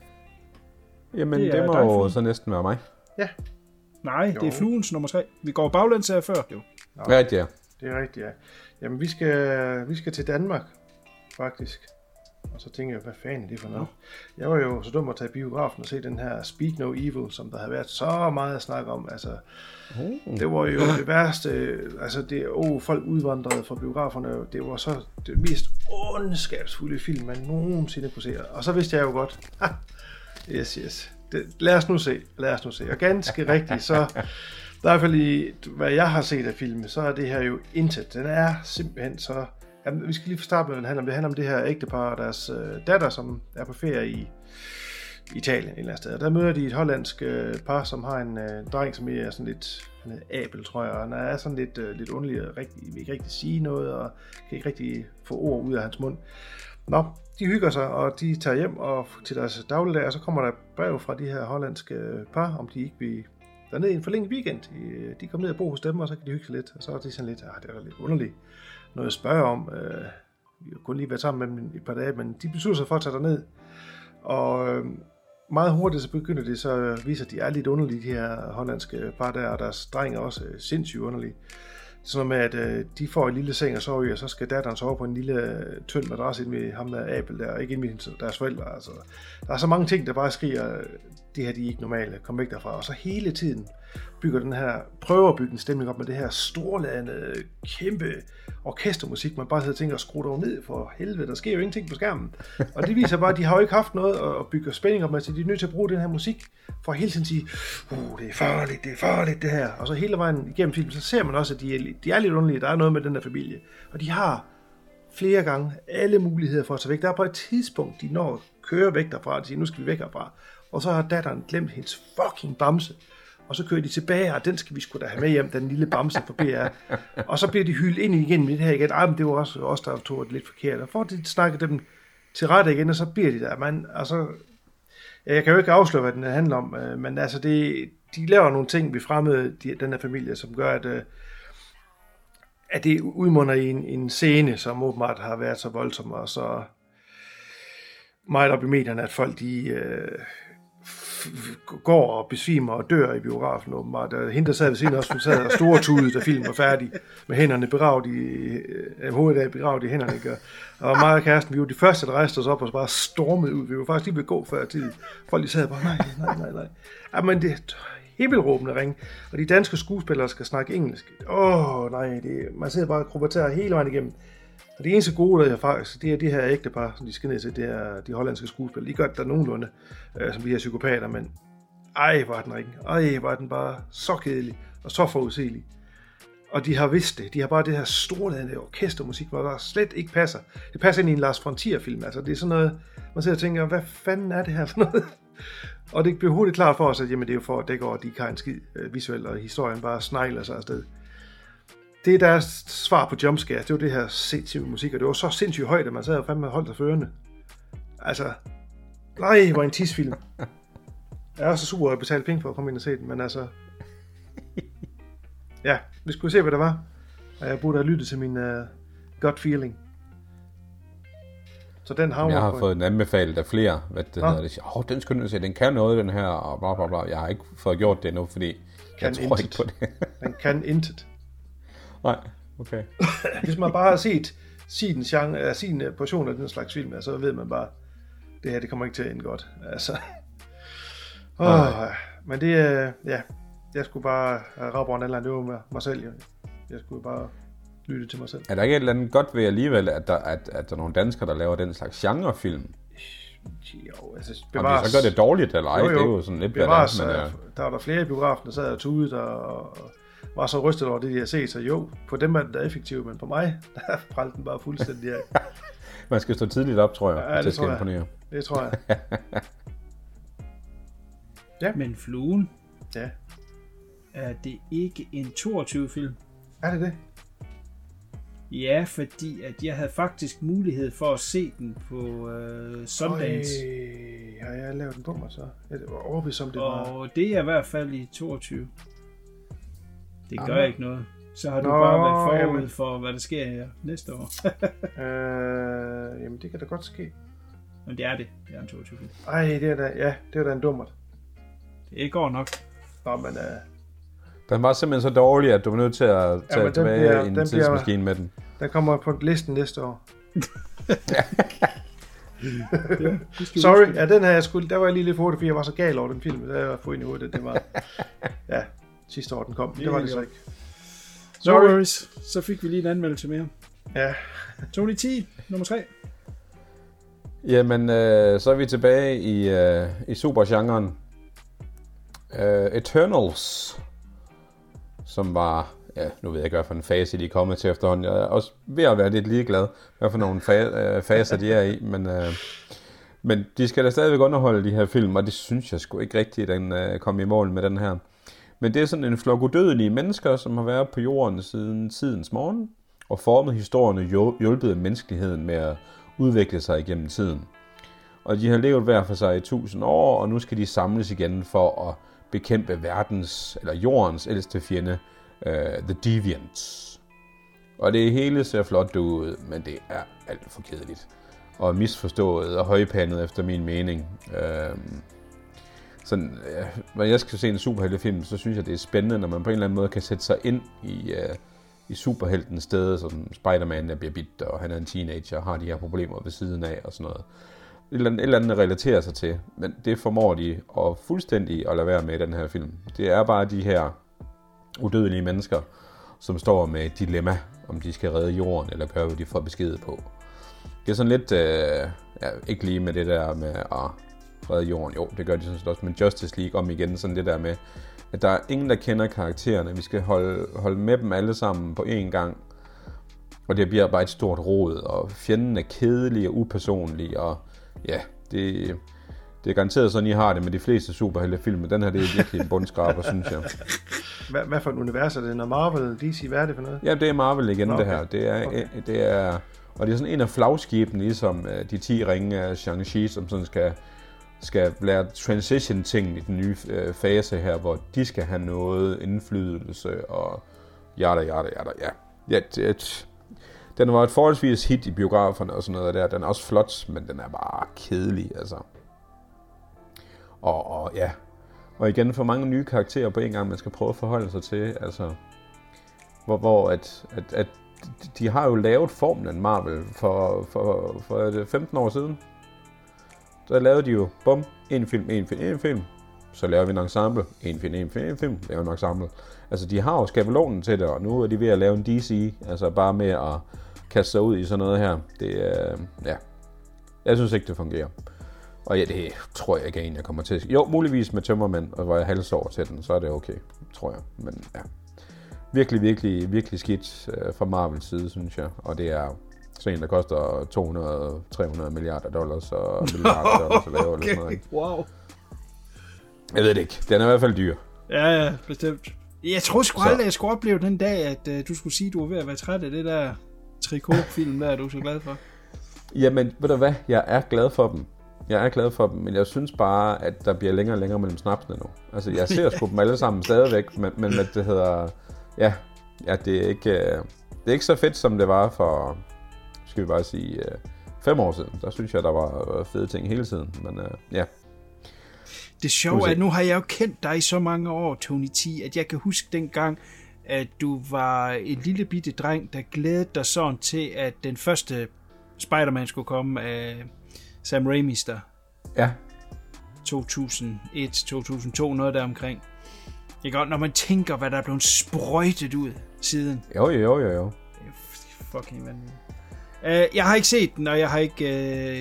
Jamen, det, det må jo så næsten være mig. Ja. Nej, jo. Det er Fluens nummer tre. Vi går baglæns af før. Jo. Nå, rigtigt, ja. Det er rigtigt, ja. Jamen, vi skal, vi skal til Danmark, faktisk. Og så tænker jeg, hvad fanden er det for noget? Ja. Jeg var jo så dum at tage biografen og se den her Speak No Evil, som der havde været så meget at snakke om. Altså, mm. det var jo det værste. Altså, det, oh, folk udvandrede fra biograferne. Det var så det mest ondskabsfulde film, man nogensinde kunne se. Og så vidste jeg jo godt, ha, yes, yes. Det, lad os nu se, lad os nu se. Og ganske rigtigt, så i hvert fald i, hvad jeg har set af filmen, så er det her jo intet. Den er simpelthen så... Jamen, vi skal lige få starte med, hvad den handler om. Det handler om det her ægtepar og deres øh, datter, som er på ferie i Italien et eller andet sted. Og der møder de et hollandsk øh, par, som har en øh, dreng, som er sådan lidt... Han hedder Abel, tror jeg, og han er sådan lidt, øh, lidt underlig og rigtig, vil ikke rigtig sige noget, og kan ikke rigtig få ord ud af hans mund. Nå, de hygger sig, og de tager hjem og til deres dagligdag, og så kommer der brev fra de her hollandske par, om de ikke vil dernede i en forlænget weekend. De kommer ned og bor hos dem, og så kan de hygge sig lidt, og så er de sådan lidt, ah, det er da lidt underligt. Noget at spørge om. Vi har kun lige været sammen med dem et par dage, men de beslutter sig for at tage derned. Og meget hurtigt så begynder det så viser, at de er lidt underlige, de her hollandske par der, og deres dreng er også sindssygt underlige. Sådan med, at øh, de får en lille seng og sover i, og så skal datteren sove på en lille tynd madras ind med ham der Abel der, og ikke ind med deres forældre. Altså, der er så mange ting, der bare skriger, det her de er ikke normale, kom væk derfra. Og så hele tiden bygger den her, prøver at bygge en stemning op med det her storladende, kæmpe orkestermusik. Man bare sidder og tænker, skru dog ned for helvede, der sker jo ingenting på skærmen. Og det viser bare, at de har jo ikke haft noget at bygge spænding op med, så de er nødt til at bruge den her musik for at hele tiden sige, uh, det er farligt, det er farligt det her. Og så hele vejen igennem filmen, så ser man også, at de er, de er lidt underlige, der er noget med den her familie. Og de har flere gange alle muligheder for at tage væk. Der er på et tidspunkt, de når at køre væk derfra, og siger, nu skal vi væk herfra. Og så har datteren glemt hendes fucking bamse. Og så kører de tilbage, og den skal vi sgu da have med hjem, den lille bamse for B R. Og så bliver de hyldet ind igen med det her igen. Ej, men det var også os, der tog det lidt forkert. Og får de snakket dem til rette igen, og så bliver de der. Man, altså, jeg kan jo ikke afsløre, hvad den handler om, men altså, det, de laver nogle ting ved fremmede, de, den her familie, som gør, at, at det udmunder i en, en scene, som åbenbart har været så voldsom og så meget op i medierne, at folk de... Øh, går og besvimer og dør i biografen åbenbart. Hende, der sad ved siden også, hun sad og stortudede, da filmen var færdig, med hænderne begravet i, øh, hovedet af begravet i hænderne, ikke? Og mig og kæresten, vi var de første, der rejste os op og bare stormede ud. Vi var faktisk lige ved at gå før tid. Folk lige sad bare, nej, nej, nej, nej. Ja, men det er himmelråbende ringe. Og de danske skuespillere skal snakke engelsk. Åh, oh, nej, det, man sidder bare og krobaterer hele vejen igennem. Og det eneste gode, der er faktisk, det er de her ægtepar, som de skal ned til, det er de hollandske skuespillere. De gør det der nogenlunde, øh, som de her psykopater, men ej, var den ringe. Ej, var den bare så kedelig og så forudsigelig. Og de har vidst det. De har bare det her storladende orkestermusik, hvor der slet ikke passer. Det passer ind i en Lars Frontier-film. Altså, det er sådan noget, man sidder og tænker, hvad fanden er det her for noget? Og det bliver hurtigt klart for os, at jamen, det er jo for at dække over, at de ikke har en skid øh, visuelt, og historien bare snegler sig afsted. Det er deres svar på jumpscare, det var det her sindssyge musik, og det var så sindssygt højt, at man sad og fandme holdt sig førende. Altså, nej, hvor en tisfilm. Jeg er også super at betale penge for at komme ind og se den, men altså... Ja, vi skulle se, hvad der var. Og jeg burde have lyttet til min uh, gut feeling. Så den har jeg har fået en anbefaling af flere, hvad det ja. hedder. Åh, oh, den skal du se, den kan noget, den her, og bla bla bla. Jeg har ikke fået gjort det endnu, fordi kan jeg tror intet. Ikke på det. Den kan intet. Nej, okay. Hvis man bare har set sin, genre, sin portion af den slags film, så ved man bare, det her det kommer ikke til at ende godt. Altså. Oh, men det, ja, jeg skulle bare rappe en eller anden øve med mig selv. Jeg skulle bare lytte til mig selv. Er der ikke et eller andet godt ved alligevel, at der, at, at der er nogle danskere, der laver den slags genrefilm? Jo, altså bevares... Om de så gør det dårligt eller ej, jo, jo. Det er jo sådan lidt bevares, blandt andet. Men, ja. Der var der flere i biografen, der sad og tudet og... var så rystet over det, de har set, så jo, på dem er den der effektive, men på mig, der prallede den bare fuldstændig af. Man skal stå tidligt op, tror jeg, ja, til at skal imponere. Det tror jeg. Ja. Men Fluen, ja. Er det ikke en toogtyve-film? Er det det? Ja, fordi at jeg havde faktisk mulighed for at se den på øh, Sundance. Øj, har jeg lavet den på mig så? Jeg var overbevist om det. Og var... det er i hvert fald i toogtyve. Det gør Jamen. ikke noget. Så har du Nå, bare været forud jamen. for, hvad der sker her næste år. øh, jamen, det kan da godt ske. Men det er det. Det er en toogtyve. Ej, det er da, ja, det er da en dummert. Det går nok. Nå, men... Øh... Den var simpelthen så dårlig, at du var nødt til at tage ja, tilbage en tidsmaskine med den. Den kommer på listen næste år. Ja, sorry, ja, den her, jeg skulle, der var jeg lige lidt for hurtigt, fordi jeg var så gal over den film, der jeg fået ind i hovedet, det var... Ja. Sidste år, den kom. Det var det så ikke. Sorry. No worries. Så fik vi lige en anmeldelse mere. Ja. Tony T, nummer tre. Jamen, øh, så er vi tilbage i, øh, i supergenren. Øh, Eternals, som var, ja, nu ved jeg ikke, hvad for en fase de er kommet til efterhånden. Jeg er også ved at være lidt ligeglad, hvad for nogle fa- øh, faser de er i, men... Øh, men de skal da stadigvæk underholde de her film, og det synes jeg sgu ikke rigtigt, at den øh, kom i mål med den her. Men det er sådan en flok udødelige mennesker, som har været på jorden siden tidens morgen, og formet historien og hjulpet menneskeligheden med at udvikle sig igennem tiden. Og de har levet hver for sig i tusind år, og nu skal de samles igen for at bekæmpe verdens, eller jordens ældste fjende, uh, The Deviants. Og det hele ser flot ud, men det er alt for kedeligt. Og misforstået og højpandet efter min mening. Uh, sådan, øh, når jeg skal se en superheltefilm, så synes jeg, det er spændende, når man på en eller anden måde kan sætte sig ind i, øh, i superheltens sted, som Spider-Man, der bliver bidt, og han er en teenager, og har de her problemer ved siden af, og sådan noget. Et eller andet, et eller andet relaterer sig til, men det formår de at fuldstændig at lade være med i den her film. Det er bare de her udødelige mennesker, som står med et dilemma, om de skal redde jorden, eller gøre, hvad de får besked på. Det er sådan lidt, øh, ja, ikke lige med det der med at redde jorden, jo, det gør de sådan set også, men Justice League om igen, sådan det der med, at der er ingen, der kender karaktererne, vi skal holde, holde med dem alle sammen på én gang, og det bliver bare et stort rod, og fjenden er kedelig og upersonlig, og ja, det, det er garanteret sådan, I har det med de fleste superheltefilm, men den her, det er virkelig en bundskraber, synes jeg. Hvad, hvad for et univers er det? Når Marvel, D C, hvad er det for noget? Ja, det er Marvel igen, okay. Det her. Det er, okay. det er, og det er sådan en af flagskibene, ligesom de ti ringe af Shang-Chi, som sådan skal, skal lære transition-ting i den nye fase her, hvor de skal have noget indflydelse og jada, jada, jada, ja. Ja, det, den var et forholdsvis hit i biograferne og sådan noget der. Den er også flot, men den er bare kedelig, altså. Og, og ja, og igen for mange nye karakterer på en gang, man skal prøve at forholde sig til, altså, hvor, hvor at, at, at de har jo lavet formlen Marvel for, for, for femten år siden. Så lavede de jo, bum, en film, en film, en film, så laver vi en ensemble, en film, en film, en film, laver en ensemble. Altså, de har jo skabelonen til det, og nu er de ved at lave en D C, altså bare med at kaste sig ud i sådan noget her. Det, øh, ja, jeg synes ikke, det fungerer. Og ja, det tror jeg ikke er en, jeg kommer til. Jo, muligvis med Tømmermænd, og hvor jeg halvsover til den, så er det okay, tror jeg. Men ja, virkelig, virkelig, virkelig skidt øh, fra Marvels side, synes jeg. Og det er så en, der koster to hundrede til tre hundrede milliarder dollars og milliarder dollars at lave, okay. Eller sådan noget. Wow. Jeg ved det ikke. Den er i hvert fald dyr. Ja, ja, bestemt. Jeg tror sgu aldrig, jeg skulle opleve den dag, at øh, du skulle sige, at du var ved at være træt af det der trikot-film, der er du så glad for. Jamen, ved du hvad? Jeg er glad for dem. Jeg er glad for dem, men jeg synes bare, at der bliver længere og længere mellem snapsene nu. Altså, jeg ser sgu dem alle sammen stadigvæk, men, men at det hedder... Ja, ja det, er ikke, det er ikke så fedt, som det var for, skal vi bare sige, fem år siden. Der synes jeg, der var fede ting hele tiden, men ja. Det sjove er, at nu har jeg jo kendt dig i så mange år, Tony T, at jeg kan huske dengang, at du var en lille bitte dreng, der glædede dig sådan til, at den første Spider-Man skulle komme af... Sam Raimi's der. Ja. to tusind og et, to tusind og to, noget der omkring. Ikke godt, når man tænker, hvad der er blevet sprøjtet ud siden. Jo, jo, jo, jo. Det er fucking vanvittigt. Uh, jeg har ikke set den, og jeg har ikke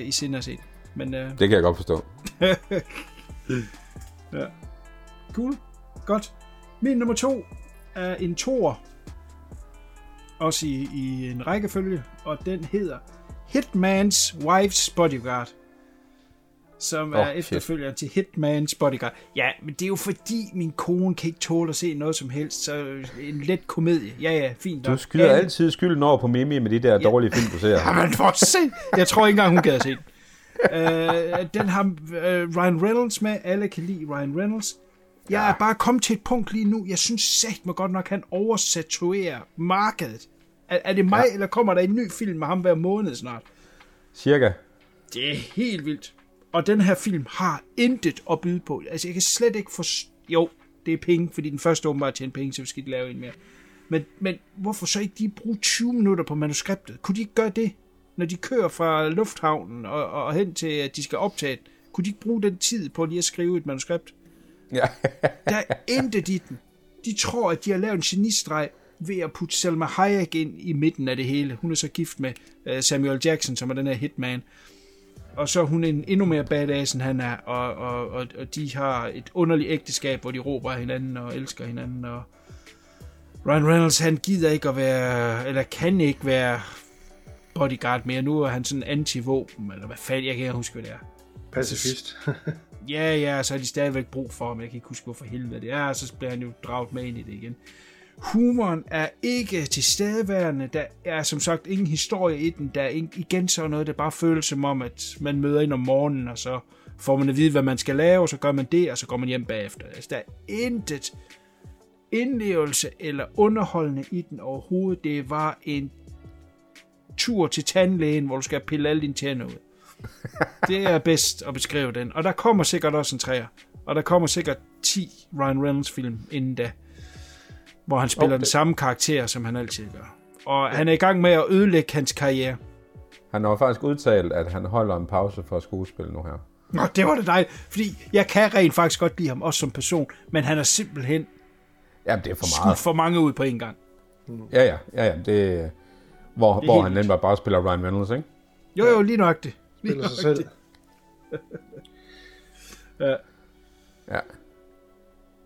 uh, i sinde at se den. Men, uh... det kan jeg godt forstå. Ja. Cool. Godt. Min nummer to er en toer. Også i, i en rækkefølge, og den hedder... Hitman's Wife's Bodyguard, som oh, er efterfølgeren til Hitman's Bodyguard. Ja, men det er jo fordi, min kone kan ikke tåle at se noget som helst, så en let komedie. Ja, ja, fint nok. Du skylder ja, altid skylden over på Mimi med de der ja. dårlige film, du ser. Jamen, for sind! Jeg tror ikke engang, hun gad at se den. Uh, den har uh, Ryan Reynolds med. Alle kan lide Ryan Reynolds. Jeg er bare kommet til et punkt lige nu. Jeg synes satme godt nok, han oversaturerer markedet. Er, er det mig, ja. Eller kommer der en ny film med ham hver måned snart? Cirka. Det er helt vildt. Og den her film har intet at byde på. Altså, jeg kan slet ikke forstå... Jo, det er penge, fordi den første åbenbart tjener penge, så vi skal ikke lave en mere. Men, men hvorfor så ikke de bruge tyve minutter på manuskriptet? Kunne de ikke gøre det, når de kører fra lufthavnen og, og hen til, at de skal optage den? Kunne de ikke bruge den tid på lige at skrive et manuskript? Ja. Der er intet i den. De tror, at de har lavet en genistreg, ved at putte Selma Hayek ind i midten af det hele. Hun er så gift med Samuel Jackson, som er den her hitman. Og så er hun en endnu mere badass, end han er, og, og, og, og de har et underligt ægteskab, hvor de råber hinanden og elsker hinanden. Og Ryan Reynolds, han gider ikke at være, eller kan ikke være bodyguard mere. Nu er han sådan anti-våben, eller hvad fanden, jeg kan ikke huske, hvad det er. Pacifist. Ja, ja, så har de stadigvæk brug for ham. Jeg kan ikke huske, hvorfor helvede det er, og så bliver han jo draget med ind i det igen. Humoren er ikke tilstedeværende, der er som sagt ingen historie i den, der er igen så noget, der bare føles som om, at man møder ind om morgenen, og så får man at vide, hvad man skal lave, og så gør man det, og så går man hjem bagefter. Altså, der er intet indlevelse eller underholdende i den overhovedet. Det var en tur til tandlægen, hvor du skal pille alle dine tænder ud. Det er bedst at beskrive den, og der kommer sikkert også en træer, Og der kommer sikkert ti Ryan Reynolds-film inden da, hvor han spiller okay. den samme karakter, som han altid gør. Og han er i gang med at ødelægge hans karriere. Han har faktisk udtalt, at han holder en pause for skuespil nu her. Nå, det var det dejligt, fordi jeg kan rent faktisk godt lide ham, også som person, men han er simpelthen jamen, det er for meget. skudt for mange ud på en gang. Ja, ja, ja, ja. Det, hvor det hvor han nemt bare, bare spiller Ryan Reynolds, ikke? Jo, jo, lige nok det. Lige spiller nok sig selv. ja. ja.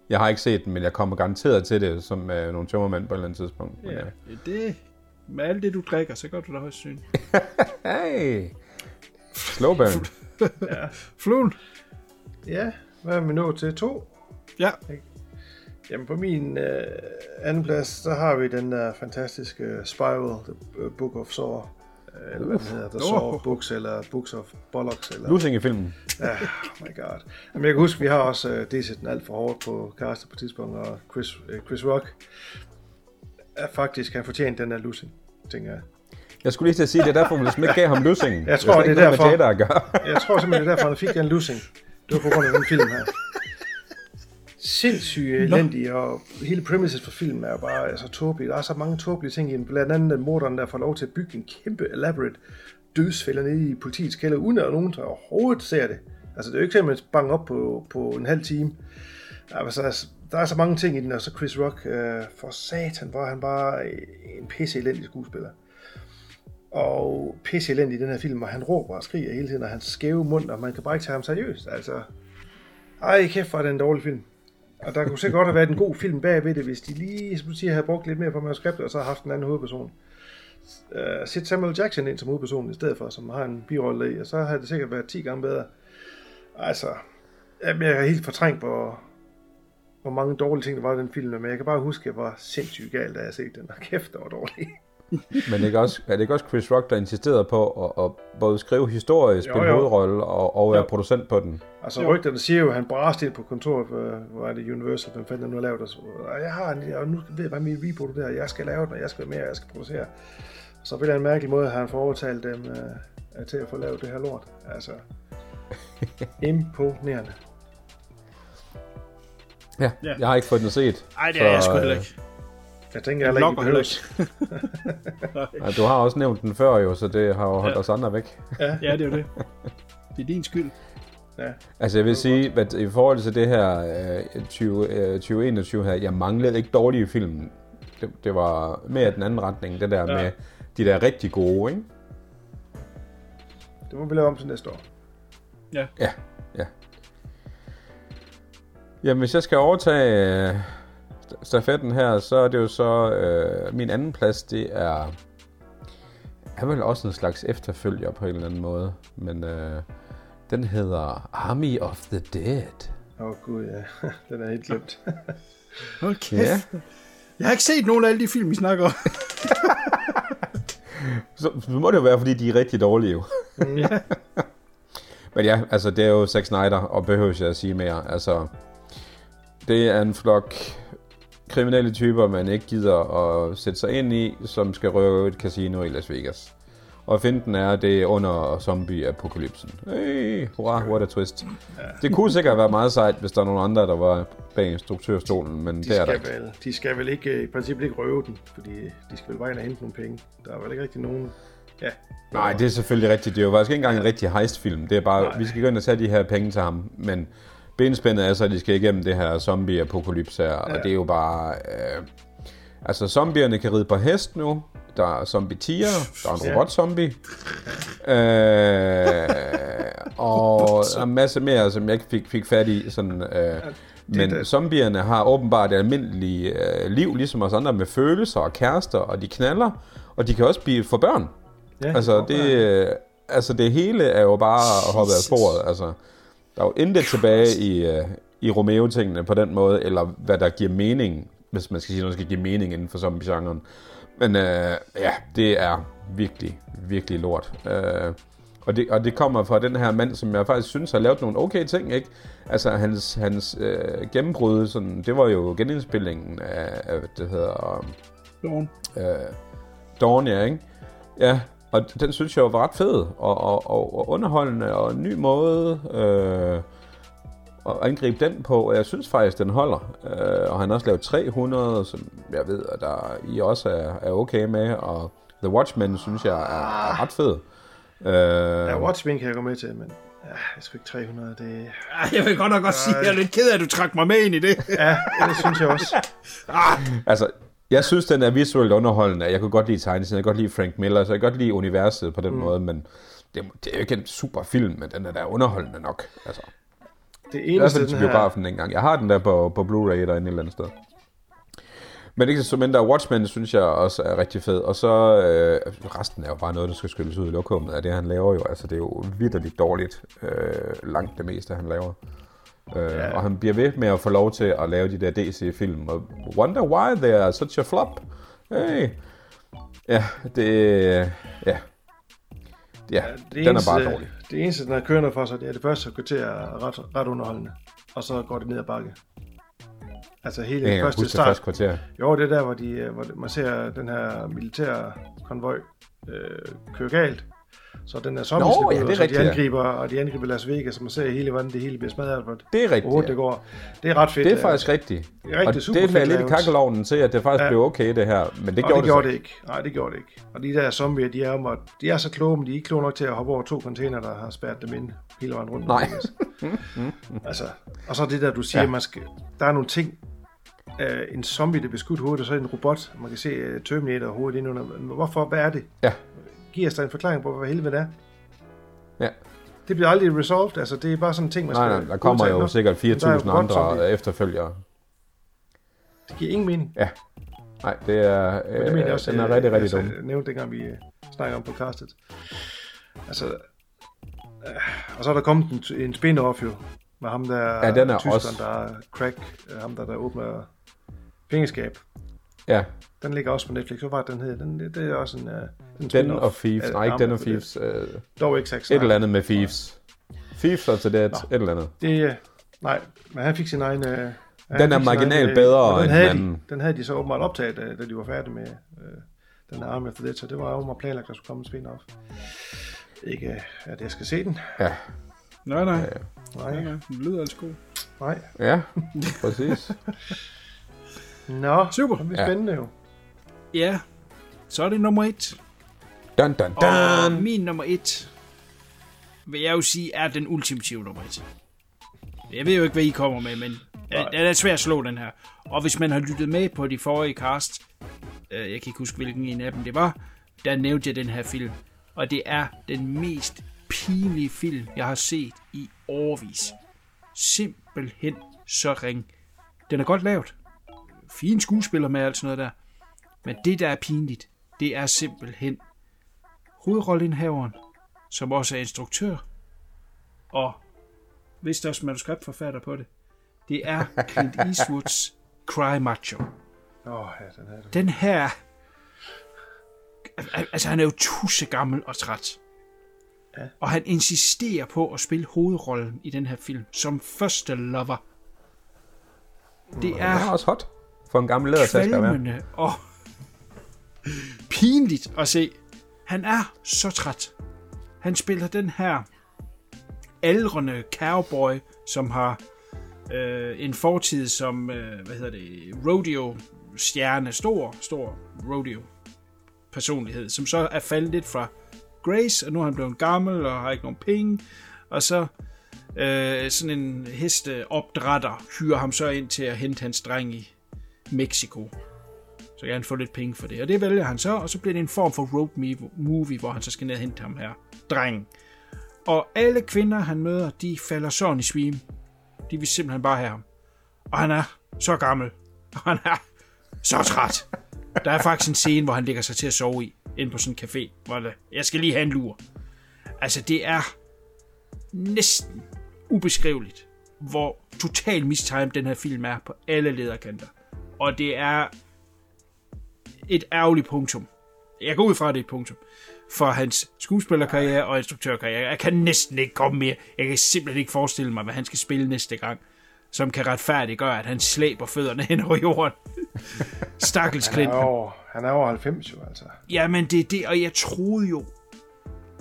Jeg har ikke set den, men jeg kommer garanteret til det som øh, nogle tømmermænd på et eller andet tidspunkt. Ja, ja. Det, med alt det, du drikker, så gør du da højst syn. hey! Slowburn. ja. Fluen. Ja, hvad er vi nået til? To? Ja. Jamen på min øh, anden plads, så har vi den der fantastiske Spiral, The Book of Saw. Eller hvad den hedder, der Saw of Books, eller Books of Bollocks. Eller... Lusing i filmen. Ja, oh my god. Jamen jeg kan huske, vi har også øh, D C'et den alt for hårdt på castet på tidspunkt, og Chris, øh, Chris Rock er faktisk, han fortjente den der lusing, tænker jeg. Jeg skulle lige til at sige, det er derfor, man ligesom ikke gav ham lusingen. Jeg tror, det er derfor. Jeg tror simpelthen, det er derfor, han fik den lusing. Det var på grund af den film her. Sindssygt elendig, og hele premises for filmen er jo bare altså, tåbeligt. Der er så mange tåbelige ting i den. Blandt andet den morderen, der får lov til at bygge en kæmpe elaborate dødsfælder nede i politiets kælder, uden at nogen der overhovedet ser det. Altså, det er jo ikke simpelthen at bange op på, på en halv time. Altså, der er så mange ting i den, og så Chris Rock, øh, for satan, var han bare en pisse elendig skuespiller. Og pisse elendig i den her film, og han råber og skriger hele tiden, og hans skæve mund, og man kan bare ikke tage ham seriøst. Altså, ej kæft, var det en dårlig film. Og der kunne sikkert godt have været en god film bagved det, hvis de lige, som du siger, havde brugt lidt mere på manuskriptet, og så havde haft en anden hovedperson. Uh, Sæt Samuel Jackson ind som hovedperson i stedet for, som har en birolle i, og så havde det sikkert været ti gange bedre. Altså, jeg er helt fortrængt på, hvor mange dårlige ting, der var i den film, men jeg kan bare huske, at jeg var sindssygt gal, da jeg set den, og kæft, der var dårlig. Men ikke også, er det ikke også Chris Rock, der insisterede på at, at både skrive historie, spille jo, jo. hovedrolle og, og være producent på den? Altså rygterne siger jo, at han braste ind på kontoret, hvor er det Universal, hvem fanden nu har lavet det? Og jeg har en, og nu ved jeg bare min reboot der, jeg skal lave den, og jeg skal mere, jeg skal producere. Så på en eller mærkelig måde har han foretalt dem uh, til at få lavet det her lort. Altså, imponerende. Ja, jeg har ikke fået den set. Nej, det er så, jeg sgu heller ikke. Jeg tænker heller ikke, vi behøver. Ja, du har også nævnt den før jo, så det har jo holdt ja. os andre væk. ja, ja, det er jo det. Det er din skyld. Ja. Altså jeg vil sige, at i forhold til det her tyve enogtyve her, jeg manglede ikke dårlige film. Det, det var mere den anden retning, det der ja. med de der rigtig gode, ikke? Det må vi lave om til næste år. Ja. Ja, ja. Jamen hvis jeg skal overtage... stafetten her, så er det jo så øh, min anden plads, det er er vel også en slags efterfølger på en eller anden måde, men øh, den hedder Army of the Dead. Åh oh, gud ja, den er helt glemt. Okay. Ja. Jeg har ikke set nogen af alle de film, vi snakker om. så, så må det jo være, fordi de er rigtig dårlige. ja. Men ja, altså det er jo Zack Snyder, og behøver jeg at sige mere. Altså, det er en flok kriminelle typer, man ikke gider at sætte sig ind i, som skal røve et casino i Las Vegas. Og finten er, det under zombie-apokalypsen. Hey, hurra, what a twist. Ja. Det kunne sikkert være meget sejt, hvis der er nogen andre, der var bag instruktørstolen, men de det er der ikke. Vel, de skal vel ikke, i princippet ikke røve den, fordi de skal vel bare ind og hente nogle penge. Der er vel ikke rigtig nogen... Ja. Nej, det er selvfølgelig rigtigt. Det er jo faktisk ikke engang en rigtig heistfilm. Det er bare, nej, vi skal gå ind og tage de her penge til ham, men... Benspændet er så, at de skal igennem det her zombie-apokalypse her, og ja. det er jo bare... Øh, altså, zombierne kan ride på hest nu. Der er zombie-tiger, der er en robot-zombie. Ja. Øh, og en masse mere, som jeg ikke fik, fik fat i. Sådan, øh, men zombierne har åbenbart et almindeligt øh, liv, ligesom os andre, med følelser og kærester, og de knaller, og de kan også blive for børn. Ja, altså, det, øh, altså, det hele er jo bare hoppet af sporet, altså... Der er jo intet tilbage i, i Romeo-tingene på den måde, eller hvad der giver mening, hvis man skal sige, at man skal give mening inden for zombie-genren. Men øh, ja, det er virkelig, virkelig lort. Øh, og, det, og det kommer fra den her mand, som jeg faktisk synes har lavet nogle okay ting, ikke? Altså hans, hans øh, gennembrud, sådan, det var jo genindspillingen af, af hvad det hedder... Dawn. Øh, Dawn, ja, ikke? Ja. Og den synes jeg var ret fed, og, og, og underholdende, og en ny måde. Øh, og angribe den på, og jeg synes faktisk, den holder. Øh, og han har også lavet tre hundrede, som jeg ved, at der I også er, er okay med, og The Watchmen, synes jeg, er, er ret fed. Øh, ja, Watchmen kan jeg gå med til, men ja, jeg skal ikke tre hundrede, det... Jeg vil godt nok også sige, at jeg er lidt ked af, at du trak mig med ind i det. Ja, det synes jeg også. Altså, jeg synes, den er visuelt underholdende. Jeg kunne godt lide tegnesiden, jeg kunne godt lide Frank Miller, så jeg kunne godt lide universet på den mm. måde, men det, det er jo ikke en super film, men den er da underholdende nok, altså. Det eneste, den her... engang. Jeg har den der på, på Blu-ray eller et eller andet sted. Men ikke så mindre, Watchmen synes jeg også er rigtig fed. Og så øh, resten er jo bare noget, der skal skyldes ud i lokummet af det, han laver jo. Altså det er jo vitterligt dårligt, øh, langt det meste, han laver. Øh, ja. Og han bliver ved med at få lov til at lave de der D C-film. Og wonder why they are such a flop. Hey. Ja, det... Ja. Ja, ja, den eneste, er bare dårlig. Det eneste, den er kørende for sig, det er det første kvarter ret, ret underholdende, og så går det ned ad bakke. Altså hele ja, den første start. Første kvarter. Jo, det er der, hvor, de, hvor man ser den her militære konvoj øh, køre galt. Så den er sommerslipper, ja, og så rigtigt, de angriber, ja. og de angriber Las Vegas, og man ser hele, hvordan det hele bliver smadret. Det er rigtigt. Oh, det går. Det er ret fedt. Det er faktisk rigtigt. Det er rigtig super fedt. Og det er lidt i kakkelovnen til, at det faktisk ja. blev okay, det her. Men det og gjorde det, det gjorde det ikke. Nej, det gjorde det ikke. Og de der zombier, de er, de er så kloge, men de er ikke kloge nok til at hoppe over to container, der har spærret dem ind hele vejen rundt. Nej. Altså, og så det der, du siger, ja. man skal, der er nogle ting. Uh, en zombie, der bliver skudt hovedet, og så en robot. Man kan se uh, Terminator hovedet ind under. Hvorfor? Hvad er det? Ja. Giver os da en forklaring på, hvad helvede det er. Ja. Det bliver aldrig resolved, altså det er bare sådan en ting, man nej, skal... Nej, der kommer jo noget. Sikkert fire tusind andre efterfølgere. Det giver ingen mening. Ja. Nej, det er... Men det øh, jeg også, den er øh, rigtig, rigtig dum. Jeg nævnte dengang, vi snakkede om podcastet. Altså... Øh, og så er der kommet en, en spin-off jo, med ham der... Ja, den er tyskeren, også... der er crack, ham der, der åbner pengeskab. Ja. Den ligger også på Netflix. Hvad var den hed? Den, det er også en... Uh, den den og Thieves. Nej, ikke Den og Thieves. Uh, dog ikke seks. Et eller andet med Thieves. Thieves og til det. Nå, et eller andet. Det, nej, men han fik sin egen... Uh, den er marginalt bedre end den anden. Den havde de så åbenbart optaget, da de var færdige med uh, den her Army for det. Så det var åbenbart planlagt, at der skulle komme en spin-off. Ikke uh, at jeg skal se den. Ja. Nej, nej. Ja. Nej, nej. Den lyder altså god. Nej. Ja, præcis. Nå, super. Det bliver spændende ja. jo. Ja, så er det nummer et. Dun, dun, dun. Og min nummer et, vil jeg jo sige, er den ultimative nummer et. Jeg ved jo ikke, hvad I kommer med, men det er svært at slå den her. Og hvis man har lyttet med på de forrige cast, jeg kan ikke huske, hvilken en af dem det var, der nævnte jeg den her film. Og det er den mest pinlige film, jeg har set i årevis. Simpelthen så ring. Den er godt lavet. Fine skuespiller med alt sådan noget der. Men det, der er pinligt, det er simpelthen hovedrolleindhaveren, som også er instruktør, og vist også manuskriptforfatter på det, det er Clint Eastwoods Cry Macho. Oh, ja, den, den her... Altså, han er jo tussegammel og træt. Ja. Og han insisterer på at spille hovedrollen i den her film, som første lover. Det er... Det er også hot for en gammel lædertasker at være. Og pinligt at se. Han er så træt. Han spiller den her aldrende cowboy, som har øh, en fortid som øh, hvad hedder det, rodeo stjerne, stor stor rodeo personlighed, som så er faldet lidt fra grace, og nu er han blevet gammel og har ikke nogen penge, og så øh, sådan en hesteopdrætter hyrer ham så ind til at hente hans dreng i Mexico. Så kan han få lidt penge for det. Og det vælger han så, og så bliver det en form for road movie, hvor han så skal ned og hente ham her, drengen. Og alle kvinder, han møder, de falder sådan i svime. De vil simpelthen bare have ham. Og han er så gammel. Og han er så træt. Der er faktisk en scene, hvor han ligger sig til at sove i, inde på sådan en café, hvor det, jeg skal lige have en lur. Altså, det er næsten ubeskriveligt, hvor total mistimed den her film er på alle lederkanter. Og det er... et ærgerligt punktum. Jeg går ud fra, det et punktum. For hans skuespillerkarriere og instruktørkarriere. Jeg kan næsten ikke komme mere. Jeg kan simpelthen ikke forestille mig, hvad han skal spille næste gang, som kan retfærdiggøre, at han slæber fødderne hen over jorden. Stakkels Clint. Han er over halvfems jo, altså. Jamen, det er det, og jeg troede jo,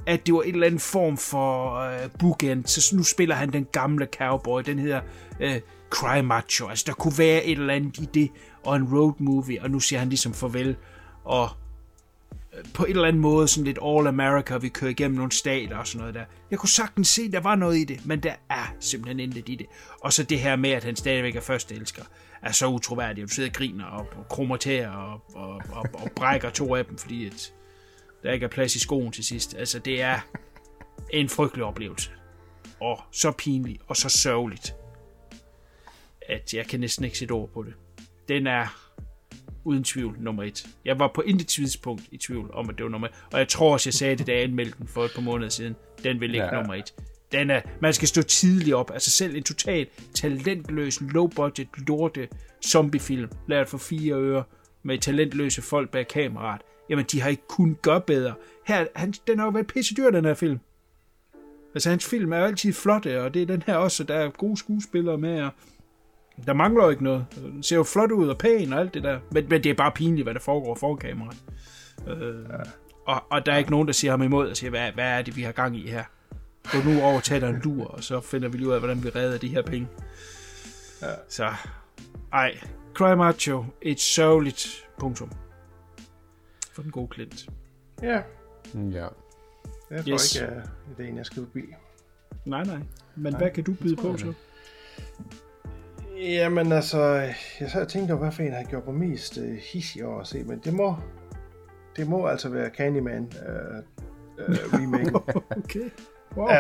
at det var en eller anden form for øh, bookend. Så nu spiller han den gamle cowboy, den hedder øh, Cry Macho. Altså der kunne være et eller andet i det, og en road movie, og nu siger han ligesom farvel, og øh, på en eller anden måde sådan lidt All America, vi kører igennem nogle stater og sådan noget der. Jeg kunne sagtens se, der var noget i det, men der er simpelthen intet i det. Og så det her med, at han stadigvæk er førsteelsker, er så utroværdigt, at du sidder og griner og, og kromaterer og, og, og, og brækker to af dem, fordi et, der ikke er plads i skoen til sidst. Altså, det er en frygtelig oplevelse. Og så pinlig, og så sørgeligt, at jeg kan næsten ikke sætte ord på det. Den er uden tvivl nummer et. Jeg var på intet tidspunkt i tvivl om, at det var nummer et. Og jeg tror også, jeg sagde det, da jeg anmeldte den for et par måneder siden. Den vil ikke ja. nummer et. Den er, man skal stå tidligt op. Altså selv en totalt talentløs, low-budget, lorte zombiefilm, lavet for fire øre, med talentløse folk bag kameraet. Jamen, de har ikke kun gøre bedre. Her, han, den har jo været pissedyr, den her film. Altså, hans film er jo altid flotte, og det er den her også, der er gode skuespillere med, og der mangler jo ikke noget. Den ser jo flot ud og pæn og alt det der, men, men det er bare pinligt, hvad der foregår foran kameraet. Øh, ja. og, og der er ikke nogen, der siger ham imod og siger, hvad, hvad er det, vi har gang i her? Gå nu over, tag dig en lur, og så finder vi lige ud af, hvordan vi redder de her penge. Ja. Så, ej. Cry Macho, et sørgeligt punktum. For den gode klint. Ja. Ja. Jeg tror yes. ikke, at det er en, jeg skal forbi. Nej, nej. Men nej, hvad kan du byde på, så? Jamen altså, jeg så tænkte over, hvad for en har gjort på mest uh, hissig over at se, men det må, det må altså være Candyman uh, uh, remake. Okay. Wow. Uh,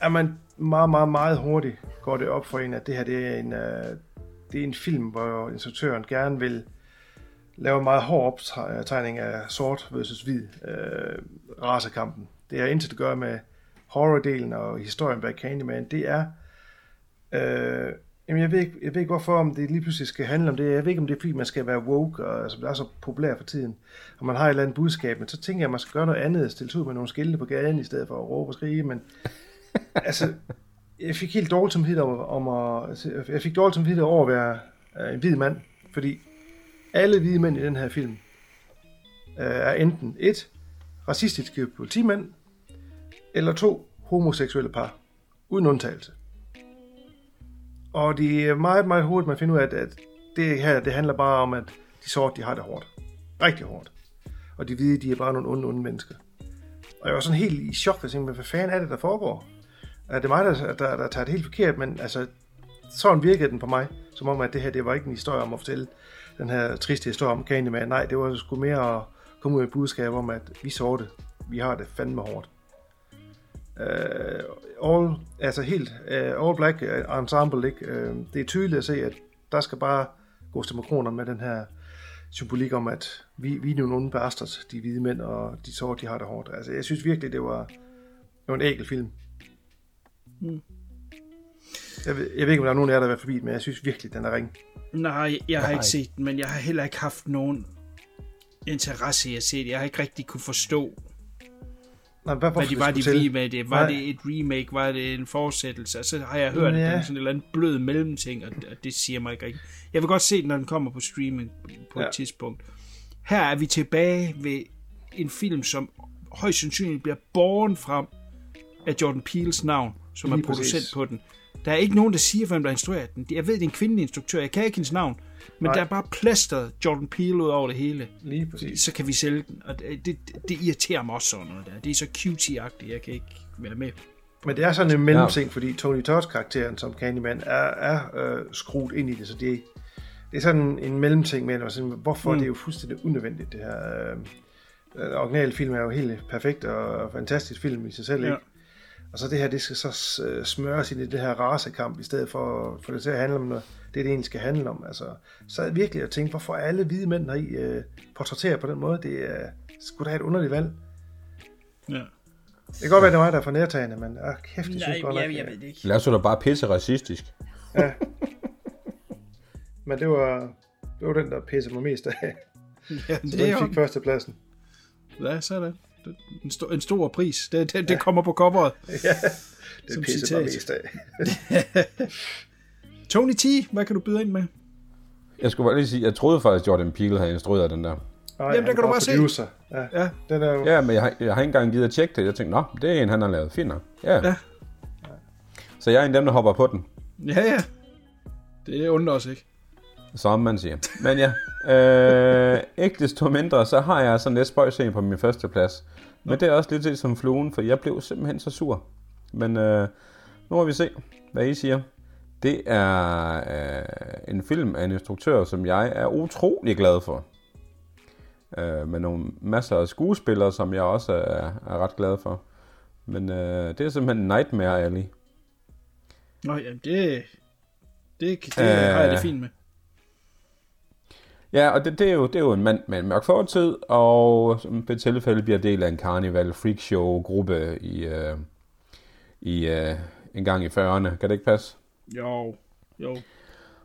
er man meget, meget, meget hurtigt går det op for en, at det her det er en, uh, det er en film, hvor instruktøren gerne vil laver en meget hård optegning af sort versus hvid øh, racekampen. Det har intet at gøre med horror-delen og historien bag Candyman. Det er... Øh, jamen jeg ved, ikke, jeg ved ikke, hvorfor om det lige pludselig skal handle om det. Jeg ved ikke, om det er, fordi man skal være woke, og altså, der er så populær for tiden, og man har et eller andet budskab, men så tænker jeg, at man skal gøre noget andet, stille ud med nogle skilte på gaden, i stedet for at råbe og skrige, men... altså, jeg fik helt dårlig samvittighed om, om at... Jeg fik dårlig samvittighed over at være øh, en hvid mand, fordi... Alle hvide mænd i den her film øh, er enten et racistiske politimænd, eller to homoseksuelle par, uden undtagelse. Og det er meget, meget hurtigt, man finder ud af, at, at det her det handler bare om, at de sorte de har det hårdt. Rigtig hårdt. Og de hvide, de er bare nogle onde, onde mennesker. Og jeg var sådan helt i chok, og tænkte, hvad fanden er det, der foregår? Er det mig, der, der, der tager det helt forkert? Men altså, sådan virkede den på mig, som om, at det her det var ikke en historie om at fortælle den her triste historie om Candyman. Nej, det var sgu mere at komme ud med et budskab om, at vi sorte, vi har det fandme hårdt. Uh, all, altså helt uh, all black ensemble, ikke? Uh, det er tydeligt at se, at der skal bare gå stemmerkroner med den her symbolik om, at vi, vi er nogle onde bastards, de hvide mænd, og de sorte, de har det hårdt. Altså, jeg synes virkelig, det var, det var en ægel film. Mm. Jeg ved, jeg ved ikke, om der er nogen af jer, der har været forbi, men jeg synes virkelig, den er ringe. Nej, jeg har Nej. ikke set den, men jeg har heller ikke haft nogen interesse i at se det. Jeg har ikke rigtig kunne forstå, nej, hvad, hvad de var, de ville med det. Var Nej. det et remake? Var det en fortsættelse? Og så har jeg hørt, ja. at det er sådan en eller anden blød mellemting, og det siger mig ikke rigtigt. Jeg vil godt se den, når den kommer på streaming på ja. et tidspunkt. Her er vi tilbage ved en film, som højst sandsynligt bliver borgen frem af Jordan Peeles navn, som Lige er producent præcis. på den. Der er ikke nogen, der siger, hvem der instruerer den. Jeg ved, det er en kvindelig instruktør. Jeg kan ikke hendes navn. Men Nej. der er bare plasteret Jordan Peele ud over det hele. Lige præcis. Så kan vi sælge den. Og det, det, det irriterer mig også sådan noget der. Det er så cutie-agtigt. Jeg kan ikke være med. Men det er sådan en mellemting, ja. fordi Tony Todd's karakteren som Candyman er, er øh, skruet ind i det. Så det er, det er sådan en mellemting med, sådan, hvorfor mm. det er jo fuldstændig unødvendigt. Det her øh, originale film er jo helt perfekt og fantastisk film i sig selv, ikke? Ja. Og så det her, det skal så smøres ind i det her racekamp, i stedet for, for det til at handle om noget, det, det egentlig skal handle om. Altså, så er virkelig at tænke, hvorfor alle hvide mænd heri øh, portrætterer på den måde, det er sgu da et underligt valg. Ja. Det kan godt være, det er mig, der er for nærtagende, men øh, kæft, det synes godt nok. Jeg ved det ikke. Lad os jo da bare pisse racistisk. Ja. Men det var, det var den, der pissede mig mest af. Ja, så den fik førstepladsen. Ja, så er det. En stor, en stor pris. Det, det, det ja. kommer på coveret. Ja, det pisser bare mest af. Tony T, hvad kan du byde ind med? Jeg skulle bare lige sige, jeg troede faktisk, Jordan Peele havde instrueret den der. Nej, jamen, den kan du bare producer. Se. Ja, ja. Den er jo... ja, men jeg har, jeg har ikke engang givet at tjekke det. Jeg tænkte, nå, det er en, han har lavet. Fint nok. Ja. Ja. Så jeg er en af dem, der hopper på den. Ja, ja. Det undrer os ikke. Som man siger. Men ja, øh, ikke desto mindre, så har jeg sådan lidt spøjscene på min første plads. Men okay. Det er også lidt som Fluen, for jeg blev simpelthen så sur. Men øh, nu må vi se, hvad I siger. Det er øh, en film af en instruktør, som jeg er utrolig glad for. Øh, med nogle masser af skuespillere, som jeg også er, er ret glad for. Men øh, det er simpelthen Nightmare Alley. Nå, jamen det, det, det øh, har jeg det fint med. Ja, og det, det, er jo, det er jo en mand med en mørk fortid, og som på tilfælde bliver del af en karneval freakshow-gruppe i, øh, i øh, en gang i fyrrerne. Kan det ikke passe? Jo, jo.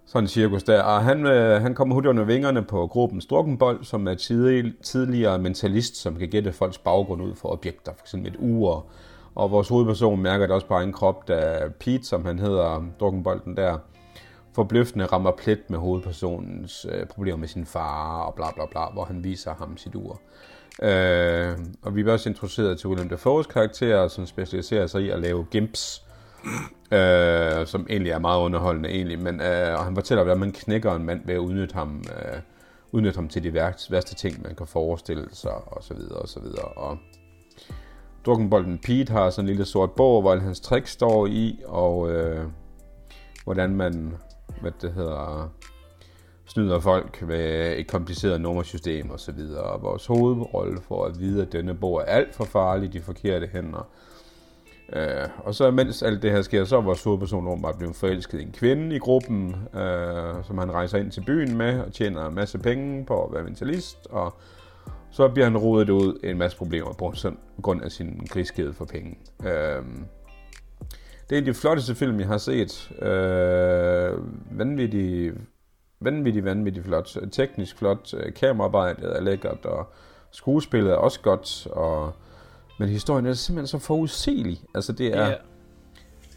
Sådan en cirkus der. Og han, øh, han kommer hurtigt under vingerne på gruppen Strukkenbold, som er tidlig, tidligere mentalist, som kan gætte folks baggrund ud for objekter, f.eks. et ur. Og vores hovedperson mærker det også bare en krop, da Pete, som han hedder, Strukkenbolden der, forbløffende rammer plet med hovedpersonens øh, problemer med sin far og bla bla bla, hvor han viser ham sit ur. Øh, og vi er også introduceret til William Dafoe's karakterer, som specialiserer sig i at lave gimps, øh, som egentlig er meget underholdende egentlig, men øh, og han fortæller, hvordan man knækker en mand ved at udnytte ham, øh, udnytte ham til de værste ting, man kan forestille sig, og så videre, og så videre. Og Drukkenbolden Pete har sådan en lille sort bog, hvor hans trick står i, og øh, hvordan man hvad det hedder, snyder folk ved et kompliceret nummersystem og så videre. Og vores hovedrolle får at vide, at denne bog er alt for farlig, de forkerte hænder. Øh, og så mens alt det her sker, så er vores hovedperson åbenbart blevet forelsket i en kvinde i gruppen, øh, som han rejser ind til byen med og tjener en masse penge på at være mentalist. Og så bliver han rodet ud en masse problemer på grund af sin griskhed for penge. Øh, Det er en af de flotteste film, jeg har set. Øh, vanvittig, vanvittig, vanvittig flot. Teknisk flot. Kameraarbejdet er lækkert, og skuespillet er også godt. Og... men historien er simpelthen så forudsigelig. Altså, det er, yeah.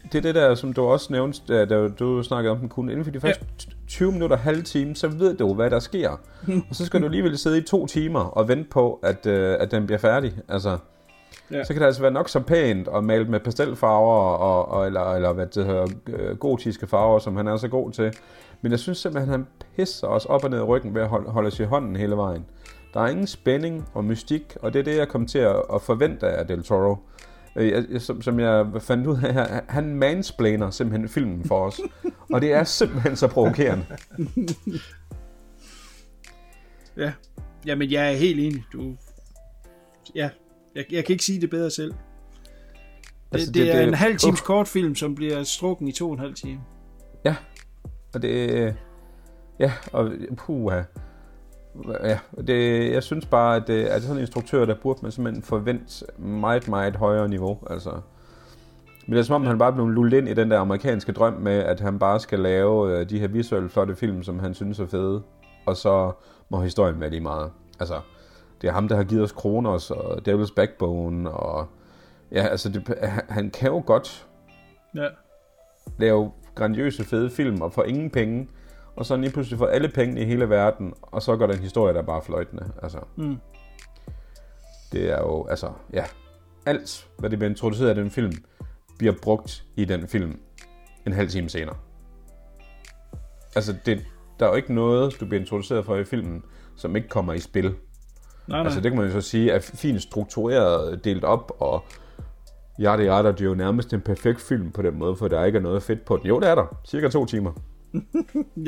det er det der, som du også nævnte, da du snakkede om den kun. Inden for de første yeah. tyve minutter, halve time, så ved du, hvad der sker. Og så skal du alligevel sidde i to timer og vente på, at, at den bliver færdig. Altså... ja. Så kan det altså være nok så pænt og malet med pastelfarver og, og, eller, eller hvad det hedder, gotiske farver, som han er så god til. Men jeg synes simpelthen, at han pisser os op og ned i ryggen ved at holde os i hånden hele vejen. Der er ingen spænding og mystik, og det er det, jeg kom til at forvente af Del Toro. Som, som jeg fandt ud af her, han mansplainer simpelthen filmen for os. Og det er simpelthen så provokerende. Ja, jamen jeg er helt enig. Du... ja. Jeg, jeg kan ikke sige det bedre selv. Det, altså, det, det er det, en halv times uh. kortfilm, som bliver strukken i to og en halv time. Ja, og det... ja, og puha. Ja, det, jeg synes bare, at det er sådan en instruktør, der burde man simpelthen forvente meget, meget højere niveau. Altså. Men det er som om, ja. han bare blev lullet ind i den der amerikanske drøm med, at han bare skal lave de her visuelle flotte film, som han synes er fede. Og så må historien være lige meget. Altså... det er ham, der har givet os Kronos og Devil's Backbone, og ja, altså, det, han kan jo godt ja. lave grandiøse, fede film, og få ingen penge, og så lige pludselig får alle pengene i hele verden, og så går der en historie, der er bare fløjtende, altså. Mm. Det er jo, altså, ja, alt, hvad det bliver introduceret af den film, bliver brugt i den film en halv time senere. Altså, det, der er jo ikke noget, du bliver introduceret for i filmen, som ikke kommer i spil. Nej, nej. Altså det kan man jo så sige er fint struktureret, delt op, og ja, det er det er jo nærmest en perfekt film på den måde, for der ikke er noget fedt på den. Jo, det er der. Cirka to timer.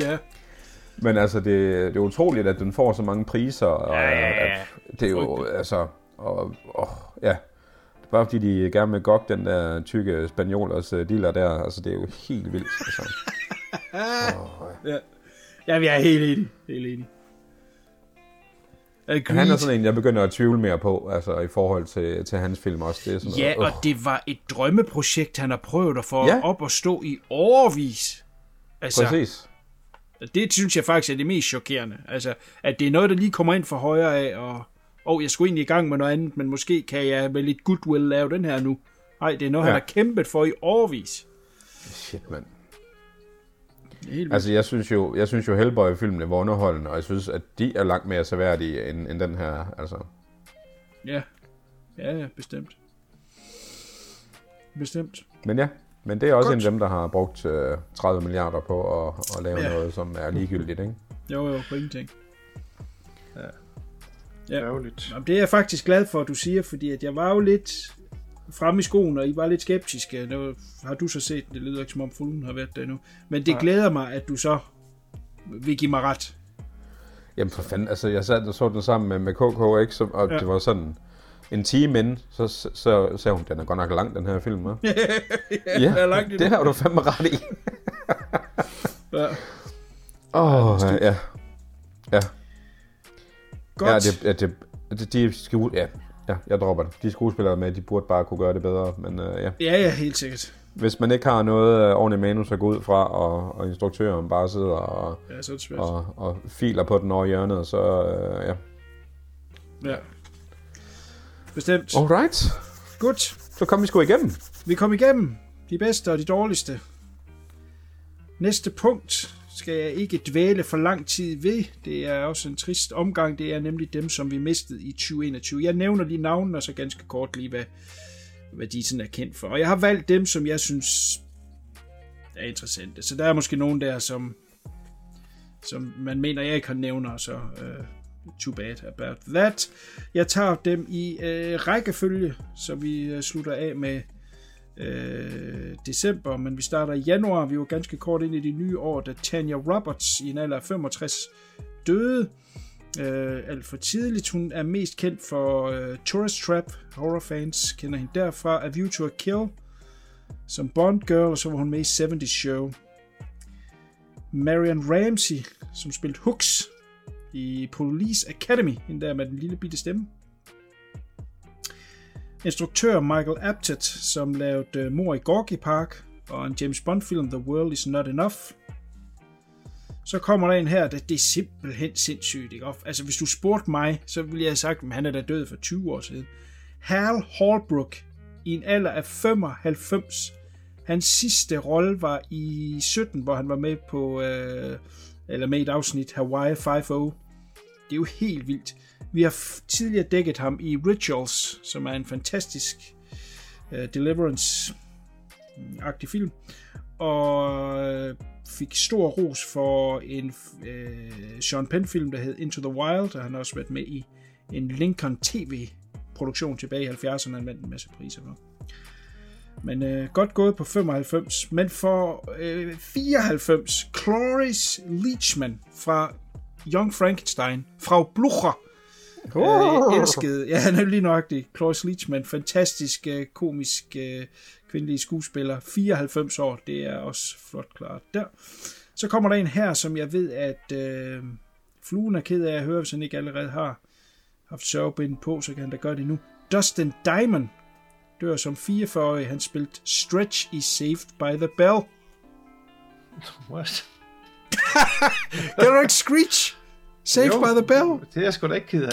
Ja. Men altså, det, det er utroligt, at den får så mange priser, og ja, ja, ja. det er jo, altså, og, og ja, bare fordi de gerne vil gogge den der tykke spanjolers diller der, altså det er jo helt vildt. Altså. Oh, ja. Ja, vi er helt enige, helt enige. Agreed. Han er sådan en, jeg begynder at tvivle mere på, altså i forhold til, til hans film også. Det er sådan ja, noget, øh. og det var et drømmeprojekt, han har prøvet at få ja. op at stå i årevis. Altså, præcis. Det synes jeg faktisk er det mest chokerende. Altså, at det er noget, der lige kommer ind fra højre af, og oh, jeg skulle egentlig i gang med noget andet, men måske kan jeg med lidt goodwill lave den her nu. Nej, det er noget, ja. han har kæmpet for i årevis. Shit, mand. Altså, jeg synes jo, jeg synes jo Hellboy-filmene var underholdende, og jeg synes, at de er langt mere seværdige end, end den her, altså. Ja, ja, ja, bestemt. Bestemt. Men ja, men det er også godt. En af dem, der har brugt øh, tredive milliarder på at, at lave ja. noget, som er ligegyldigt, ikke? Jo, jo, på ingenting. Ja. Ja. Jamen, det er jeg faktisk glad for, at du siger, fordi at jeg var jo lidt frem i skoen, og I var lidt skeptiske. Nu har du så set, det lyder ikke som om Fluen har været der endnu. Men det ja. glæder mig, at du så vil give mig ret. Jamen for fanden, altså jeg sad og så den sammen med, med K K, ikke? Så, og ja. det var sådan en time inden, så sagde hun, den er godt nok lang, den her film. Ja, ja, er langt, det har du fandme ret i. ja. Åh, oh, ja. Ja. Godt. Ja, det, ja, det, det, de skuespillere, ja, ja, jeg dropper det. De skuespillere med, de burde bare kunne gøre det bedre, men uh, ja. Ja, ja, helt sikkert. Hvis man ikke har noget uh, ordentligt manus at gå ud fra, og, og instruktøren bare sidder og, ja, så er det svært. og, og filer på den over hjørnet, så uh, ja. Ja. Bestemt. Alright. Godt. Så kom vi sgu igennem. Vi kom igennem. De bedste og de dårligste. Næste punkt skal jeg ikke dvæle for lang tid ved. Det er også en trist omgang. Det er nemlig dem, som vi mistede i tyve enogtyve. Jeg nævner lige navnene, og så ganske kort lige, hvad, hvad de sådan er kendt for. Og jeg har valgt dem, som jeg synes er interessante. Så der er måske nogen der, som, som man mener, jeg ikke har nævner, så uh, too bad about that. Jeg tager dem i uh, rækkefølge, så vi slutter af med Øh, december, men vi starter i januar. Vi var ganske kort ind i det nye år, da Tanya Roberts i en alder af femogtres døde øh, alt for tidligt. Hun er mest kendt for øh, Tourist Trap. Horrorfans kender hende derfra. A View to a Kill som Bond Girl, og så var hun med i halvfemsernes Show. Marion Ramsey, som spillede Hooks i Police Academy, hende der med den lille bitte stemme. Instruktør Michael Apted, som lavede uh, Mord i Gorky Park og en James Bond-film, The World Is Not Enough. Så kommer der en her, der, det er simpelthen sindssygt. Ikke? Altså, hvis du spurgte mig, så ville jeg have sagt, at han er da død for tyve år siden. Hal Holbrook i en alder af femoghalvfems. Hans sidste rolle var i sytten, hvor han var med på øh, eller med et afsnit Hawaii fem nul. Det er jo helt vildt. Vi har tidligere dækket ham i Rituals, som er en fantastisk uh, Deliverance-agtig film, og fik stor ros for en uh, Sean Penn-film, der hed Into the Wild, og han har også været med i en Lincoln T V-produktion tilbage i halvfjerdserne, han vandt en masse priser for. Men uh, godt gået på femoghalvfems, men for uh, fireoghalvfems, Cloris Leachman fra Young Frankenstein, Frau Blucher. Oh. Øh, elskede, ja, han er lige nøjagtig. Cloris Leachman, fantastisk øh, komisk øh, kvindelig skuespiller, fireoghalvfems år, det er også flot klart der. Så kommer der en her, som jeg ved at øh, Fluen er ked af at høre, hvis han ikke allerede har haft sørgebind på, så kan han da gøre det nu. Dustin Diamond dør som fireogfyrre-årig, han spillede Stretch i Saved by the Bell. What? Kan du ikke Screech? Saved jo, by the Bell? Det er jeg sgu da ikke ked af.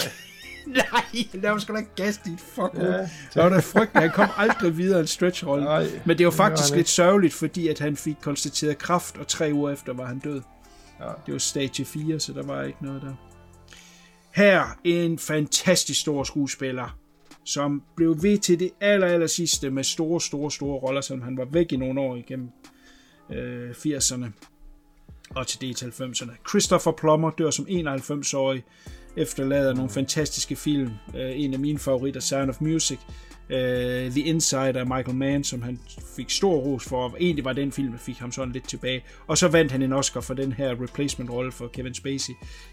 Nej, der var sgu da ikke gas dit fuck. Ja, det var da frygteligt. Han kom aldrig videre en stretch-rolle. Nej, men det var faktisk lidt sørgeligt, fordi at han fik konstateret kræft, og tre uger efter var han død. Ja. Det var stage fire, så der var ikke noget der. Her en fantastisk stor skuespiller, som blev ved til det aller, aller sidste med store, store, store roller, som han var væk i nogle år igennem øh, firserne. Og til det i halvfemserne. Christopher Plummer dør som enoghalvfems-årig, efterlader nogle fantastiske film. En af mine favoritter, Sound of Music, The Insider af Michael Mann, som han fik stor ros for, og egentlig var den film, der fik ham sådan lidt tilbage. Og så vandt han en Oscar for den her replacement-rolle for Kevin Spacey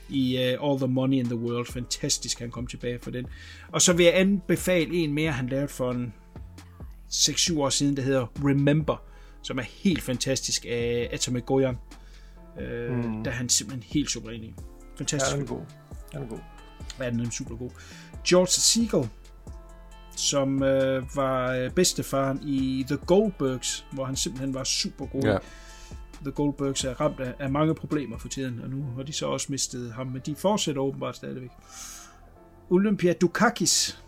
i All the Money in the World. Fantastisk, han kom tilbage for den. Og så vil jeg anbefale en mere, han lavede for en seks syv år siden, der hedder Remember, som er helt fantastisk af Atame Goyan. Øh, mm. Der er han simpelthen helt suveræn i. Fantastisk. Ja, den er god. Ja, den er god. Ja, den er super god. George Segal, som øh, var bedstefaren i The Goldbergs, hvor han simpelthen var super god. Ja. The Goldbergs er ramt af, af mange problemer for tiden, og nu har de så også mistet ham, men de fortsætter åbenbart stadigvæk. Olympia Dukakis,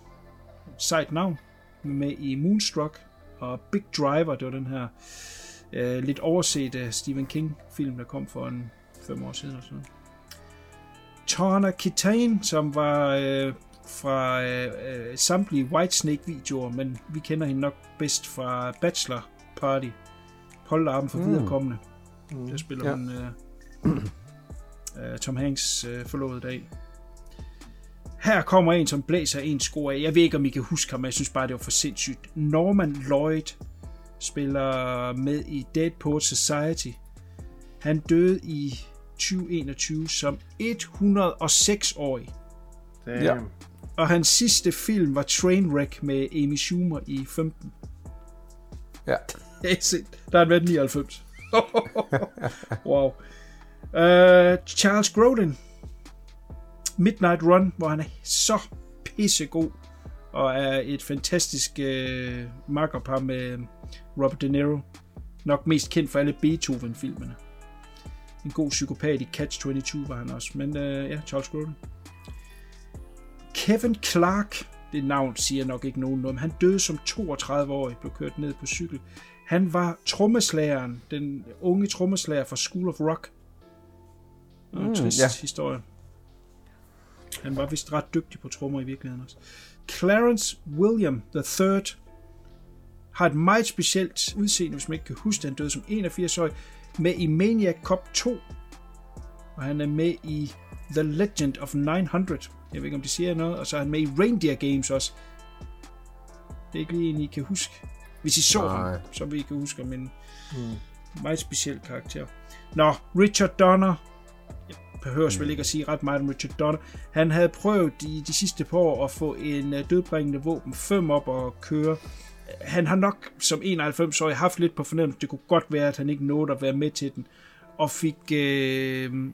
sejt navn, med i Moonstruck og Big Driver, det var den her øh, lidt overset uh, Stephen King-film, der kom for en fem år siden og sådan noget. Tawna Kitain, som var øh, fra øh, samtlige Whitesnake-videoer, men vi kender hende nok bedst fra Bachelor Party. Polterappen for mm. viderekommende. Mm. Der spiller ja. hun øh, øh, Tom Hanks øh, forlovede dag. Her kommer en, som blæser en sko af. Jeg ved ikke, om I kan huske ham, men jeg synes bare, det var for sindssygt. Norman Lloyd spiller med i Dead Poets Society. Han døde i tyve enogtyve som et hundrede og seks-årig. Ja. Og hans sidste film var Trainwreck med Amy Schumer i femten. Ja. Der har han været nioghalvfems. Wow. Uh, Charles Grodin. Midnight Run, hvor han er så pissegod og er et fantastisk øh, makkerpar med Robert De Niro. Nok mest kendt for alle Beethoven-filmene. En god psykopat i Catch toogtyve var han også, men øh, ja, Charles Grodin. Kevin Clark, det navn siger nok ikke nogen noget, men han døde som toogtredive-årig, blev kørt ned på cykel. Han var trommeslageren, den unge trommeslager fra School of Rock. En mm, trist yeah. historie. Han var vist ret dygtig på trommer i virkeligheden også. Clarence William den tredje har et meget specielt udseende, hvis man ikke kan huske, han døde som enogfirs-årig, med i Maniac Cop to, og han er med i The Legend of ni hundrede. Jeg ved ikke, om det siger noget, og så er han med i Reindeer Games også. Det er ikke lige en, I kan huske. Hvis I så ham, så vil I kan huske om en hmm. meget speciel karakter. Nå, Richard Donner. Behøver vel ikke at sige ret meget om Richard Donner. Han havde prøvet i de sidste par år at få en dødbringende våben fem op og køre. Han har nok som enoghalvfems-årig haft lidt på fornemmelse. Det kunne godt være, at han ikke nåede at være med til den. Og fik øh, Mel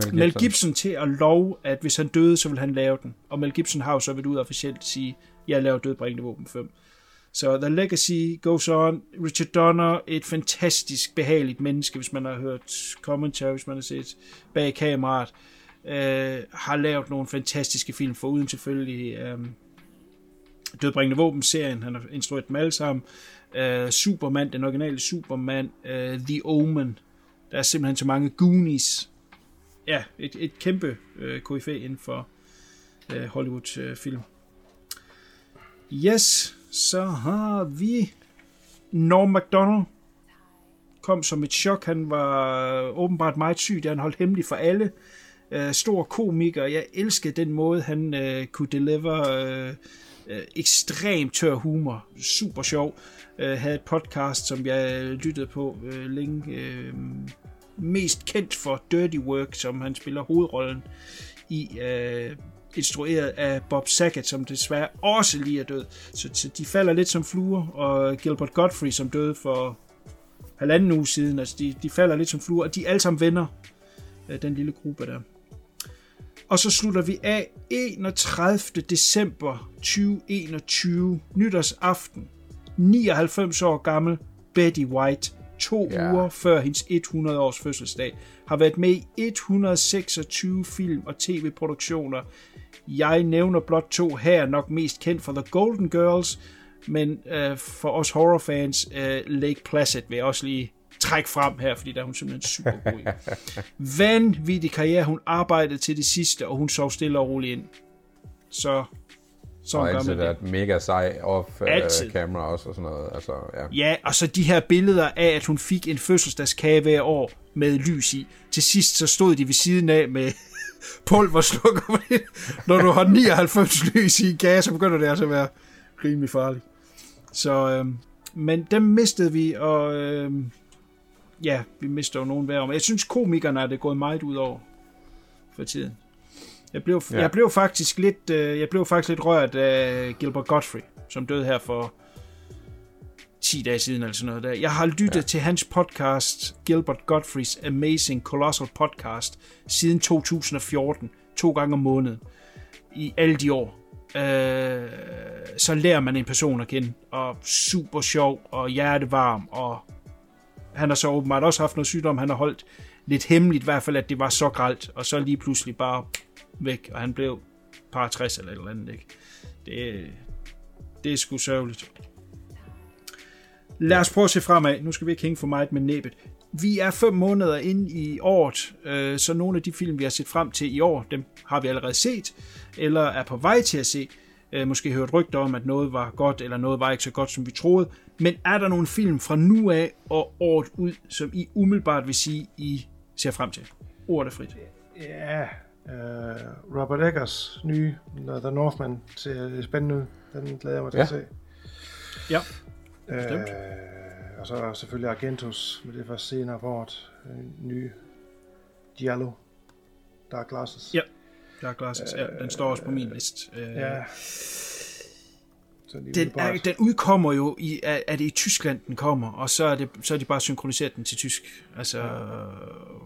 Gibson. Mel Gibson til at love, at hvis han døde, så ville han lave den. Og Mel Gibson har jo så været ud og officielt sige, jeg laver dødbringende våben fem. Så The Legacy goes on. Richard Donner, et fantastisk behageligt menneske, hvis man har hørt commentary, hvis man har set bag kameraet, øh, har lavet nogle fantastiske film, foruden selvfølgelig øh, Dødbringende Våben-serien, han har instrueret dem alle sammen, øh, Superman, den originale Superman, øh, The Omen, der er simpelthen så mange Goonies, ja, et, et kæmpe øh, koryfæ inden for øh, Hollywood-film. Øh, yes. Så har vi Norm MacDonald. Kom som et chok. Han var åbenbart meget syg. Han holdt hemmelig for alle. Uh, stor komiker. Jeg elskede den måde, han uh, kunne deliver uh, uh, ekstremt tør humor. Super sjov. Uh, havde et podcast, som jeg lyttede på uh, længe. Uh, mest kendt for Dirty Work, som han spiller hovedrollen i. Uh, instrueret af Bob Saget, som desværre også lige er død. Så de falder lidt som fluer, og Gilbert Gottfried, som døde for halvanden uge siden, altså de, de falder lidt som fluer, og de er alle sammen venner, den lille gruppe der. Og så slutter vi af enogtredivte december tyve enogtyve, nytårsaften, nioghalvfems år gammel, Betty White, to yeah. uger før hendes hundrede-års fødselsdag, har været med i et hundrede og seksogtyve film og tv-produktioner. Jeg nævner blot to her, nok mest kendt for The Golden Girls, men øh, for os horrorfans, øh, Lake Placid vil jeg også lige trække frem her, fordi der er hun simpelthen super god i. Vanvittig karriere, hun arbejdede til det sidste, og hun sov stille og roligt ind. Så... Sådan og altid været mega sej off uh, camera også og sådan noget. Altså, ja. ja, og så de her billeder af, at hun fik en fødselsdagskage hver år med lys i. Til sidst så stod de ved siden af med pulverslukker. Når du har nioghalvfems lys i kage, så begynder det altså at være rimelig farligt. Så, øhm, men dem mistede vi, og øhm, ja, vi mistede jo nogen hver om. Jeg synes komikerne er det gået meget ud over for tiden. Jeg blev, ja. jeg blev faktisk lidt, jeg blev faktisk lidt rørt af Gilbert Gottfried, som døde her for ti dage siden eller sådan noget der. Jeg har lyttet ja. til hans podcast, Gilbert Gottfrieds Amazing Colossal Podcast, siden to tusind og fjorten, to gange om måneden i alle de år. Øh, så lærer man en person at kende, og super sjov og hjertevarm, og han har så åbenbart også haft noget sygdom, han har holdt lidt hemmeligt i hvert fald, at det var så grelt, og så lige pludselig bare væk, og han blev par tres eller et eller andet, ikke? Det, det er sgu sørgeligt. Lad os prøve at se fremad. Nu skal vi ikke hænge for meget med næbet. Vi er fem måneder inde i året, øh, så nogle af de film, vi har set frem til i år, dem har vi allerede set, eller er på vej til at se. Øh, måske hørt rygter om, at noget var godt, eller noget var ikke så godt, som vi troede. Men er der nogle film fra nu af og året ud, som I umiddelbart vil sige, I ser frem til? Ordet er frit. Ja, yeah. uh, Robert Eggers nye The Northman ser spændende ud. Den glæder jeg mig til ja. at se. Ja, bestemt. Øh, og så selvfølgelig Argentos, med det først senere på året. Nye Giallo, Dark Glasses. Ja, Dark Glasses, øh, ja, den står også på min øh, liste. Øh, ja. Den, er, den udkommer jo, i, er, er det i Tyskland, den kommer, og så er, det, så er de bare synkroniseret den til tysk. Altså, ja.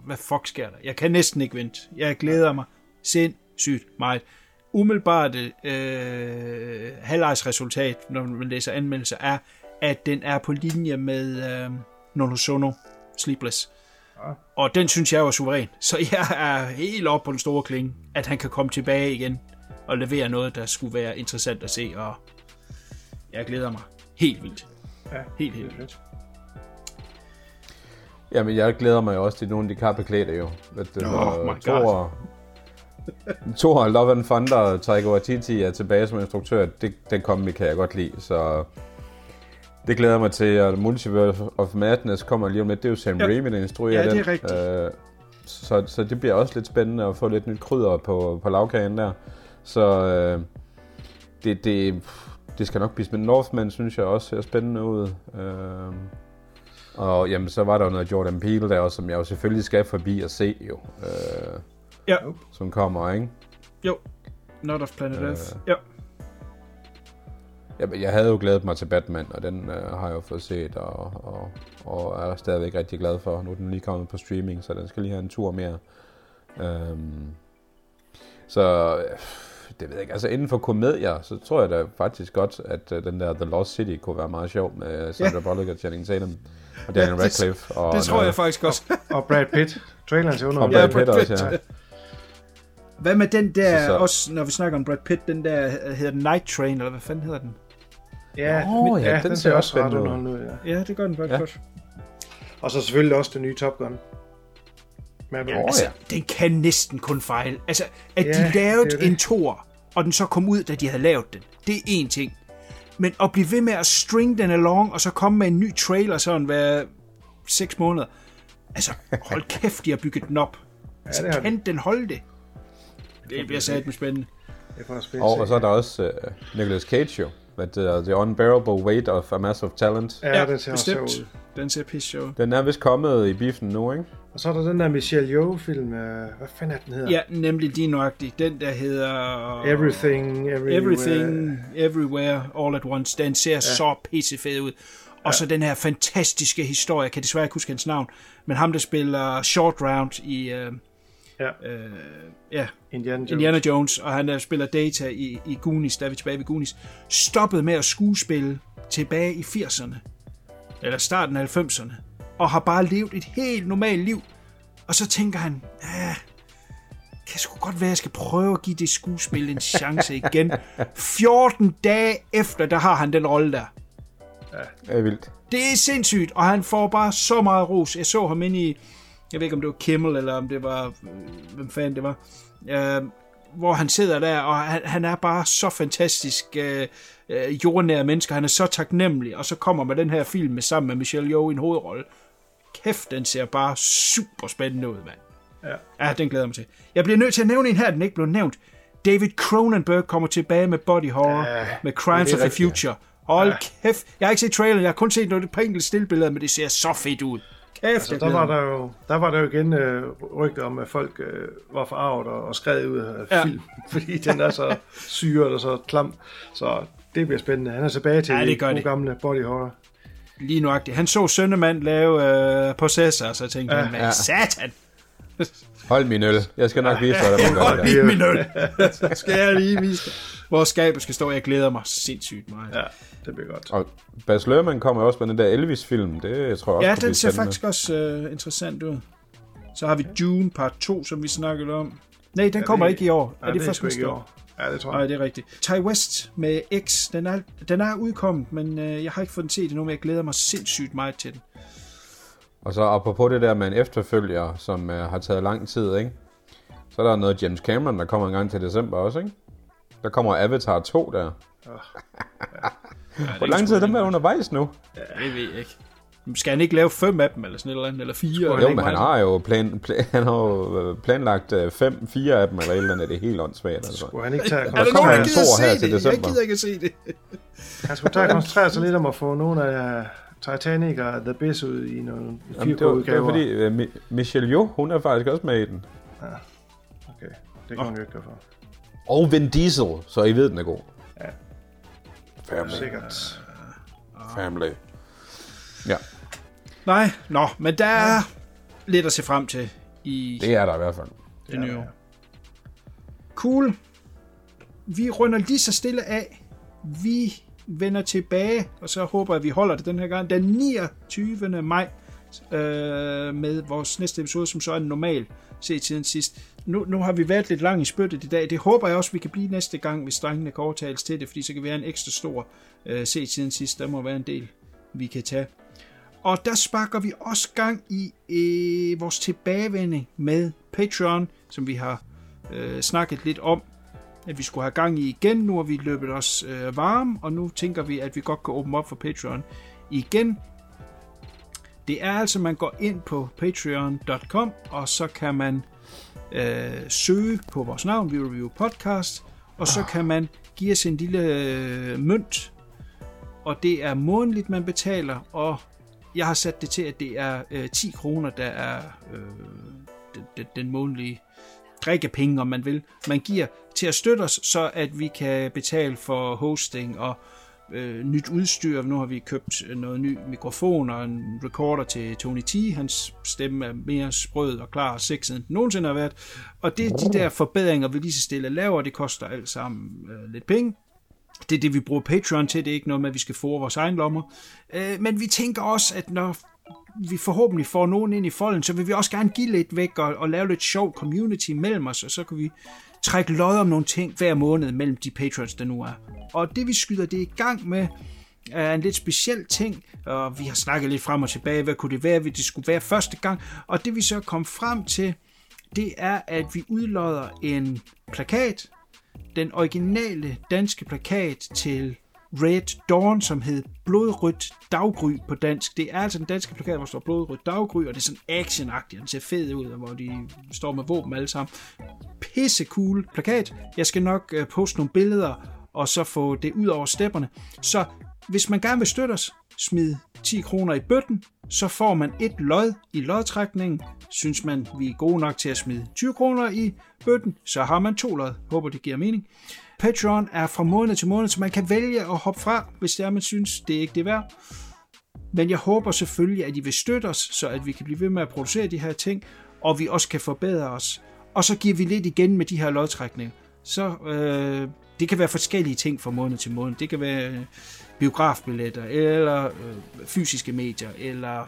Hvad fuck sker der? Jeg kan næsten ikke vente. Jeg glæder ja. mig sindssygt meget. Umiddelbart øh, halvlejsresultat, når man læser anmeldelser, er, at den er på linje med øh, Nono Sono, Sleepless. Ja. Og den synes jeg var suveræn. Så jeg er helt oppe på den store klinge, at han kan komme tilbage igen og levere noget, der skulle være interessant at se. Og jeg glæder mig helt vildt. Ja, helt, helt vildt. Jamen, jeg glæder mig også til nogle af de karpeklæder jo. At, oh my god. Thor, Love and Thunder og Taika Waititi er tilbage som instruktør. Det, den kombi kan jeg godt lide, så det glæder mig til. Og Multiverse of Madness kommer lige om lidt. Det er jo Sam ja. Raimi, der instruerer den. Ja, det er rigtigt. Øh, så, så det bliver også lidt spændende at få lidt nyt krydder på, på lavkagen der. Så øh, det, det, det skal nok blive spændende. Northman synes jeg også ser spændende ud. Øh, og jamen, så var der jo noget Jordan Peele der også, som jeg jo selvfølgelig skal forbi og se jo. Øh, Ja. Som kommer, ikke? Jo. Not of Planet Earth. Øh. Ja. Jeg, jeg havde jo glædet mig til Batman, og den øh, har jeg jo fået set, og, og, og er stadigvæk rigtig glad for. Nu er den lige kommet på streaming, så den skal lige have en tur mere. Øhm. Så øh, det ved jeg ikke. Altså inden for komedier, så tror jeg da faktisk godt, at øh, den der The Lost City kunne være meget sjov med Sandra yeah. Bullock og Channing Tatum. Og Daniel ja, Radcliffe. Det, og det tror noget. Jeg faktisk også. Og, og Brad Pitt. Traileren til underholdning. Og Brad, ja, Brad Pitt også, ja. Hvad med den der, så, så. også når vi snakker om Brad Pitt, den der, hedder den Night Train, eller hvad fanden hedder den? Ja, oh, ja, ja den, den ser også ret underholdende ud. Ja. ja, det gør den faktisk ja. godt. Og så selvfølgelig også den nye Top Gun. Ja, oh, altså, ja. Den kan næsten kun fejle. Altså, at ja, de lavede det det. en toer, og den så kom ud, da de havde lavet den, det er én ting. Men at blive ved med at string den along, og så komme med en ny trailer sådan hver seks måneder. Altså, hold kæft, de har bygget den op. Altså, ja, kan den holde det? Det bliver satme spændende. Og, og så er der også uh, Nicolas Cage jo, med uh, The Unbearable Weight of a Massive Talent. Ja, ja den ser bestemt. Også ud. Den ser pisse sjov. Den er vist kommet i biffen nu, ikke? Og så er der den der Michelle Yeoh-film, uh, hvad fanden er den hedder? Ja, nemlig din nøjagtig. Den der hedder... Uh, Everything, Everywhere. Everything, Everywhere, All at Once. Den ser ja. så pisse fed ud. Og ja. så den her fantastiske historie, jeg kan desværre ikke huske hans navn, men ham der spiller Short Round i... Uh, Ja. Øh, ja. Indiana Jones. Indiana Jones, og han spiller Data i, i Goonies, der er vi tilbage ved Goonies, stoppede med at skuespille tilbage i firserne, eller starten af halvfemserne, og har bare levet et helt normalt liv, og så tænker han, ja, kan sgu godt være, jeg skal prøve at give det skuespil en chance igen. fjorten dage efter, der har han den rolle der. Ja, det er vildt. Det er sindssygt, og han får bare så meget ros. Jeg så ham inde i Jeg ved ikke, om det var Kimmel, eller om det var... Hvem fanden det var? Øh, hvor han sidder der, og han, han er bare så fantastisk øh, jordnære mennesker. Han er så taknemmelig, og så kommer man den her film med, sammen med Michelle Yeoh i en hovedrolle. Kæft, den ser bare super spændende ud, mand. Ja. Ja, den glæder jeg mig til. Jeg bliver nødt til at nævne en her, den ikke blev nævnt. David Cronenberg kommer tilbage med body horror, ja, med Crimes of the Future. Hold ja. kæft. Jeg har ikke set traileren, jeg har kun set noget på enkelte stillbilleder, men det ser så fedt ud. Altså, der, var der, jo, der var der jo igen øh, rygter om, at folk øh, var forarvet og, og skred ud af ja. film, fordi den er så syret og så klam. Så det bliver spændende. Han er tilbage til ja, det de gamle body horror. Lige nøjagtigt. Han så Søndermand lave øh, Possessor, så tænkte han, ja. ja. satan! Hold min øl. Jeg skal nok vise dig, hvad man gør. Hold lige min øl. Så skal jeg lige vise dig, hvor skabet skal stå. Jeg glæder mig sindssygt meget. Ja, det bliver godt. Og Baz Luhrmann kommer også med den der Elvis-film. Det tror jeg også. Ja, den ser faktisk også uh, interessant ud. Så har vi Dune part to, som vi snakkede om. Nej, den ja, kommer det, ikke i år. Ja, er det, det først næste år? Ja, det tror jeg. Nej, det er rigtigt. Ty West med X. Den er, den er udkommet, men øh, jeg har ikke fået den set endnu, men jeg glæder mig sindssygt meget til den. Og så apropos det der med en efterfølger, som øh, har taget lang tid, ikke? Så er der noget James Cameron, der kommer en gang til december også, ikke? Der kommer Avatar to der. Oh. Ja. Ja, hvor lang tid er den været undervejs nu? Ja, det ved jeg ikke. Skal han ikke lave fem af dem, eller sådan et eller andet, eller fire? Jo, men han har jo plan, plan, han har planlagt fem, fire af dem, eller et eller andet, det er helt åndssvagt. Altså. Skulle han ikke tage, er der nogen, der gider se det? Jeg gider ikke se det. Han skulle tage og koncentrere sig lidt om at få nogle af Titanic og The Abyss ud i nogle fire K-udgaver. Det er fordi, uh, Michelle Yeoh, hun er faktisk også med i den. Ja, okay. Det kan hun jo ikke gøre for. Og Vin Diesel, så I ved, den er god. Ja. Family. Sikkert. Family. Ja. Nej, nå, men der er lidt at se frem til i... Det er der i hvert fald. Det nye år. Cool. Vi runder lige så stille af. Vi vender tilbage, og så håber jeg, at vi holder det den her gang. Den niogtyvende maj øh, med vores næste episode, som så er normal set siden sidst. Nu, nu har vi været lidt langt i spyttet i dag. Det håber jeg også, vi kan blive næste gang, hvis drengene kan overtales til det, fordi så kan vi have en ekstra stor øh, set siden sidst. Der må være en del, vi kan tage. Og der sparker vi også gang i øh, vores tilbagevending med Patreon, som vi har øh, snakket lidt om, at vi skulle have gang i igen. Nu har vi løbet os øh, varme, og nu tænker vi, at vi godt kan åbne op for Patreon igen. Det er altså, man går ind på patreon punktum com, og så kan man øh, søge på vores navn, We Review Podcast, og så kan man give os en lille øh, mønt, og det er månedligt, man betaler, og jeg har sat det til, at det er øh, ti kroner, der er øh, den, den, den månedlige drikkepenge, om man vil. Man giver til at støtte os, så at vi kan betale for hosting og øh, nyt udstyr. Nu har vi købt noget ny mikrofon og en recorder til Tony T. Hans stemme er mere sprød og klar og sexet, end nogensinde har været. Og det er de der forbedringer, vi lige så stille laver. Det koster alt sammen øh, lidt penge. Det er det, vi bruger Patreon til. Det er ikke noget med, at vi skal fore vores egen lommer. Øh, men vi tænker også, at når vi forhåbentlig får nogen ind i folden, så vil vi også gerne give lidt væk og, og lave lidt sjov community mellem os, og så kan vi trække lod om nogle ting hver måned mellem de patrons, der nu er. Og det, vi skyder det i gang med, er en lidt speciel ting, og vi har snakket lidt frem og tilbage, hvad kunne det være, hvis det skulle være første gang, og det vi så kom frem til, det er, at vi udlodder en plakat, den originale danske plakat til Red Dawn, som hed Blodrødt Daggry på dansk. Det er altså den danske plakat, hvor står Blodrødt Daggry, og det er sådan actionagtigt, den ser fed ud, og hvor de står med våben alle sammen. Pisse cool plakat. Jeg skal nok poste nogle billeder, og så få det ud over stepperne. Så hvis man gerne vil støtte os, smid ti kroner i bøtten, så får man et lod i lodtrækningen. Synes man, vi er gode nok til at smide tyve kroner i bøtten, så har man to lod. Håber, det giver mening. Patreon er fra måned til måned, så man kan vælge at hoppe fra, hvis det er, man synes, det er ikke det værd. Men jeg håber selvfølgelig, at I vil støtte os, så at vi kan blive ved med at producere de her ting, og vi også kan forbedre os. Og så giver vi lidt igen med de her lodtrækninger. Så øh, det kan være forskellige ting fra måned til måned. Det kan være øh, biografbilletter, eller øh, fysiske medier, eller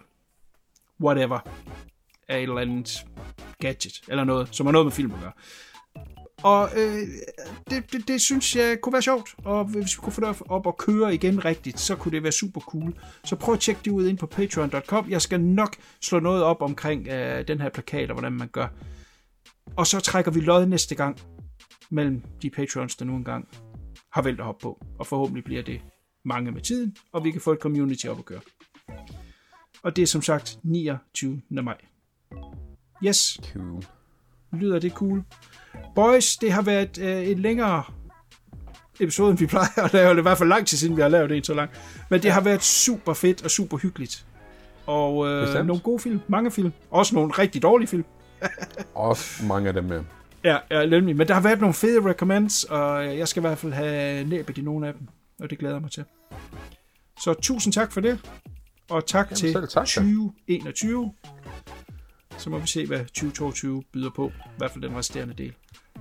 whatever. Af et eller andet gadget, eller noget, som har noget med film at gøre. Og øh, det, det, det synes jeg kunne være sjovt, og hvis vi kunne få det op og køre igen rigtigt, så kunne det være super cool. Så prøv at tjekke det ud ind på patreon punktum com. Jeg skal nok slå noget op omkring øh, den her plakat og hvordan man gør. Og så trækker vi lod næste gang mellem de patrons, der nu engang har valgt at hoppe på. Og forhåbentlig bliver det mange med tiden, og vi kan få et community op at køre. Og det er som sagt niogtyvende maj. Yes. Cool. Lyder det cool? Boys, det har været øh, en længere episode, end vi plejer at lave. Det er i hvert fald lang tid siden, vi har lavet det så langt. Men det har været super fedt og super hyggeligt. Og øh, nogle gode film. Mange film. Også nogle rigtig dårlige film. Også mange af dem, ja. Ja, ja, nemlig. Men der har været nogle fede recommends, og jeg skal i hvert fald have næbet i nogle af dem. Og det glæder jeg mig til. Så tusind tak for det. Og tak. Jamen, til tak, tyve enogtyve. Så må vi se, hvad tyve toogtyve byder på. I hvert fald den resterende del.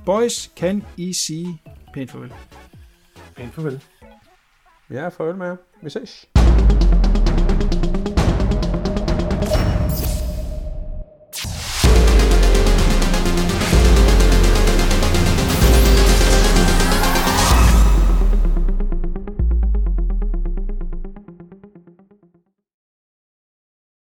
Boys, kan I sige pænt farvel? Pænt farvel. Ja, farvel med jer. Vi ses.